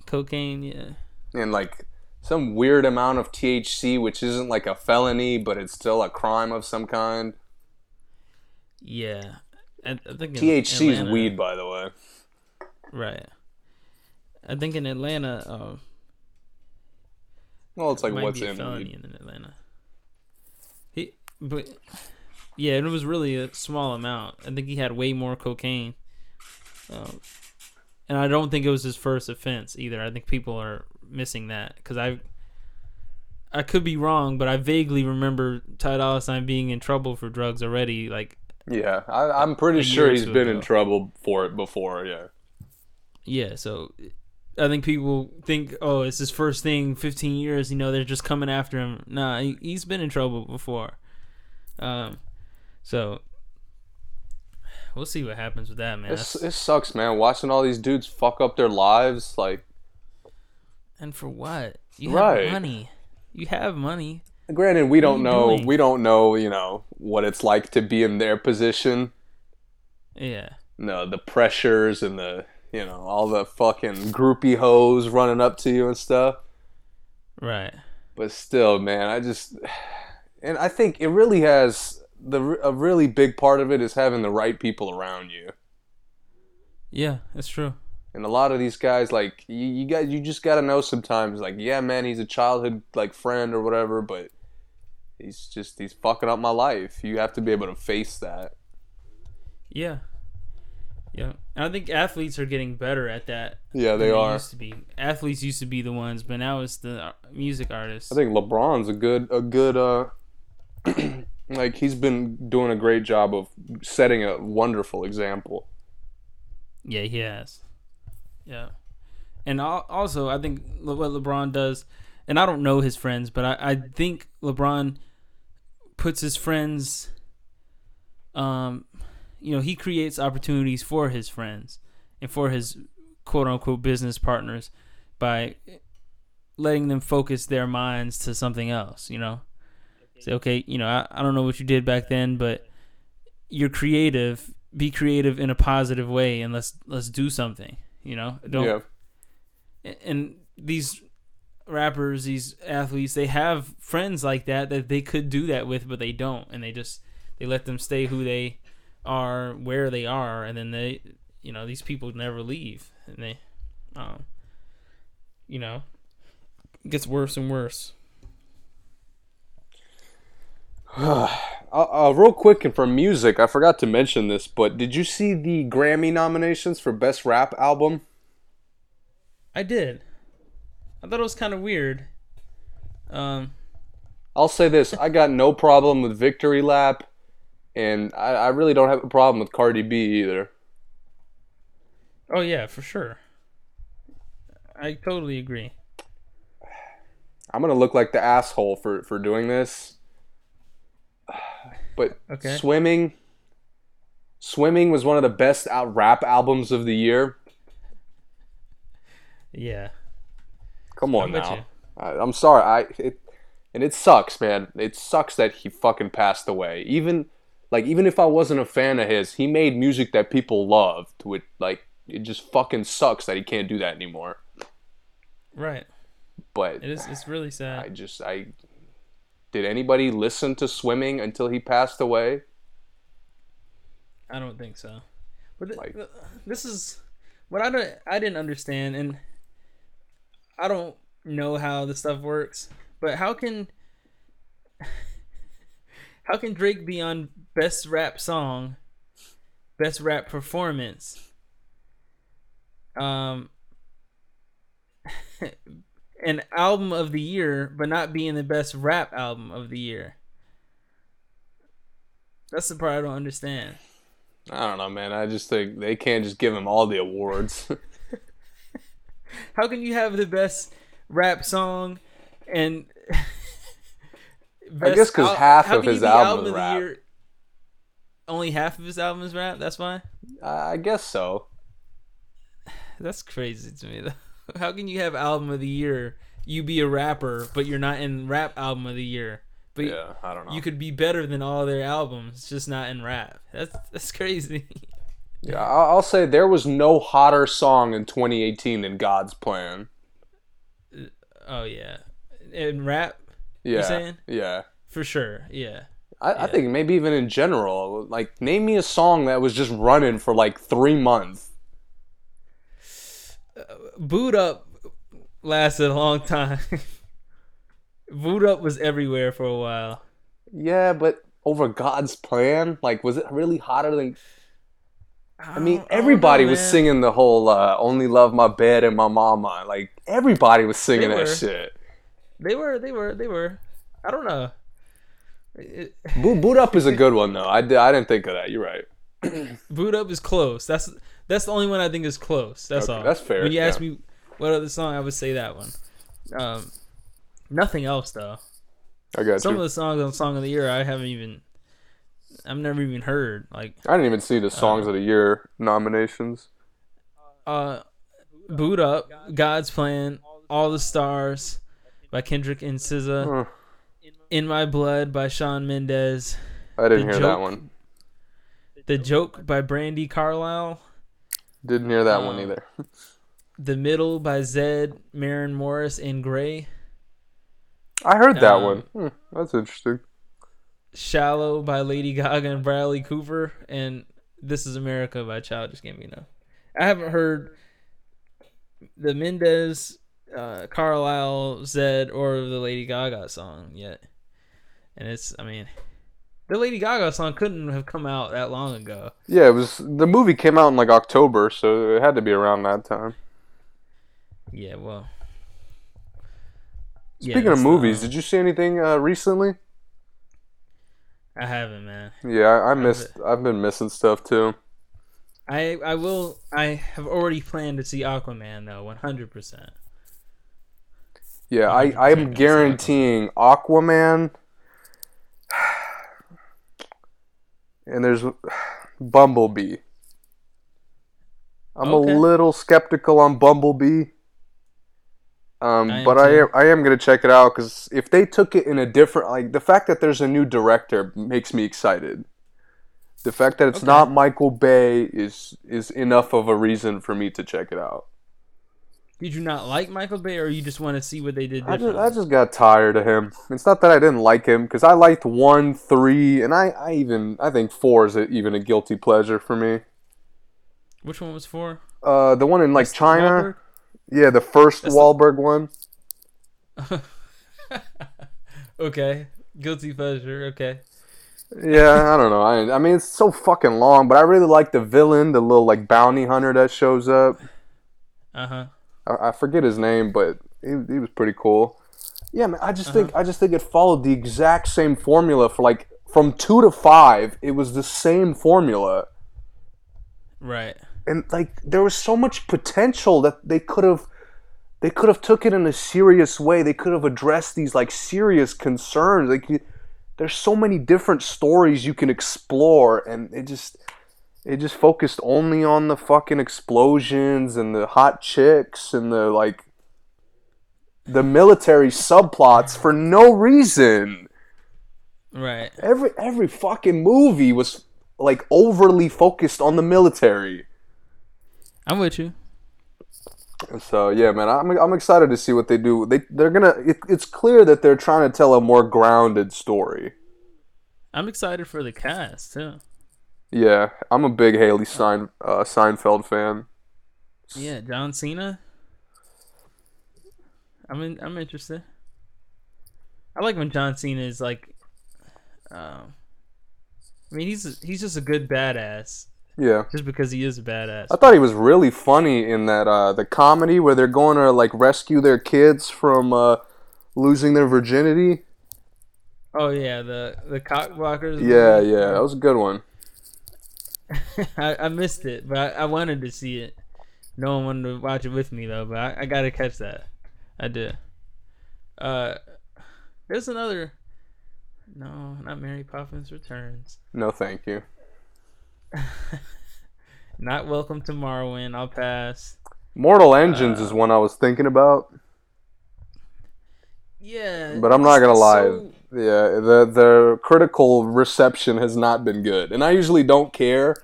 Cocaine, yeah. And like some weird amount of T H C, which isn't like a felony, but it's still a crime of some kind. Yeah, I, I think T H C is weed, by the way. Right. I think in Atlanta. Um, well, it's like it might what's be a in, felony in Atlanta. He, but. Yeah, and it was really a small amount. I think he had way more cocaine. Um, and I don't think it was his first offense either. I think people are missing that. Because I I could be wrong, but I vaguely remember Ty Dolla Sign being in trouble for drugs already. Like, yeah, I, I'm pretty sure he's been ago. in trouble for it before, yeah. Yeah, so I think people think, oh, it's his first thing, fifteen years, you know, they're just coming after him. Nah, he, he's been in trouble before. Um... So, we'll see what happens with that, man. It's, it sucks, man. Watching all these dudes fuck up their lives, like. And for what? You right. have money. You have money. Granted, we what don't know. Doing? We don't know, you know, what it's like to be in their position. Yeah. No, the pressures and the, you know, all the fucking groupie hoes running up to you and stuff. Right. But still, man, I just, and I think it really has. The a really big part of it is having the right people around you. Yeah, that's true. And a lot of these guys, like you, you guys, you just gotta know sometimes. Like, yeah, man, he's a childhood like friend or whatever, but he's just he's fucking up my life. You have to be able to face that. Yeah, yeah. And I think athletes are getting better at that. Yeah, they are. Used to be. Athletes used to be the ones, but now it's the music artists. I think LeBron's a good a good uh. Like, he's been doing a great job of setting a wonderful example. Yeah, he has. Yeah. And also, I think what LeBron does, and I don't know his friends, but I, I think LeBron puts his friends, um, you know, he creates opportunities for his friends and for his quote-unquote business partners by letting them focus their minds to something else, you know? Say, okay, you know, I, I don't know what you did back then, but you're creative. Be creative in a positive way, and let's let's do something. You know, don't. Yeah. And these rappers, these athletes, they have friends like that that they could do that with, but they don't, and they just they let them stay who they are, where they are, and then they, you know, these people never leave, and they, um, you know, it gets worse and worse. uh, uh, real quick, and for music, I forgot to mention this, but did you see the Grammy nominations for Best Rap Album? I did. I thought it was kind of weird. Um, I'll say this. I got no problem with Victory Lap, and I, I really don't have a problem with Cardi B either. Oh, yeah, for sure. I totally agree. I'm going to look like the asshole for, for doing this. But okay. Swimming Swimming was one of the best out rap albums of the year. Yeah. Come on now. I, I'm sorry. I it, And it sucks, man. It sucks that he fucking passed away. Even like even if I wasn't a fan of his, he made music that people loved. Which, like, it just fucking sucks that he can't do that anymore. Right. But it is, it's really sad. I just... I. Did anybody listen to Swimming until he passed away? I don't think so. But th- like, this is what I don't, I didn't understand, and I don't know how this stuff works. But how can how can Drake be on Best Rap Song, Best Rap Performance, um, an album of the year, but not being the best rap album of the year? That's the part I don't understand. I don't know, man. I just think they can't just give him all the awards. How can you have the best rap song and best I guess because al- half of his album is rap. Year, only half of his album is rap. That's why. Uh, I guess so. That's crazy to me, though. How can you have album of the year you be a rapper, but you're not in rap album of the year. But yeah, I don't know. You could be better than all their albums, just not in rap. That's that's crazy. Yeah, I'll say there was no hotter song in twenty eighteen than God's Plan. Oh, yeah. In rap, yeah, you're saying? Yeah. For sure, yeah. I, yeah. I think maybe even in general. Like, name me a song that was just running for, like, three months. Uh, Boot Up lasted a long time. Boot Up was everywhere for a while. Yeah, but over God's Plan? Like, was it really hotter than... I, I mean, everybody I know, was man. singing the whole uh, Only Love My Bed and My Mama. Like, everybody was singing that shit. They were, they were, they were. I don't know. It, Boot, Boot Up is a good one, though. I, I didn't think of that. You're right. Boot Up is close. That's that's the only one I think is close. That's okay, all. That's fair. When you yeah. ask me what other song, I would say that one. Um, nothing else, though. I got Some you. of the songs on Song of the Year, I haven't even... I've never even heard. Like I didn't even see the Songs uh, of the Year nominations. Uh, Boot Up, God's Plan, All the Stars by Kendrick and S Z A, uh, In My Blood by Shawn Mendes. I didn't the hear joke, that one. The Joke by Brandi Carlile. Didn't hear that um, one either. The Middle by Zedd, Maren Morris, and Gray. I heard that um, one. Hmm, that's interesting. Shallow by Lady Gaga and Bradley Cooper, and This Is America by Childish Gambino. I haven't heard the Mendes, uh, Carlisle, Zedd, or the Lady Gaga song yet. And it's, I mean, the Lady Gaga song couldn't have come out that long ago. Yeah, it was. The movie came out in like October, so it had to be around that time. Yeah, well. Speaking yeah, of movies, um, did you see anything uh, recently? I haven't, man. Yeah, I, I missed. I've been missing stuff too. I I will. I have already planned to see Aquaman though, one hundred percent. Yeah, I I am guaranteeing Aquaman. Aquaman. And there's Bumblebee. I'm okay. a little skeptical on Bumblebee. Um, I but I, I am going to check it out because if they took it in a different... like the fact that there's a new director makes me excited. The fact that it's okay. not Michael Bay is is enough of a reason for me to check it out. Did you not like Michael Bay or you just want to see what they did differently? I just, I just got tired of him. It's not that I didn't like him because I liked one, three, and I, I even... I think four is a, even a guilty pleasure for me. Which one was four? Uh, the one in like China... Robert? Yeah, the first That's Wahlberg the... one. Okay. Guilty pleasure, okay. Yeah, I don't know. I, I mean, it's so fucking long, but I really like the villain, the little, like, bounty hunter that shows up. Uh-huh. I, I forget his name, but he, he was pretty cool. Yeah, man, I just uh-huh. think I just think it followed the exact same formula for, like, from two to five, it was the same formula. Right. And like there was so much potential that they could have, they could have took it in a serious way. They could have addressed these like serious concerns. Like there's so many different stories you can explore, and it just, it just focused only on the fucking explosions and the hot chicks and the like, the military subplots for no reason. Right. Every every fucking movie was like overly focused on the military. I'm with you. So yeah, man, I'm I'm excited to see what they do. They they're gonna. It, it's clear that they're trying to tell a more grounded story. I'm excited for the cast too. Yeah, I'm a big Haley Sein, uh, Seinfeld fan. Yeah, John Cena. I'm in, I'm interested. I like when John Cena is like. Um, I mean, he's he's just a good badass. Yeah. Just because he is a badass. I thought he was really funny in that uh, the comedy where they're going to like rescue their kids from uh, losing their virginity. Oh yeah, the the cock blockers. Yeah, movie. yeah, that was a good one. I, I missed it, but I, I wanted to see it. No one wanted to watch it with me though, but I, I gotta catch that. I did. Uh, there's another. No, not Mary Poppins Returns. No, thank you. Not Welcome to Morrowind. I'll pass. Mortal Engines uh, is one I was thinking about. Yeah. But I'm not going to lie. So... Yeah, the the critical reception has not been good. And I usually don't care.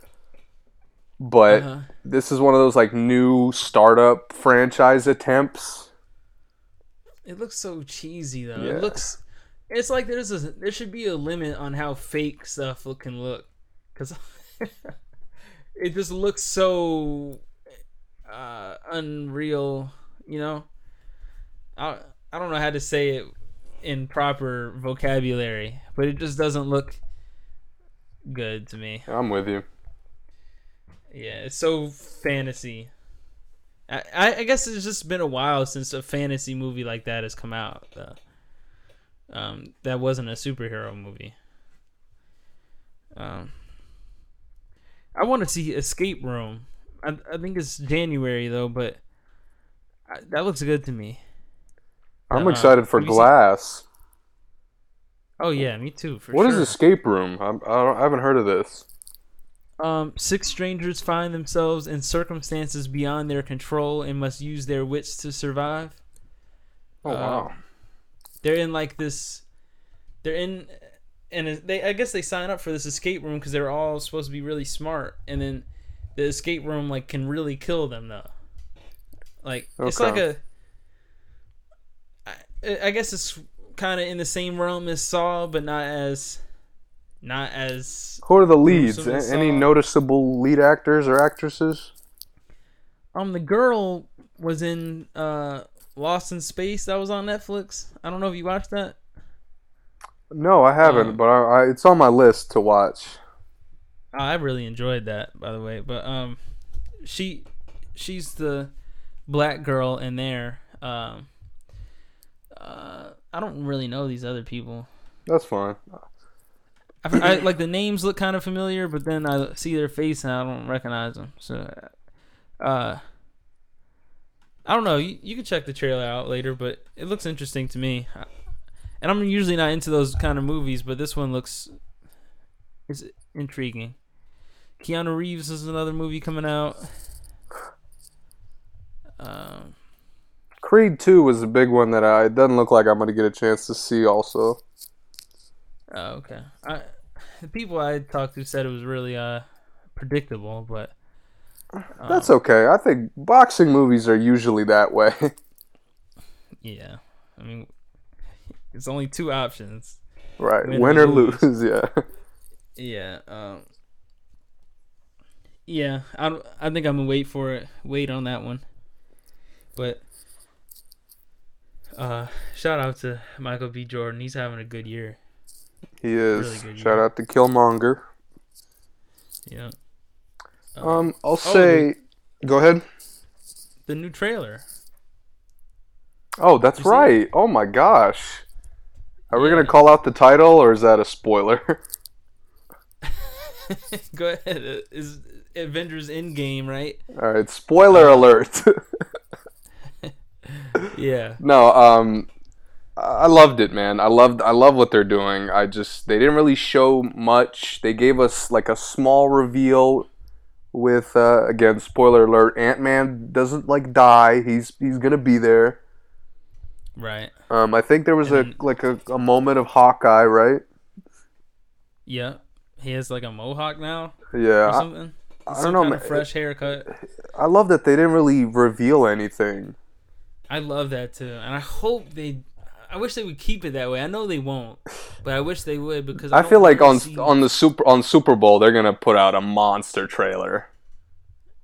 But uh-huh. this is one of those like new startup franchise attempts. It looks so cheesy though. Yeah. It looks it's like there's a there should be a limit on how fake stuff can look, cuz it just looks so uh, unreal, you know? I I don't know how to say it in proper vocabulary, but it just doesn't look good to me. I'm with you. Yeah, it's so fantasy. I, I, I guess it's just been a while since a fantasy movie like that has come out, though. Um, that wasn't a superhero movie. Um, I want to see Escape Room. I, I think it's January, though, but I, that looks good to me. I'm uh, excited for Glass. Seen... Oh, yeah, me too, for what sure. What is Escape Room? I'm, I, don't, I haven't heard of this. Um, six strangers find themselves in circumstances beyond their control and must use their wits to survive. Oh, uh, wow. They're in like this... They're in... And they, I guess they sign up for this escape room because they're all supposed to be really smart. And then the escape room like can really kill them, though. Like, okay. It's like a... I, I guess it's kind of in the same realm as Saw, but not as... Not as... Who are the leads? Any noticeable lead actors or actresses? Um, the girl was in uh, Lost in Space. That was on Netflix. I don't know if you watched that. No, I haven't, um, but I, I, it's on my list to watch. I really enjoyed that, by the way. But um, she, she's the black girl in there. Um, uh, I don't really know these other people. That's fine. I, I, like the names look kind of familiar, but then I see their face and I don't recognize them. So, uh, I don't know. You, you can check the trailer out later, but it looks interesting to me. I, and I'm usually not into those kind of movies, but this one looks is intriguing. Keanu Reeves is another movie coming out. Um, Creed two was a big one that I it doesn't look like I'm going to get a chance to see. Also. Oh, okay. I, the people I talked to said it was really uh, predictable, but... Um, that's okay. I think boxing movies are usually that way. Yeah. I mean, it's only two options. Right. Win, Win or lose. lose, yeah. Yeah. Um, yeah, I, I think I'm going to wait for it. Wait on that one. But... Uh, shout out to Michael B. Jordan. He's having a good year. He is. Really Shout year. out to Killmonger. Yeah. Um, um I'll say... Oh, go ahead. The new trailer. Oh, that's you right. Oh, my gosh. Are yeah. we going to call out the title, or is that a spoiler? Go ahead. It's Avengers Endgame, right? All right. Spoiler uh, alert. Yeah. No, um... I loved it, man. I loved I love what they're doing. I just they didn't really show much. They gave us like a small reveal with uh, again, spoiler alert, Ant-Man doesn't like die. He's he's going to be there. Right. Um I think there was and a like a, a moment of Hawkeye, right? Yeah. He has like a mohawk now. Yeah. Or something. I, I Some don't know, kind man. Of fresh haircut. I love that they didn't really reveal anything. I love that too. And I hope they I wish they would keep it that way. I know they won't, but I wish they would because I, I feel like on on the super on Super Bowl they're gonna put out a monster trailer.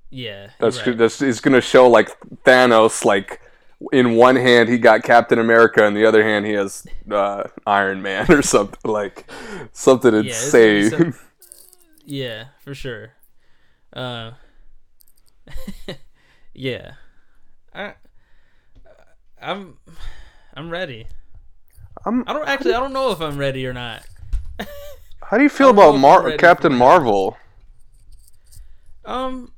Yeah, that's right. That's it's gonna show like Thanos, like in one hand he got Captain America, and the other hand he has uh, Iron Man or something like something yeah, insane. Some, yeah, for sure. Uh, yeah, I I'm I'm ready. I'm, I don't actually. I don't know if I'm ready or not. How do you feel about Mar- Captain Marvel? Um,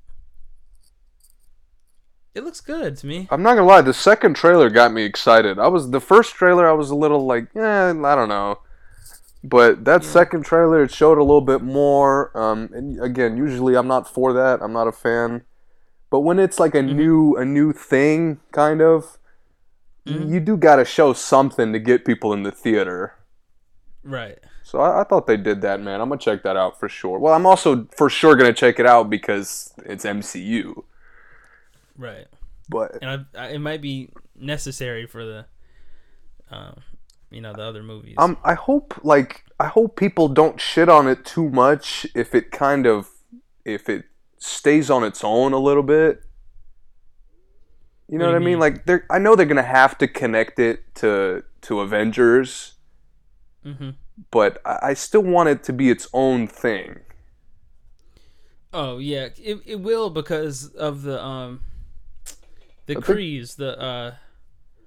it looks good to me. I'm not gonna lie. The second trailer got me excited. I was the first trailer. I was a little like, eh, I don't know. But that yeah. second trailer, it showed a little bit more. Um, and again, usually I'm not for that. I'm not a fan. But when it's like a mm-hmm. new, a new thing, kind of. mm. you do got to show something to get people in the theater. Right. So I, I thought they did that, man. I'm going to check that out for sure. Well, I'm also for sure going to check it out because it's M C U. Right. But and I, I, it might be necessary for the, uh, you know, the other movies. Um, I hope like I hope people don't shit on it too much if it kind of if it stays on its own a little bit. You know what, what I mean? mean? Like they're I know they're gonna have to connect it to to Avengers, mm-hmm. but I, I still want it to be its own thing. Oh yeah, it it will because of the um. The Krees, the... Uh,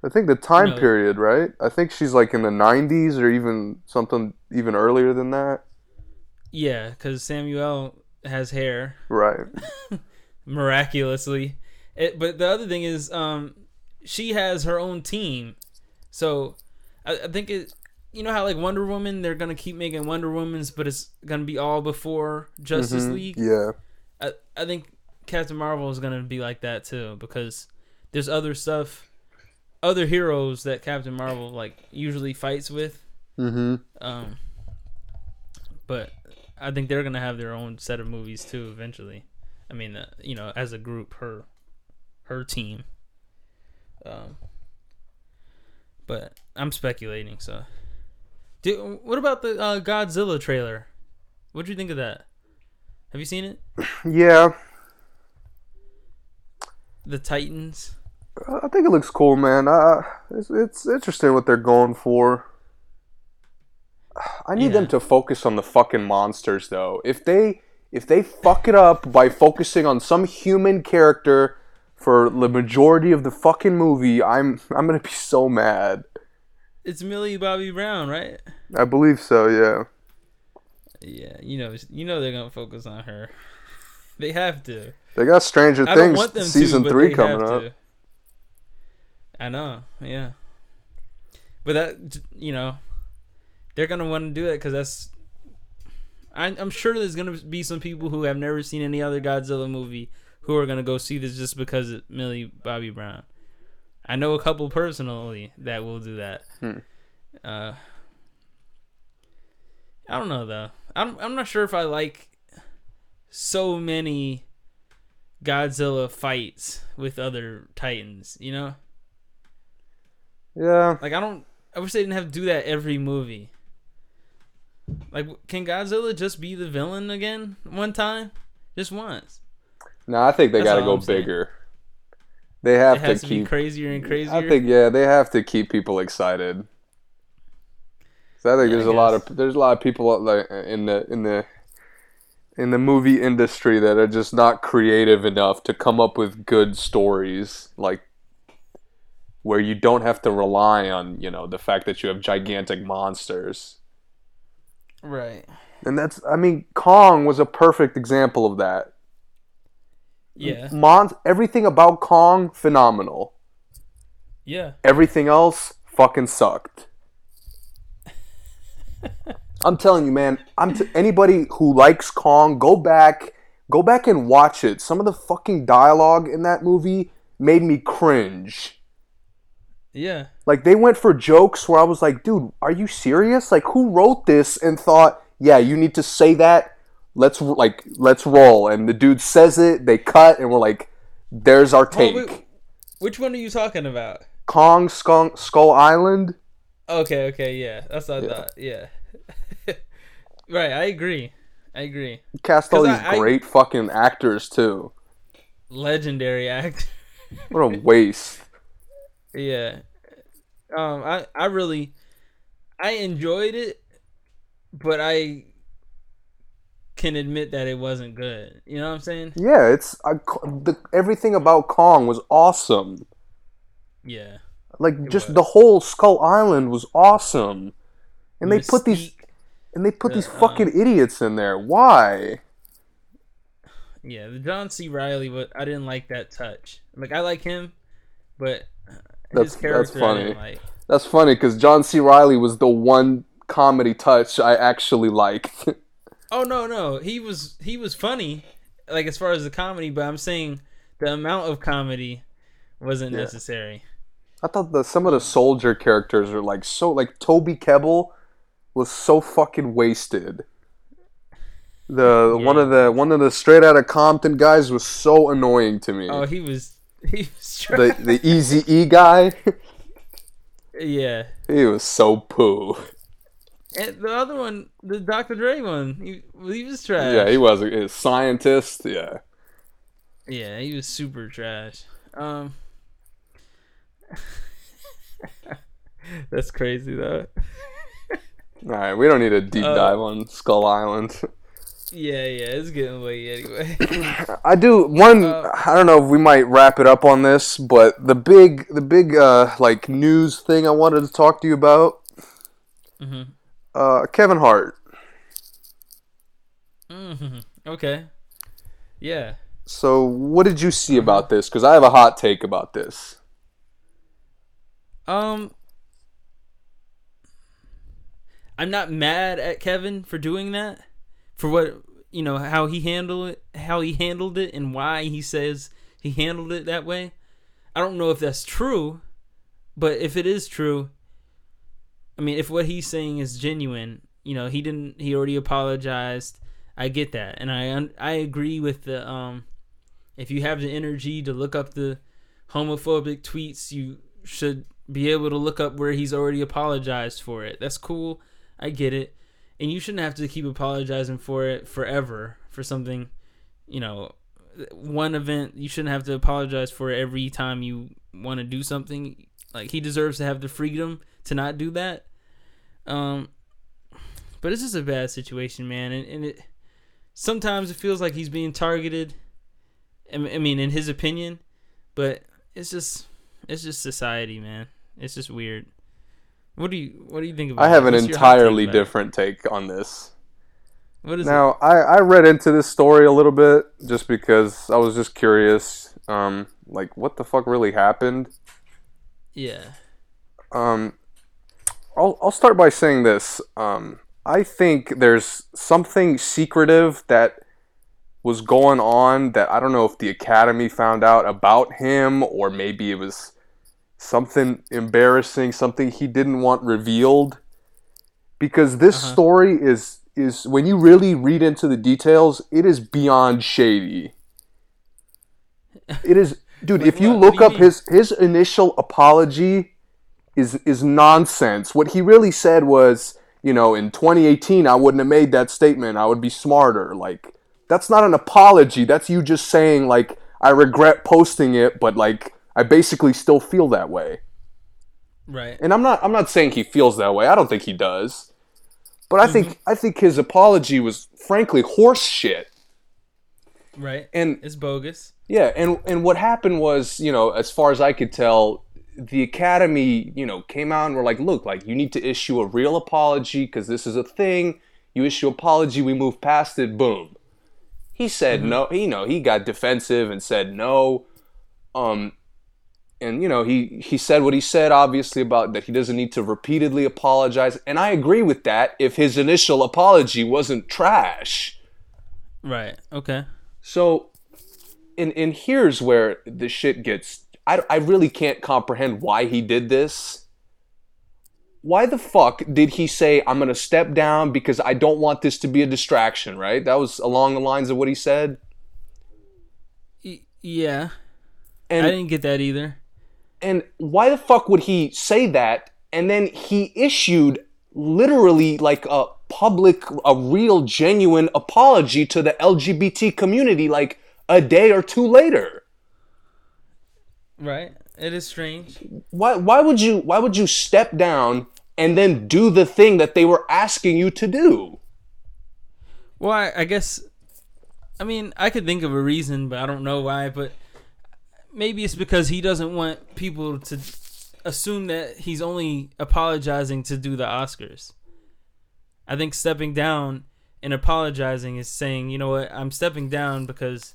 I think the time you know, period, right? I think she's like in the nineties or even something even earlier than that. Yeah, because Samuel has hair. Right. Miraculously. It, but the other thing is um, she has her own team. So I, I think it... You know how like Wonder Woman, they're going to keep making Wonder Womans, but it's going to be all before Justice mm-hmm. League? Yeah. I, I think Captain Marvel is going to be like that too because... There's other stuff, other heroes that Captain Marvel like usually fights with. Mm-hmm. Um, but I think they're gonna have their own set of movies too eventually. I mean, uh, you know, as a group, her, her team. Um, but I'm speculating. So, do what about the uh, Godzilla trailer? What'd you think of that? Have you seen it? Yeah. The Titans. I think it looks cool, man. Uh, it's, it's interesting what they're going for. I need yeah. them to focus on the fucking monsters, though. If they if they fuck it up by focusing on some human character for the majority of the fucking movie, I'm I'm gonna be so mad. It's Millie Bobby Brown, right? I believe so. Yeah. Yeah, you know, you know they're gonna focus on her. They have to. They got Stranger Things season three coming up. I know, yeah. But that, you know, they're going to want to do it because that's... I, I'm sure there's going to be some people who have never seen any other Godzilla movie who are going to go see this just because of Millie Bobby Brown. I know a couple personally that will do that. Hmm. Uh, I don't know, though. I'm, I'm not sure if I like so many... Godzilla fights with other Titans, you know? Yeah. Like, I don't... I wish they didn't have to do that every movie. Like, can Godzilla just be the villain again? One time? Just once? No, nah, I think they That's gotta go I'm bigger. Saying. They have it has to, to keep... be crazier and crazier? I think, yeah, they have to keep people excited. So I think yeah, there's I a lot of... There's a lot of people like in the in the... in the movie industry that are just not creative enough to come up with good stories, like where you don't have to rely on, you know, the fact that you have gigantic monsters. Right. And that's, I mean, Kong was a perfect example of that. Yeah. Mon- everything about Kong, phenomenal. Yeah. Everything else fucking sucked. I'm telling you, man, I'm t- anybody who likes Kong, go back, go back and watch it. Some of the fucking dialogue in that movie made me cringe. Yeah. Like, they went for jokes where I was like, dude, are you serious? Like, who wrote this and thought, yeah, you need to say that? Let's, like, let's roll. And the dude says it, they cut, and we're like, there's our take. Oh, wait, which one are you talking about? Kong, Skull, Skull Island. Okay, okay, yeah. That's what I yeah. thought, yeah. Right, I agree. I agree. You cast all these I, great I, fucking actors, too. Legendary actors. What a waste. Yeah. Um, I, I really... I enjoyed it, but I can admit that it wasn't good. You know what I'm saying? Yeah, it's... I, the, everything about Kong was awesome. Yeah. Like, just was. The whole Skull Island was awesome. And Mystique. they put these... And they put the, these fucking um, idiots in there. Why? Yeah, the John C. Reilly, I didn't like that touch. Like, I like him, but his that's, character that's funny. I didn't like. That's funny, because John C. Reilly was the one comedy touch I actually liked. Oh, no, no. He was he was funny, like, as far as the comedy, but I'm saying the amount of comedy wasn't yeah. necessary. I thought the some of the soldier characters are like so like Toby Kebbell was so fucking wasted. The yeah. one of the one of the straight out of Compton guys was so annoying to me. Oh, he was he was the the Eazy-E guy. Yeah, he was so poo. And the other one, the Doctor Dre one, he, he was trash. Yeah, he was a, a scientist. Yeah, yeah, he was super trash. Um, that's crazy though. All right, we don't need a deep uh, dive on Skull Island. Yeah, yeah, it's getting late anyway. I do one. Uh, I don't know if we might wrap it up on this, but the big, the big, uh, like news thing I wanted to talk to you about. Mm-hmm. Uh, Kevin Hart. Mm-hmm. Okay. Yeah. So, what did you see about this? Because I have a hot take about this. Um, I'm not mad at Kevin for doing that. For what, you know, how he handled it, how he handled it, and why he says he handled it that way. I don't know if that's true, but if it is true, I mean, if what he's saying is genuine, you know, he didn't, he already apologized. I get that, and I I agree with the um, if you have the energy to look up the homophobic tweets, you should be able to look up where he's already apologized for it. That's cool. I get it. And you shouldn't have to keep apologizing for it forever for something, you know, one event. You shouldn't have to apologize for it every time you want to do something. Like, he deserves to have the freedom to not do that. Um, but it's just a bad situation, man. And, and it sometimes it feels like he's being targeted. I mean, in his opinion, but it's just it's just society, man. It's just weird. What do you What do you think about? I have that? an What's entirely take different take on this. What is now? It? I I read into this story a little bit just because I was just curious. Um, like what the fuck really happened? Yeah. Um, I'll I'll start by saying this. Um, I think there's something secretive that was going on that I don't know if the Academy found out about him, or maybe it was something embarrassing, something he didn't want revealed, because this uh-huh. story is is when you really read into the details, it is beyond shady. It is, dude. Like, if you what, look what do you up mean? his his initial apology, is is nonsense. What he really said was, you know, in twenty eighteen, I wouldn't have made that statement. I would be smarter. Like, that's not an apology. That's you just saying, like, I regret posting it, but like, I basically still feel that way. Right. And I'm not I'm not saying he feels that way. I don't think he does. But I mm-hmm. think I think his apology was frankly horse shit. Right. And it's bogus. Yeah, and and what happened was, you know, as far as I could tell, the Academy, you know, came out and were like, "Look, like, you need to issue a real apology because this is a thing. You issue apology, we move past it, boom." He said mm-hmm. no, you know, he got defensive and said no. Um And, you know, he, he said what he said, obviously, about that he doesn't need to repeatedly apologize. And I agree with that if his initial apology wasn't trash. Right. Okay. So, and, and here's where the shit gets... I, I really can't comprehend why he did this. Why the fuck did he say, I'm going to step down because I don't want this to be a distraction, right? That was along the lines of what he said? Y- yeah. And I didn't get that either. And why the fuck would he say that? And then he issued literally like a public, a real, genuine apology to the L G B T community like a day or two later. Right. It is strange. Why? Why would you? Why would you step down and then do the thing that they were asking you to do? Well, I, I guess. I mean, I could think of a reason, but I don't know why. But. Maybe it's because he doesn't want people to assume that he's only apologizing to do the Oscars. I think stepping down and apologizing is saying, you know what, I'm stepping down because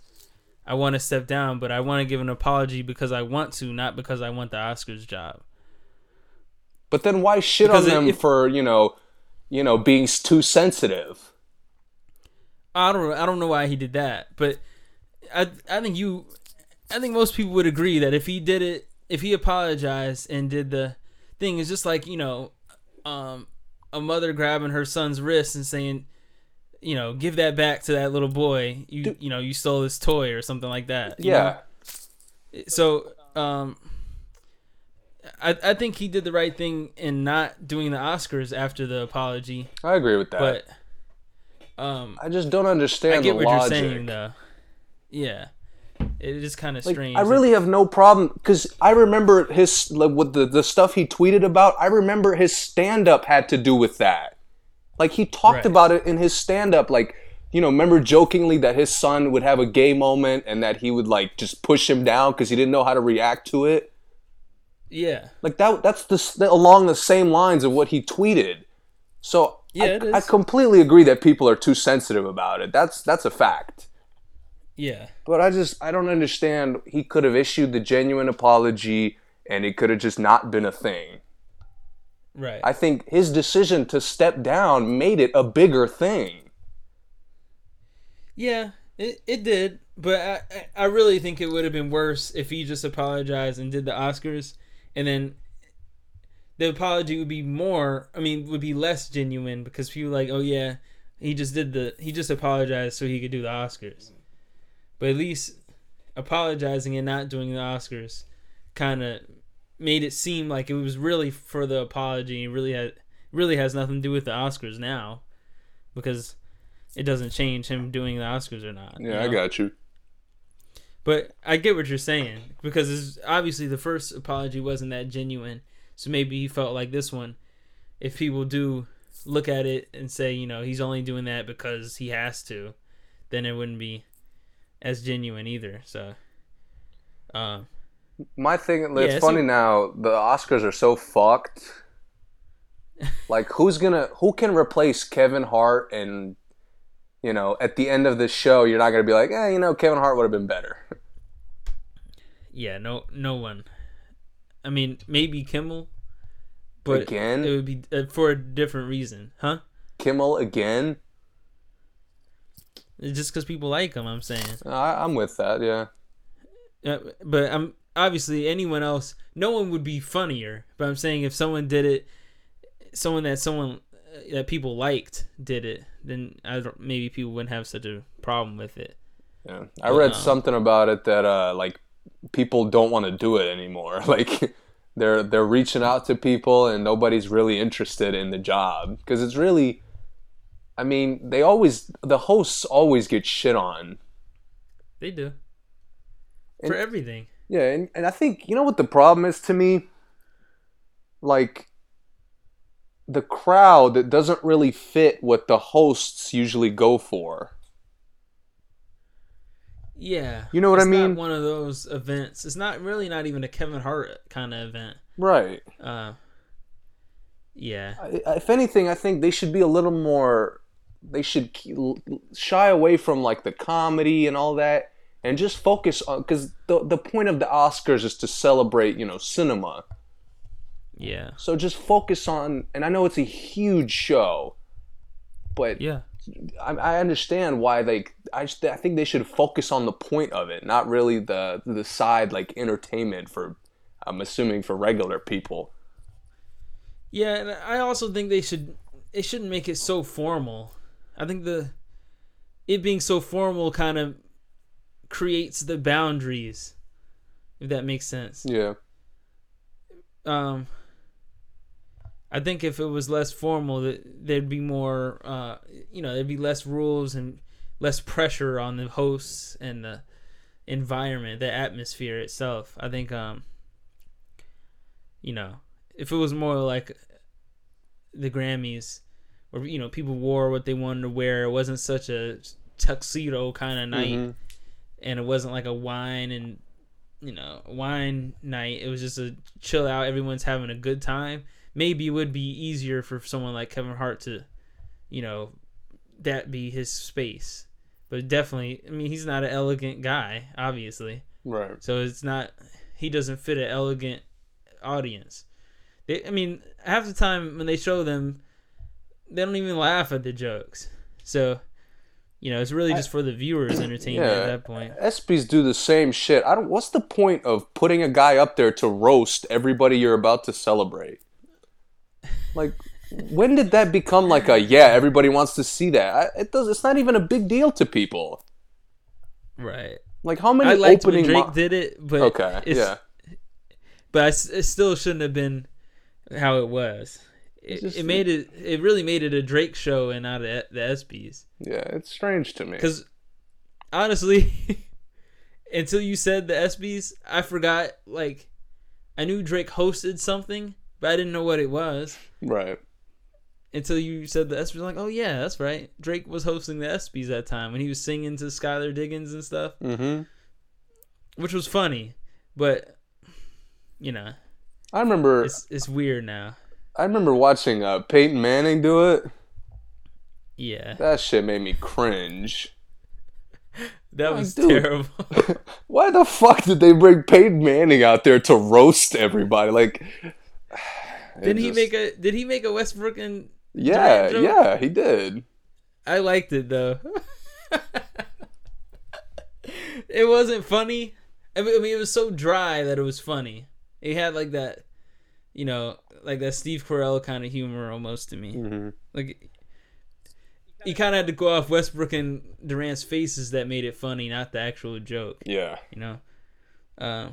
I want to step down, but I want to give an apology because I want to, not because I want the Oscars job. But then why shit because on them if, for, you know, you know, being too sensitive? I don't, I don't know why he did that, but I, I think you... I think most people would agree that if he did it if he apologized and did the thing, it's just like, you know, um, a mother grabbing her son's wrist and saying, you know, give that back to that little boy. You Dude. you know, you stole his toy or something like that. Yeah. You know? So um, I I think he did the right thing in not doing the Oscars after the apology. I agree with that. But um, I just don't understand the I get the what logic. You're saying, though. Yeah. It is kind of like, strange. I really have no problem because I remember his like, with the, the stuff he tweeted about. I remember his stand-up had to do with that. Like he talked right. about it in his stand-up. Like, you know, remember jokingly that his son would have a gay moment and that he would like just push him down because he didn't know how to react to it. Yeah, like that. That's the along the same lines of what he tweeted. So yeah, I, it is. I completely agree that people are too sensitive about it. That's that's a fact. Yeah. But I just, I don't understand. He could have issued the genuine apology and it could have just not been a thing. Right. I think his decision to step down made it a bigger thing. Yeah, it it did. But I, I really think it would have been worse if he just apologized and did the Oscars. And then the apology would be more, I mean, would be less genuine because people like, oh yeah, he just did the, he just apologized so he could do the Oscars. But at least apologizing and not doing the Oscars kind of made it seem like it was really for the apology. It really, had, really has nothing to do with the Oscars now because it doesn't change him doing the Oscars or not. Yeah, you know? I got you. But I get what you're saying because it's obviously the first apology wasn't that genuine. So maybe he felt like this one, if people do look at it and say, you know, he's only doing that because he has to, then it wouldn't be as genuine either. So um my thing it's, yeah, it's funny a- now the Oscars are so fucked. Like who's gonna who can replace Kevin Hart? And you know, at the end of the show you're not gonna be like, eh, you know, Kevin Hart would have been better. Yeah, no no one. I mean maybe Kimmel, but again? It would be for a different reason. Huh? Kimmel again? Just because people like him, I'm saying. I, I'm with that, yeah. Uh, but I'm obviously anyone else, no one would be funnier. But I'm saying if someone did it, someone that someone uh, that people liked did it, then I don't, maybe people wouldn't have such a problem with it. Yeah, I but, read um, something about it that uh, like people don't want to do it anymore. Like they're they're reaching out to people, and nobody's really interested in the job because it's really. I mean, they always, the hosts always get shit on. They do. And, for everything. Yeah, and, and I think, you know what the problem is to me? Like, the crowd that doesn't really fit what the hosts usually go for. Yeah. You know what I mean? It's not one of those events. It's not really not even a Kevin Hart kind of event. Right. Uh, yeah. I, if anything, I think they should be a little more... They should shy away from like the comedy and all that, and just focus on because the the point of the Oscars is to celebrate, you know, cinema. Yeah. So just focus on, and I know it's a huge show, but yeah, I, I understand why they. I just, I think they should focus on the point of it, not really the the side like entertainment for. I'm assuming for regular people. Yeah, and I also think they should. It shouldn't make it so formal. I think the it being so formal kind of creates the boundaries, if that makes sense. Yeah. Um. I think if it was less formal, there'd be more. Uh, you know, there'd be less rules and less pressure on the hosts and the environment, the atmosphere itself. I think. Um. You know, if it was more like the Grammys, where, you know, people wore what they wanted to wear. It wasn't such a tuxedo kind of night, mm-hmm. and it wasn't like a wine and, you know, wine night. It was just a chill out. Everyone's having a good time. Maybe it would be easier for someone like Kevin Hart to, you know, that be his space. But definitely, I mean, he's not an elegant guy, obviously. Right. So it's not, he doesn't fit an elegant audience. They, I mean, half the time when they show them, they don't even laugh at the jokes. So You know, it's really just for the viewers' entertainment yeah, at that point. E S P Ys do the same shit. I don't. What's the point of putting a guy up there to roast everybody you're about to celebrate? Like, when did that become like a yeah? Everybody wants to see that. I, it does. It's not even a big deal to people. Right. Like how many? I liked opening when Drake mo- did it, but okay, it's, yeah. But I, it still shouldn't have been how it was. It, just, it made it. It really made it a Drake show and not the, the E S P Ys. Yeah, it's strange to me. Because honestly, until you said the E S P Ys, I forgot. Like, I knew Drake hosted something, but I didn't know what it was. Right. Until you said the E S P Ys, like, oh yeah, that's right. Drake was hosting the E S P Ys that time when he was singing to Skylar Diggins and stuff, mm-hmm. which was funny. But you know, I remember it's, it's weird now. I remember watching uh, Peyton Manning do it. Yeah. That shit made me cringe. That like, was dude, terrible. Why the fuck did they bring Peyton Manning out there to roast everybody? Like Did he just... make a did he make a Westbrook and Yeah, joke? yeah, he did. I liked it though. It wasn't funny. I mean, I mean it was so dry that it was funny. It had like that you know, like that Steve Carell kind of humor almost to me. Mm-hmm. Like, you kind of had to go off Westbrook and Durant's faces that made it funny, not the actual joke. Yeah. You know? Uh,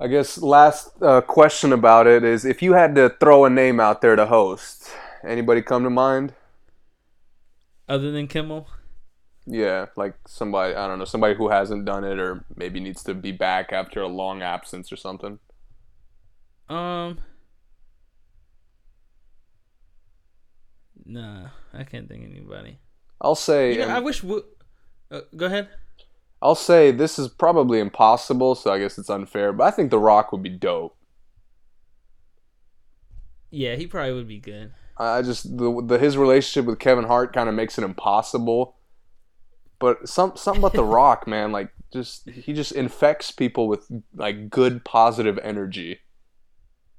I guess last uh, question about it is, if you had to throw a name out there to host, anybody come to mind? Other than Kimmel? Yeah, like somebody, I don't know, somebody who hasn't done it or maybe needs to be back after a long absence or something. Um, nah, I can't think of anybody. I'll say... You know, um, I wish... We, uh, go ahead. I'll say this is probably impossible, so I guess it's unfair, but I think The Rock would be dope. Yeah, he probably would be good. I just... the, the his relationship with Kevin Hart kind of makes it impossible, but some, something about The Rock, man, like, just... He just infects people with, like, good, positive energy.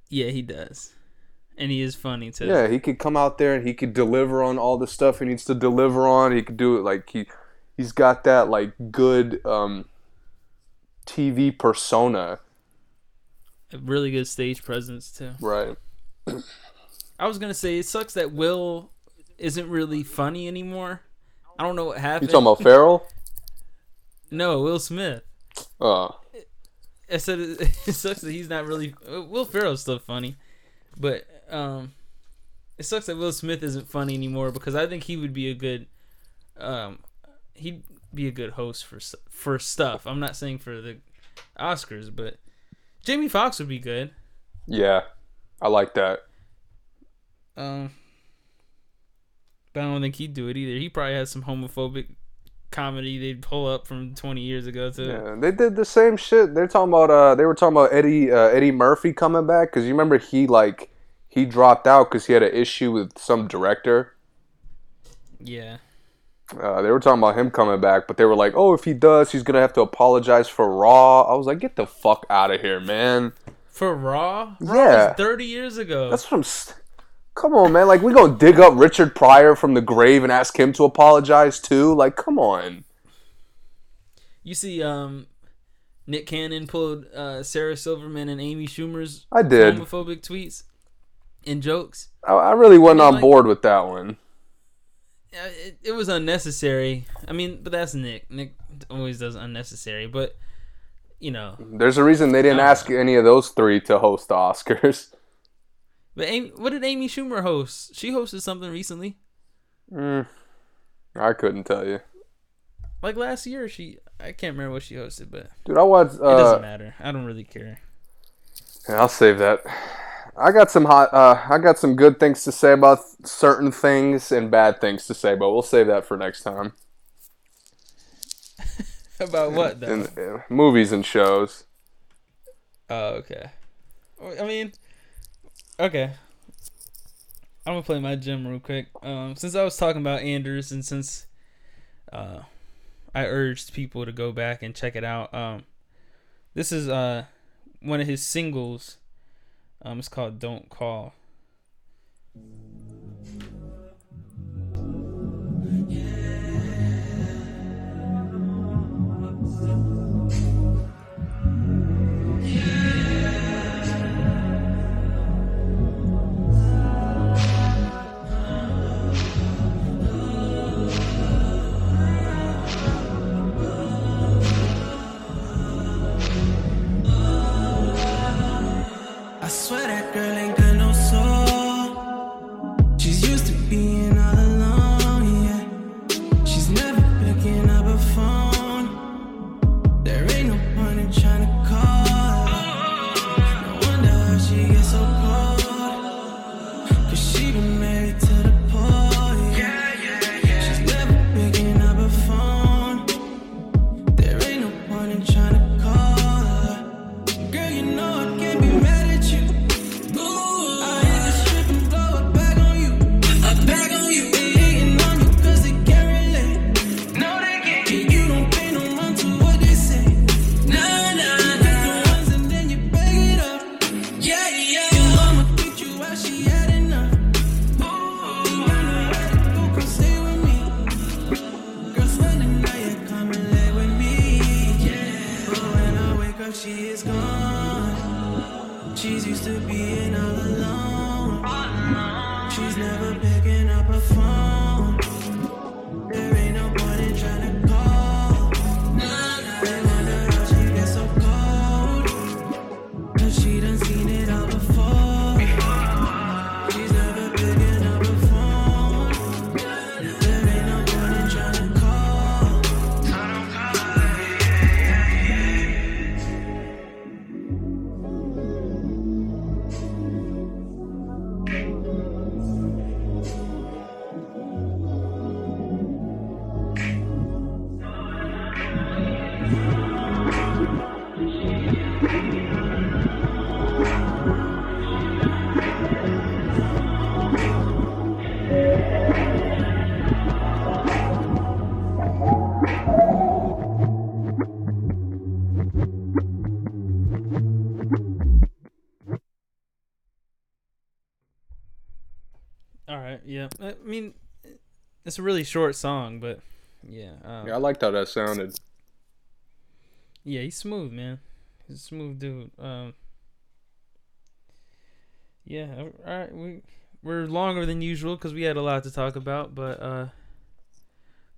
Yeah, he does. And he is funny, too. Yeah, he could come out there and he could deliver on all the stuff he needs to deliver on. He could do it like he, he's got that like good um, T V persona. A really good stage presence, too. Right. I was going to say, it sucks that Will isn't really funny anymore. I don't know what happened. You talking about Ferrell? No, Will Smith. Oh. I said it, it sucks that he's not really... Will Ferrell's still funny, but um, it sucks that Will Smith isn't funny anymore because I think he would be a good... Um, he'd be a good host for for stuff. I'm not saying for the Oscars, but Jamie Foxx would be good. Yeah, I like that. Um, but I don't think he'd do it either. He probably has some homophobic... comedy they'd pull up from twenty years ago too. Yeah, they did the same shit. They're talking about uh they were talking about Eddie uh, Eddie Murphy coming back because you remember he like he dropped out because he had an issue with some director. Yeah. Uh, they were talking about him coming back, but they were like, oh, if he does, he's gonna have to apologize for Raw. I was like, get the fuck out of here, man. For Raw? Raw yeah. Was thirty years ago. That's what I'm. St- Come on, man. Like, we gonna dig up Richard Pryor from the grave and ask him to apologize, too? Like, come on. You see um, Nick Cannon pulled uh, Sarah Silverman and Amy Schumer's I did. homophobic tweets and jokes. I, I really wasn't I mean, on like, board with that one. It, it was unnecessary. I mean, but that's Nick. Nick always does unnecessary, but, you know. There's a reason they didn't ask know. any of those three to host the Oscars. But Amy, what did Amy Schumer host? She hosted something recently. Mm, I couldn't tell you. Like last year, she I can't remember what she hosted, but dude, I watched. Uh, it doesn't matter. I don't really care. Yeah, I'll save that. I got some hot. Uh, I got some good things to say about certain things and bad things to say, but we'll save that for next time. About what though? And, and movies and shows. Oh, okay. I mean. Okay, I'm gonna play my gym real quick. Um, since I was talking about Anders, and since uh, I urged people to go back and check it out, um, this is uh one of his singles. Um, it's called "Don't Call." Yeah. swear that girl ain't got no soul. She's used to being all alone, yeah. She's never picking up her phone. There ain't no point in trying to call her. No wonder how she gets so cold, 'cause she been married to the pole, yeah. She's never picking up her phone. There ain't no point in trying to call her. Girl, you know I can't be mad. She is gone. She's used to being all alone. She's never picking up her phone. There ain't nobody trying to call. They wonder how she gets so cold, 'cause she done seen it all before. She's never picking up her phone. There ain't nobody trying to Yeah, I mean, it's a really short song, but yeah. Um, yeah, I liked how that sounded. Yeah, he's smooth, man. He's a smooth dude. Um, yeah, all right. We we're longer than usual because we had a lot to talk about, but uh,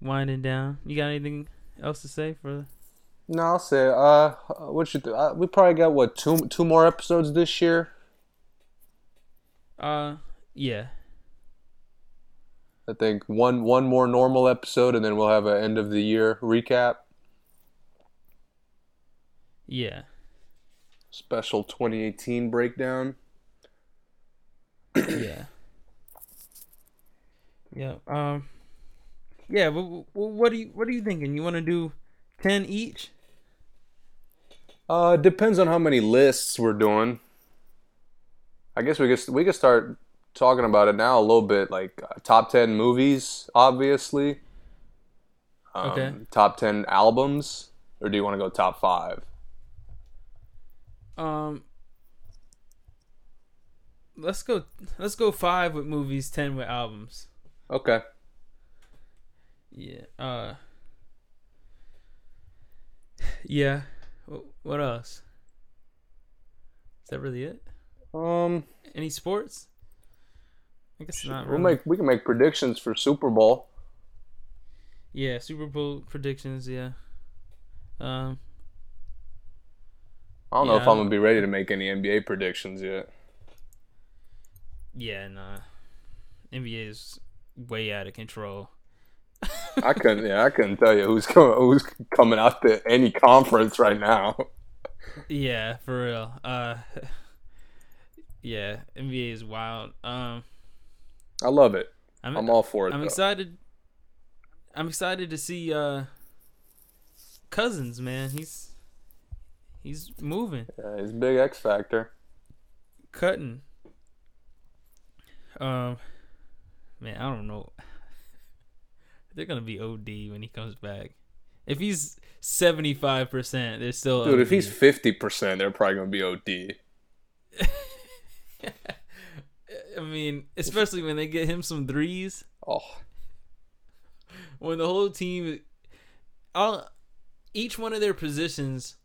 winding down. You got anything else to say for? No, I'll say. Uh, what you th- uh, we probably got what two two more episodes this year. Uh, yeah. I think one one more normal episode, and then we'll have an end of the year recap. Yeah. Special twenty eighteen breakdown. Yeah. Yeah. Um. Yeah. Well, what do you what are you thinking? You want to do ten each? Uh, depends on how many lists we're doing. I guess we could we could start talking about it now a little bit, like uh, top ten movies, obviously. Um, okay. Top ten albums, or do you want to go top five? Um, let's go. Let's go five with movies, ten with albums. Okay. Yeah. Uh. Yeah. What else? Is that really it? Um. Any sports? I guess not. We'll really. make we can make predictions for Super Bowl. Yeah, Super Bowl predictions. Yeah. Um, I don't yeah, know if I'm gonna be ready to make any N B A predictions yet. Yeah, nah. N B A is way out of control. I couldn't. Yeah, I couldn't tell you who's coming. Who's coming out to any conference right now? Yeah, for real. Uh, yeah, N B A is wild. Um. I love it. I'm, I'm all for it. I'm though. excited. I'm excited to see uh, Cousins, man. He's he's moving. Yeah, he's a big X factor. Cutting. Um, man, I don't know. They're gonna be O D when he comes back. If he's seventy-five percent, they're still dude. O D. If he's fifty percent, they're probably gonna be O D. I mean, especially when they get him some threes. Oh, when the whole team, all, each one of their positions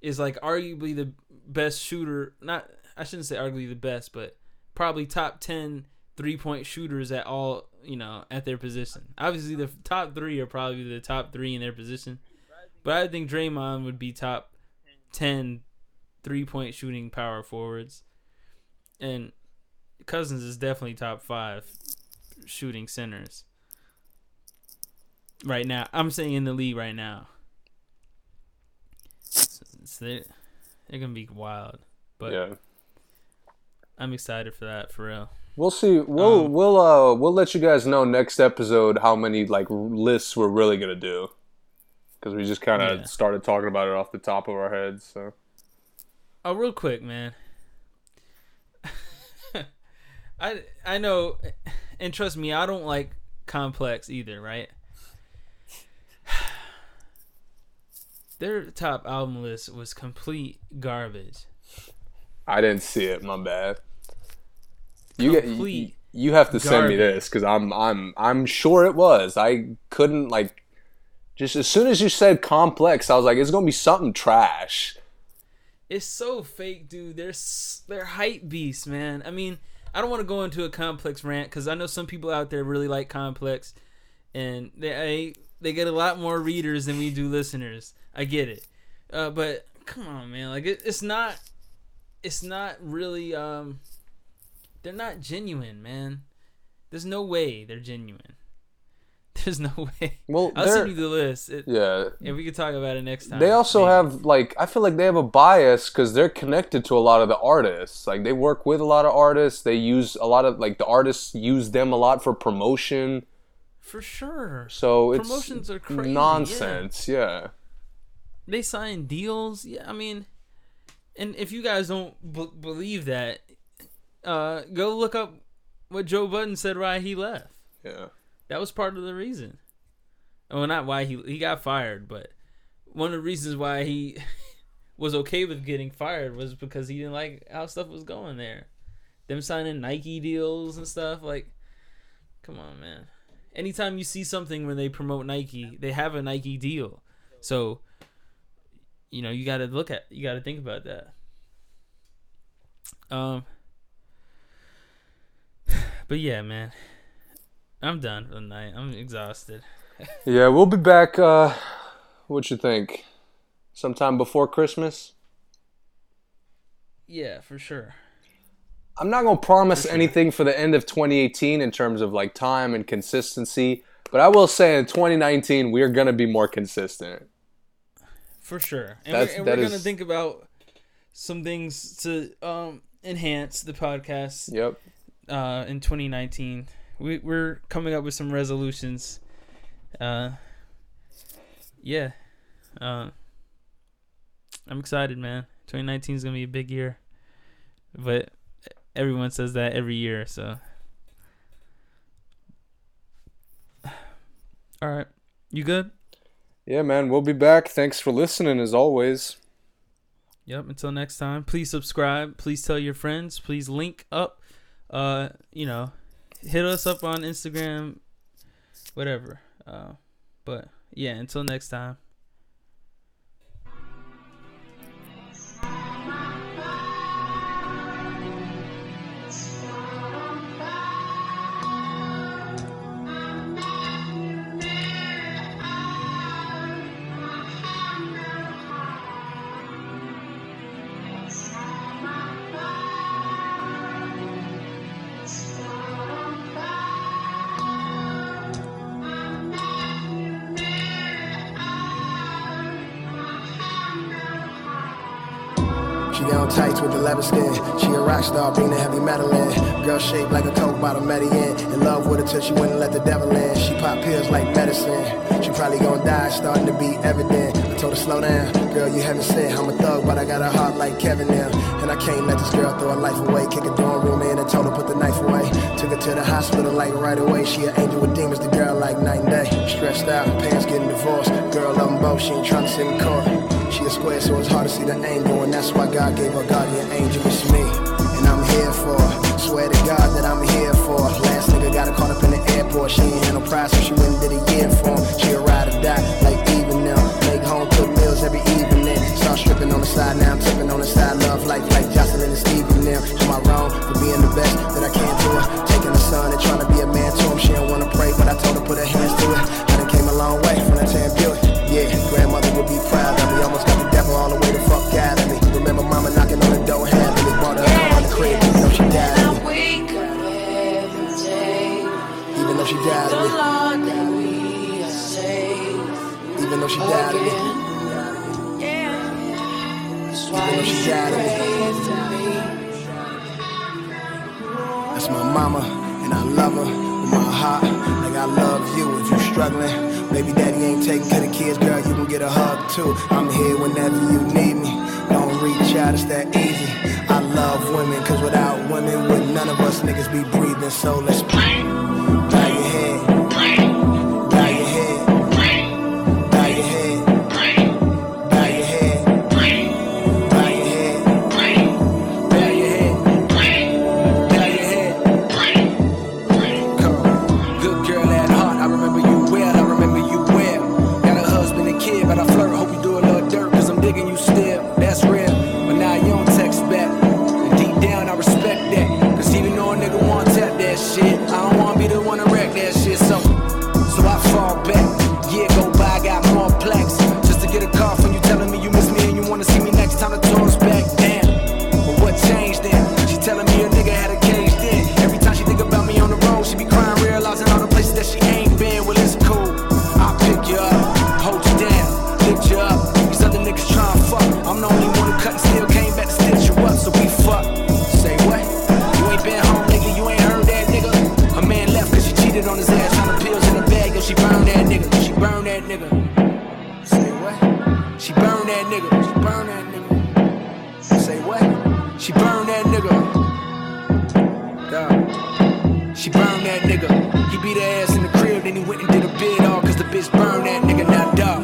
is like arguably the best shooter. Not, I shouldn't say arguably the best, but probably top ten three point shooters at all. You know, at their position. Obviously, the top three are probably the top three in their position. But I think Draymond would be top ten three point shooting power forwards. And Cousins is definitely top five shooting centers right now. I'm saying in the league right now. So they're, they're going to be wild. But yeah. I'm excited for that, for real. We'll see. We'll um, we'll uh we'll let you guys know next episode how many like lists we're really gonna do, because we just kind of yeah. started talking about it off the top of our heads. So, oh, real quick, man. I I know, and trust me, I don't like complex either, right? Their top album list was complete garbage. I didn't see it. My bad. You get you, you have to garbage. Send me this, because I'm I'm I'm sure it was. I couldn't like just as soon as you said complex, I was like, it's gonna be something trash. It's so fake, dude. They're they're hype beasts, man. I mean, I don't want to go into a complex rant, because I know some people out there really like complex, and they they get a lot more readers than we do listeners. I get it, uh, but come on, man. Like it, it's not it's not really. Um, They're not genuine, man. There's no way they're genuine. There's no way. Well, I'll send you the list. It, yeah. And we can talk about it next time. They also man. have, like, I feel like they have a bias because they're connected to a lot of the artists. Like, they work with a lot of artists. They use a lot of, like, the artists use them a lot for promotion. For sure. So it's Promotions are crazy. Nonsense, yeah. yeah. They sign deals. Yeah, I mean, and if you guys don't b- believe that, Uh, go look up what Joe Budden said why he left. Yeah, that was part of the reason. Well, not why he he got fired, but one of the reasons why he was okay with getting fired was because he didn't like how stuff was going there. Them signing Nike deals and stuff. Like, come on, man. Anytime you see something when they promote Nike, they have a Nike deal. So, you know, you got to look at, you got to think about that. Um. But yeah, man, I'm done for the night. I'm exhausted. Yeah, we'll be back, uh, what you think, sometime before Christmas? Yeah, for sure. I'm not going to promise for sure. anything for the end of twenty eighteen in terms of like time and consistency, but I will say in twenty nineteen, we're going to be more consistent. For sure. And That's, we're, and we're is... going to think about some things to um, enhance the podcast. Yep. Uh, in twenty nineteen, we, we're coming up with some resolutions. Uh, yeah, uh, I'm excited, man. twenty nineteen is gonna be a big year, but everyone says that every year. So, all right, you good? Yeah, man. We'll be back. Thanks for listening, as always. Yep. Until next time, please subscribe. Please tell your friends. Please link up. Uh, you know, hit us up on Instagram, whatever. Uh, but yeah, until next time. Tights with the leather skin. She a rock star, being a heavy metal in. Girl shaped like a coke bottle, Median. In love with her till she wouldn't let the devil in. She pop pills like medicine. She probably gon' die, starting to be evident. I told her slow down, girl you haven't said I'm a thug, but I got a heart like Kevin now. And I can't let this girl throw her life away. Kick her dorm room in and told her put the knife away. Took her to the hospital like right away. She an angel with demons, the girl like night and day. Stressed out, parents getting divorced. Girl love them both, she ain't trying to sit in court. She a square, so it's hard to see the angle, and that's why God gave her guardian angel. It's me, and I'm here for her. Swear to God that I'm here for her. Last nigga got her caught up in the airport. She ain't had no prize, so she went and did a year for him. She a ride or die, like even now. Make home cooked meals every evening. Start stripping on the side now, I'm tipping on the side. Love life like Jocelyn and Stephen now. Am I wrong for being the best that I can to her? Taking a son and trying to be a man to him. She don't want to pray, but I told her put her hands to it. I done came a long way from that Tam Buick. Yeah, grandmother would be proud of me. Almost got the devil all the way the fuck out of me. Remember mama knocking on the door, happily brought her up on the crib. she died. Even though we got every day. Even though she died. The Lord that we are saved. Even though she died. Yeah. That's why even though she died. That's my mama, and I love her with my heart. Like I love you if you're struggling. Baby daddy ain't taking care of kids, girl. You can get a hug too. I'm here whenever you need me. Don't reach out, it's that easy. I love women, cause without women, would none of us niggas be breathing. So let's pray. Bow your head. Bow your head. Bow your head. Bow your head. Bow your head. Bow your head. Bow your head. Come on. Good girl at heart, I remember you well, I remember you well. Got a husband and kid, but I flirt, hope you do a little dirt, cause I'm digging you still. That's real. Shit, I don't wanna be the one to wreck that shit, so so I fall back. Yeah, go by, got more plaques just to get a call from you telling me you miss me and you wanna see me next time. The tour's back, damn. But what changed then? She telling me a nigga had a cage then. Every time she think about me on the road, she be crying, realizing all the places that she ain't been. Well, it's cool. I'll pick you up, hold you down, lift you up. These other niggas trying to fuck. I'm the only one who cut and still came back to stitch you up, so we fuck. Say what? You ain't been home, nigga. You ain't. On his ass, trying to pills in the bag, yo, she burned that nigga, she burned that nigga. Say what? She burned that nigga, she burned that nigga. Say what? She burned that nigga. God. She burned that nigga. He beat her ass in the crib, then he went and did a bid all cause the bitch burned that nigga. Now dog,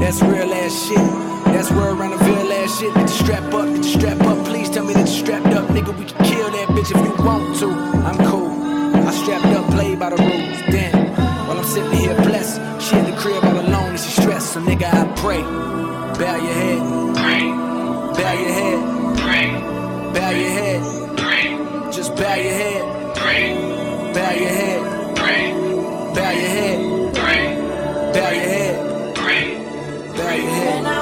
that's real ass shit. That's word around the real ass shit. Get you strap up, get you strap up. Please tell me that you strapped up, nigga. We can kill that bitch if you want to. I'm cool. I strapped up, played by the rules, damn. While I'm sitting here blessed, she in the crib all alone and she stressed. So nigga, I pray. Bow your head. Pray. Bow your head. Pray. Bow your head. Pray. Just bow your head. Pray. Bow your head. Pray. Bow your head. Pray. Bow your head. Pray. Bow your head.